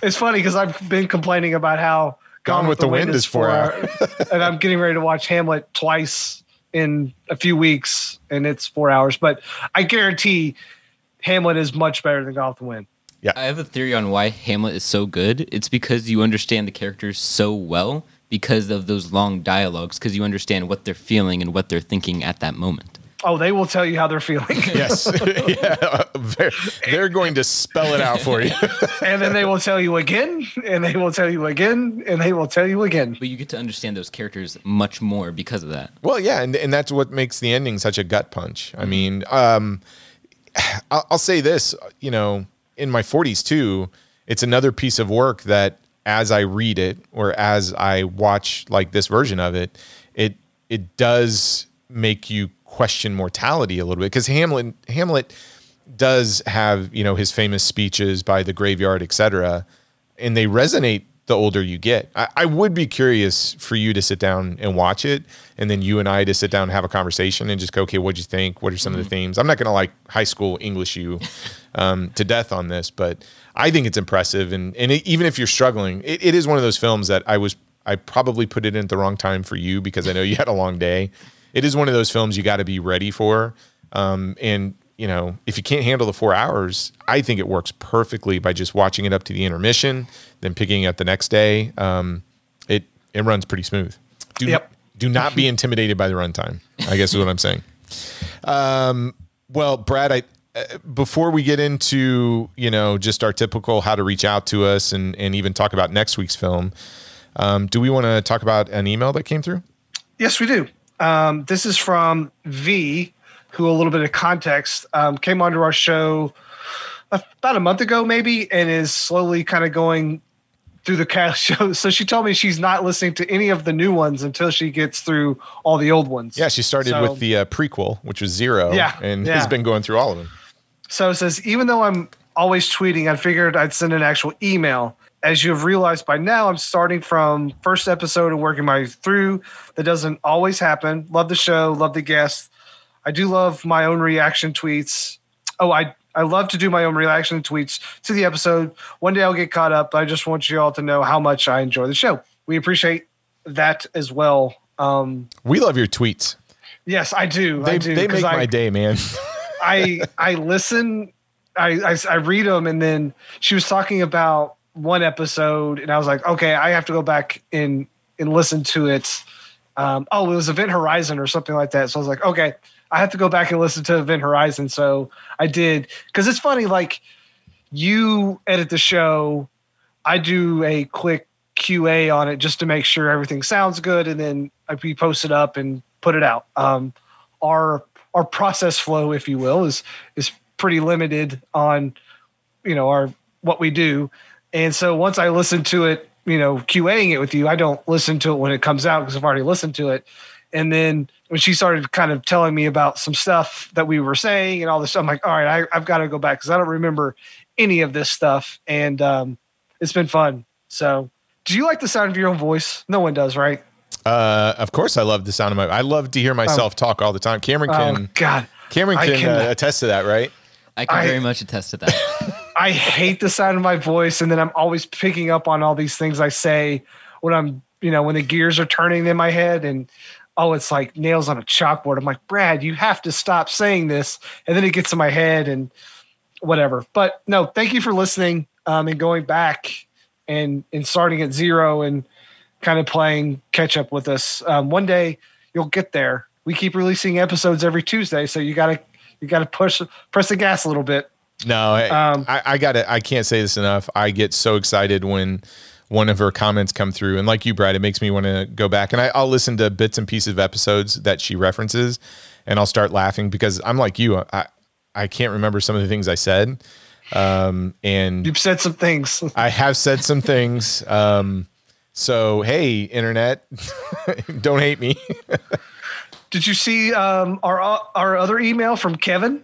It's funny because I've been complaining about how Gone, Gone with, with the, the Wind, Wind is four hours. And I'm getting ready to watch Hamlet twice in a few weeks, and it's four hours. But I guarantee Hamlet is much better than Gone with the Wind. Yeah, I have a theory on why Hamlet is so good. It's because you understand the characters so well because of those long dialogues, because you understand what they're feeling and what they're thinking at that moment. Oh, they will tell you how they're feeling. Yes. Yeah. They're, they're going to spell it out for you. And then they will tell you again, and they will tell you again, and they will tell you again. But you get to understand those characters much more because of that. Well, yeah, and, and that's what makes the ending such a gut punch. I mean, um, I'll, I'll say this, you know, in my forties too, it's another piece of work that as I read it or as I watch like this version of it, it it does make you question mortality a little bit, because Hamlet Hamlet does have, you know, his famous speeches by the graveyard, et cetera, and they resonate the older you get. I, I would be curious for you to sit down and watch it, and then you and I to sit down and have a conversation and just go, okay, what'd you think? What are some mm-hmm. of the themes? I'm not going to like high school English you um, to death on this, but I think it's impressive. And and it, even if you're struggling, it, it is one of those films that I was I probably put it in at the wrong time for you because I know you had a long day. It is one of those films you got to be ready for. Um, and, you know, if you can't handle the four hours, I think it works perfectly by just watching it up to the intermission, then picking it up the next day. Um, it it runs pretty smooth. Do, yep. do not be intimidated by the runtime, I guess is what I'm saying. Um, well, Brad, I uh, before we get into, you know, just our typical how to reach out to us and, and even talk about next week's film, um, do we want to talk about an email that came through? Yes, we do. Um, this is from V, who, a little bit of context, um, came onto our show about a month ago maybe and is slowly kind of going through the cast shows. So she told me she's not listening to any of the new ones until she gets through all the old ones. Yeah, she started so, with the uh, prequel, which was zero, yeah, and yeah. has been going through all of them. So it says, even though I'm always tweeting, I figured I'd send an actual email. As you have realized by now, I'm starting from first episode and working my way through. That doesn't always happen. Love the show. Love the guests. I do love my own reaction tweets. Oh, I, I love to do my own reaction tweets to the episode. One day I'll get caught up. But I just want you all to know how much I enjoy the show. We appreciate that as well. Um, we love your tweets. Yes, I do. They, I do, they make I, my day, man. I I listen. I, I I read them. And then she was talking about one episode and I was like, okay, I have to go back and, and listen to it. Um, oh, it was Event Horizon or something like that. So I was like, okay, I have to go back and listen to Event Horizon. So I did. Cause it's funny. Like you edit the show. I do a quick Q A on it just to make sure everything sounds good. And then I post it up and put it out. Um, our, our process flow, if you will, is, is pretty limited on, you know, our, what we do. And so once I listen to it, you know, QAing it with you, I don't listen to it when it comes out because I've already listened to it. And then when she started kind of telling me about some stuff that we were saying and all this stuff, I'm like, all right, I, I've got to go back because I don't remember any of this stuff. And um, it's been fun. So do you like the sound of your own voice? No one does, right? Uh, of course I love the sound of my, I love to hear myself um, talk all the time. Cameron can, oh God. Cameron can, can uh, attest to that, right? I can I, very much attest to that. I hate the sound of my voice, and then I'm always picking up on all these things I say when I'm, you know, when the gears are turning in my head, and oh, it's like nails on a chalkboard. I'm like, Brad, you have to stop saying this, and then it gets in my head and whatever. But no, thank you for listening um, and going back and and starting at zero and kind of playing catch up with us. Um, one day you'll get there. We keep releasing episodes every Tuesday, so you gotta you gotta push press the gas a little bit. No, um, I, I got it. I can't say this enough. I get so excited when one of her comments come through, and like you, Brad, it makes me want to go back and I, I'll listen to bits and pieces of episodes that she references, and I'll start laughing because I'm like you. I I can't remember some of the things I said, um, and you've said some things. I have said some things. Um, so hey, internet, don't hate me. Did you see um, our our other email from Kevin,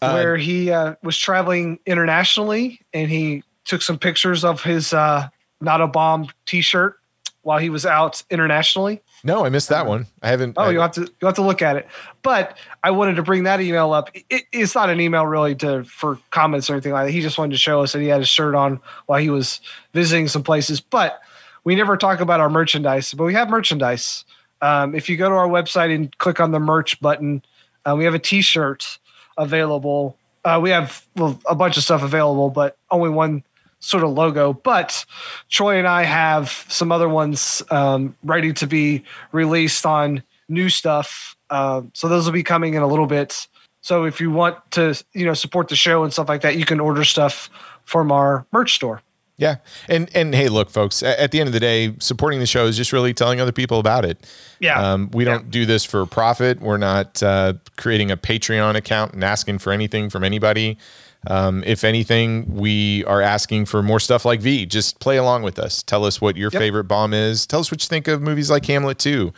uh, where he uh, was traveling internationally and he took some pictures of his uh, Not a Bomb T-shirt while he was out internationally? No, I missed that one. I haven't. Oh, I, you'll have to you'll have to look at it. But I wanted to bring that email up. It, it's not an email really to for comments or anything like that. He just wanted to show us that he had his shirt on while he was visiting some places. But we never talk about our merchandise, but we have merchandise. Um, if you go to our website and click on the merch button, uh, we have a T-shirt available. Uh, we have well, a bunch of stuff available, but only one sort of logo. But Troy and I have some other ones um, ready to be released on new stuff. Uh, so those will be coming in a little bit. So if you want to, you know, support the show and stuff like that, you can order stuff from our merch store. Yeah. And, and hey, look, folks, at the end of the day, supporting the show is just really telling other people about it. Yeah. Um, we don't yeah. do this for profit. We're not uh, creating a Patreon account and asking for anything from anybody. Um, if anything, we are asking for more stuff like V. Just play along with us. Tell us what your yep. favorite bomb is. Tell us what you think of movies like Hamlet two.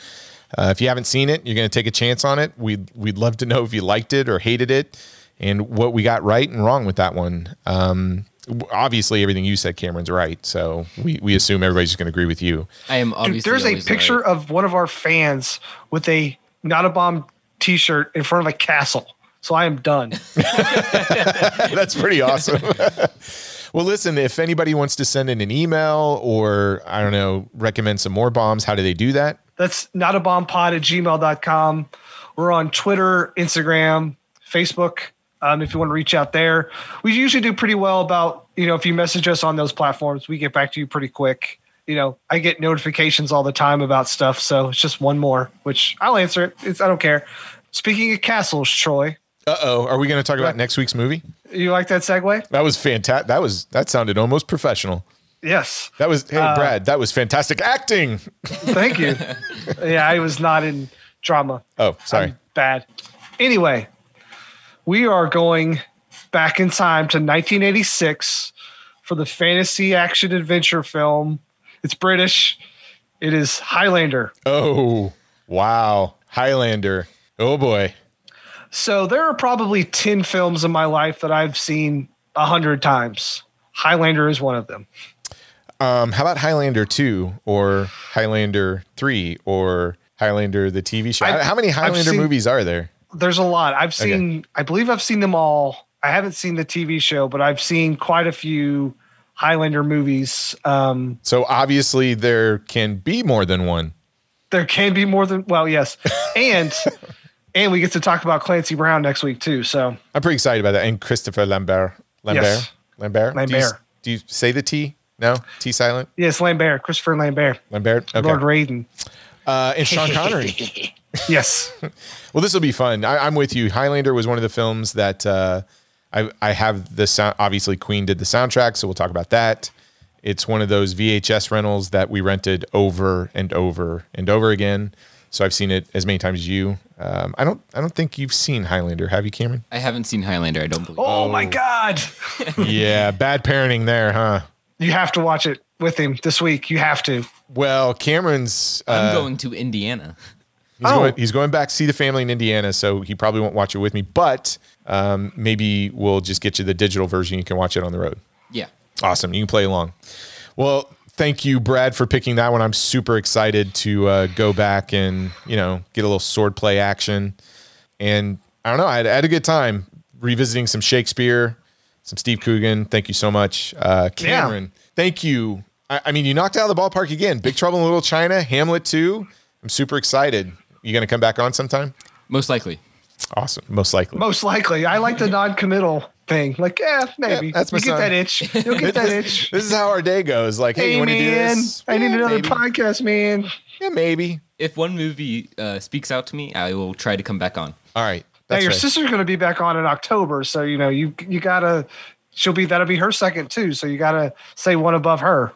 Uh, if you haven't seen it, you're going to take a chance on it. We'd, we'd love to know if you liked it or hated it and what we got right and wrong with that one. Um, Obviously, everything you said, Cameron's right. So we, we assume everybody's just going to agree with you. I am obviously. Dude, there's a picture right. of one of our fans with a Not a Bomb T-shirt in front of a castle. So I am done. That's pretty awesome. Well, listen, if anybody wants to send in an email or, I don't know, recommend some more bombs, how do they do that? That's notabombpod at gmail dot com. We're on Twitter, Instagram, Facebook. Um, if you want to reach out there, we usually do pretty well about, you know, if you message us on those platforms, we get back to you pretty quick. You know, I get notifications all the time about stuff. So it's just one more, which I'll answer it. It's, I don't care. Speaking of castles, Troy. Uh-oh. Are we going to talk about next week's movie? You like that segue? That was fantastic. That was, that sounded almost professional. Yes. That was, hey, uh, Brad, that was fantastic acting. Thank you. Yeah, I was not in drama. Oh, sorry. I'm bad. Anyway. We are going back in time to nineteen eighty-six for the fantasy action adventure film. It's British. It is Highlander. Oh, wow. Highlander. Oh, boy. So there are probably ten films in my life that I've seen a hundred times. Highlander is one of them. Um, how about Highlander two or Highlander three or Highlander the T V show? I've, how many Highlander seen- movies are there? There's a lot. I've seen, okay. I believe I've seen them all. I haven't seen the T V show, but I've seen quite a few Highlander movies. Um, so obviously there can be more than one. There can be more than, well, yes. And, and we get to talk about Clancy Brown next week too. So I'm pretty excited about that. And Christopher Lambert, Lambert, yes. Lambert, Lambert. Do you, do you say the T? No? T silent? Yes. Lambert, Christopher Lambert, Lambert, okay. Lord Raiden. Uh, and Sean Connery. Yes. Well, this will be fun. I, I'm with you. Highlander was one of the films that uh, I, I have the sound. Obviously, Queen did the soundtrack, so we'll talk about that. It's one of those V H S rentals that we rented over and over and over again. So I've seen it as many times as you. Um, I don't. I don't think you've seen Highlander, have you, Cameron? I haven't seen Highlander. I don't believe. Oh, oh. my God. Yeah, bad parenting there, huh? You have to watch it with him this week. You have to. Well, Cameron's. Uh, I'm going to Indiana. He's, oh. going, he's going back to see the family in Indiana, so he probably won't watch it with me, but um, maybe we'll just get you the digital version. You can watch it on the road. Yeah. Awesome. You can play along. Well, thank you, Brad, for picking that one. I'm super excited to uh, go back and, you know, get a little swordplay action. And I don't know, I had, I had a good time revisiting some Shakespeare, some Steve Coogan. Thank you so much. Uh, Cameron, yeah. Thank you. I, I mean, you knocked out of the ballpark again. Big Trouble in Little China, Hamlet two. I'm super excited. You going to come back on sometime? Most likely. Awesome. Most likely. Most likely. I like the non-committal thing. Like, yeah, maybe. Yeah, that's my you son. Get that itch. You'll get that itch. This is how our day goes. Like, hey, hey you want to do this? I need yeah, another maybe. podcast, man. Yeah, maybe. If one movie uh, speaks out to me, I will try to come back on. All right. That's now, your right. sister's going to be back on in October. So, you know, you you got to, she'll be, that'll be her second too. So you got to say one above her.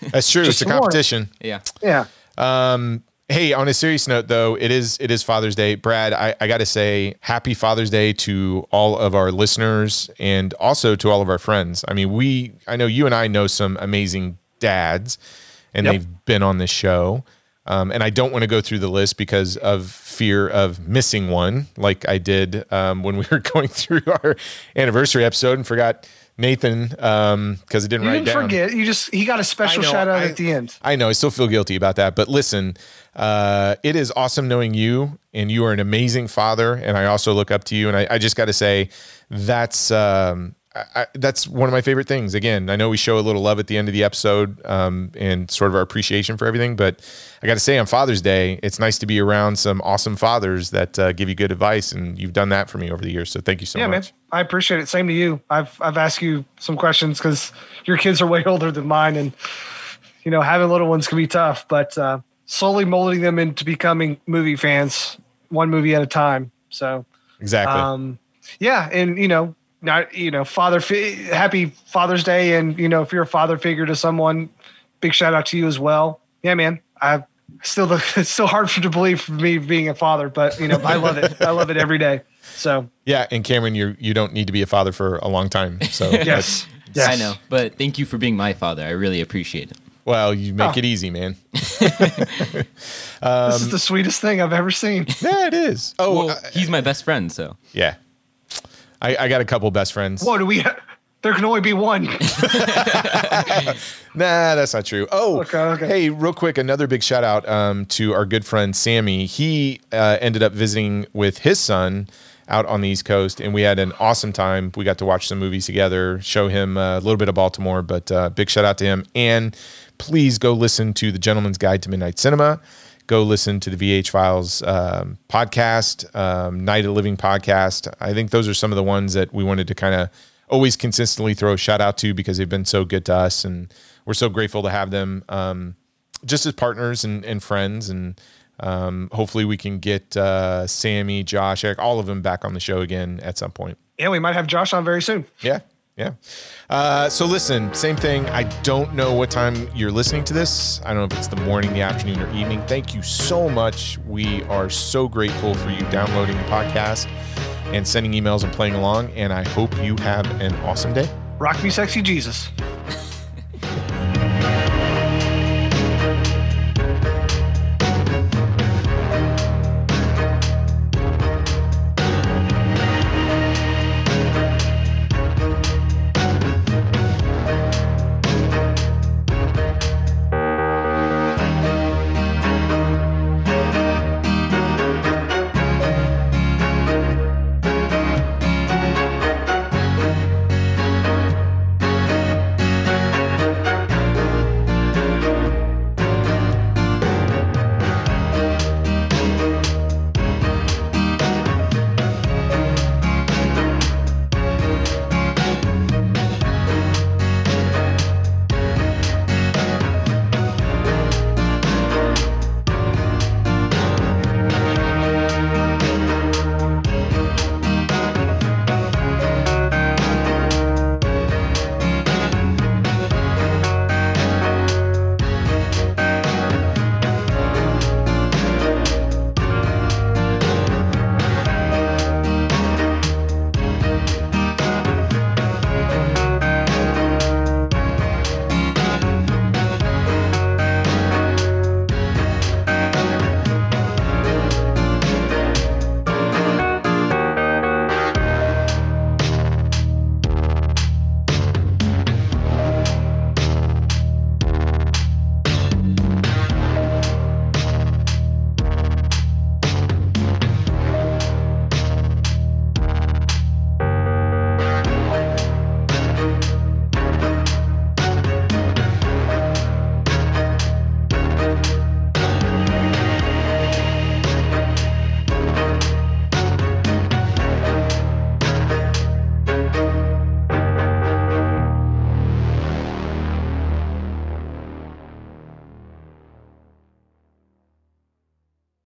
That's true. It's a competition. More. Yeah. Yeah. Um, Hey, on a serious note, though, it is it is Father's Day. Brad, I, I got to say happy Father's Day to all of our listeners and also to all of our friends. I mean, we I know you and I know some amazing dads, and yep. they've been on this show. Um, and I don't want to go through the list because of fear of missing one, like I did um, when we were going through our anniversary episode and forgot Nathan because um, I didn't you write didn't down. You didn't forget. You just he got a special know, shout out I, at the end. I know. I still feel guilty about that. But listen, uh, it is awesome knowing you, and you are an amazing father. And I also look up to you. And I, I just got to say that's um, I, that's one of my favorite things. Again, I know we show a little love at the end of the episode um, and sort of our appreciation for everything. But I got to say on Father's Day, it's nice to be around some awesome fathers that uh, give you good advice. And you've done that for me over the years. So thank you so yeah, much. Man. I appreciate it. Same to you. I've I've asked you some questions because your kids are way older than mine, and you know having little ones can be tough. But uh, slowly molding them into becoming movie fans, one movie at a time. So exactly. Um, yeah, and you know, not you know, father. Fi- happy Father's Day, and you know, if you're a father figure to someone, big shout out to you as well. Yeah, man. I still the, it's still hard for to believe for me being a father, but you know, I love it. I love it every day. So yeah, and Cameron, you you don't need to be a father for a long time. So yes. yes, I know. But thank you for being my father. I really appreciate it. Well, you make oh. it easy, man. um, this is the sweetest thing I've ever seen. Yeah, it is. Oh, well, I, he's my best friend. So yeah, I, I got a couple best friends. Whoa, do we? Ha- there can only be one. Nah, that's not true. Oh, okay, okay. Hey, real quick, another big shout out um, to our good friend Sammy. He uh, ended up visiting with his son out on the East Coast, and we had an awesome time. We got to watch some movies together, show him a little bit of Baltimore, but uh, big shout out to him. And please go listen to The Gentleman's Guide to Midnight Cinema. Go listen to the V H Files um, podcast, um, Night of Living podcast. I think those are some of the ones that we wanted to kind of always consistently throw a shout out to because they've been so good to us, and we're so grateful to have them um, just as partners and, and friends. And um, hopefully we can get uh, Sammy, Josh, Eric, all of them back on the show again at some point. Yeah, we might have Josh on very soon. Yeah, yeah. Uh, so listen, same thing. I don't know what time you're listening to this. I don't know if it's the morning, the afternoon, or evening. Thank you so much. We are so grateful for you downloading the podcast and sending emails and playing along, and I hope you have an awesome day. Rock me sexy Jesus.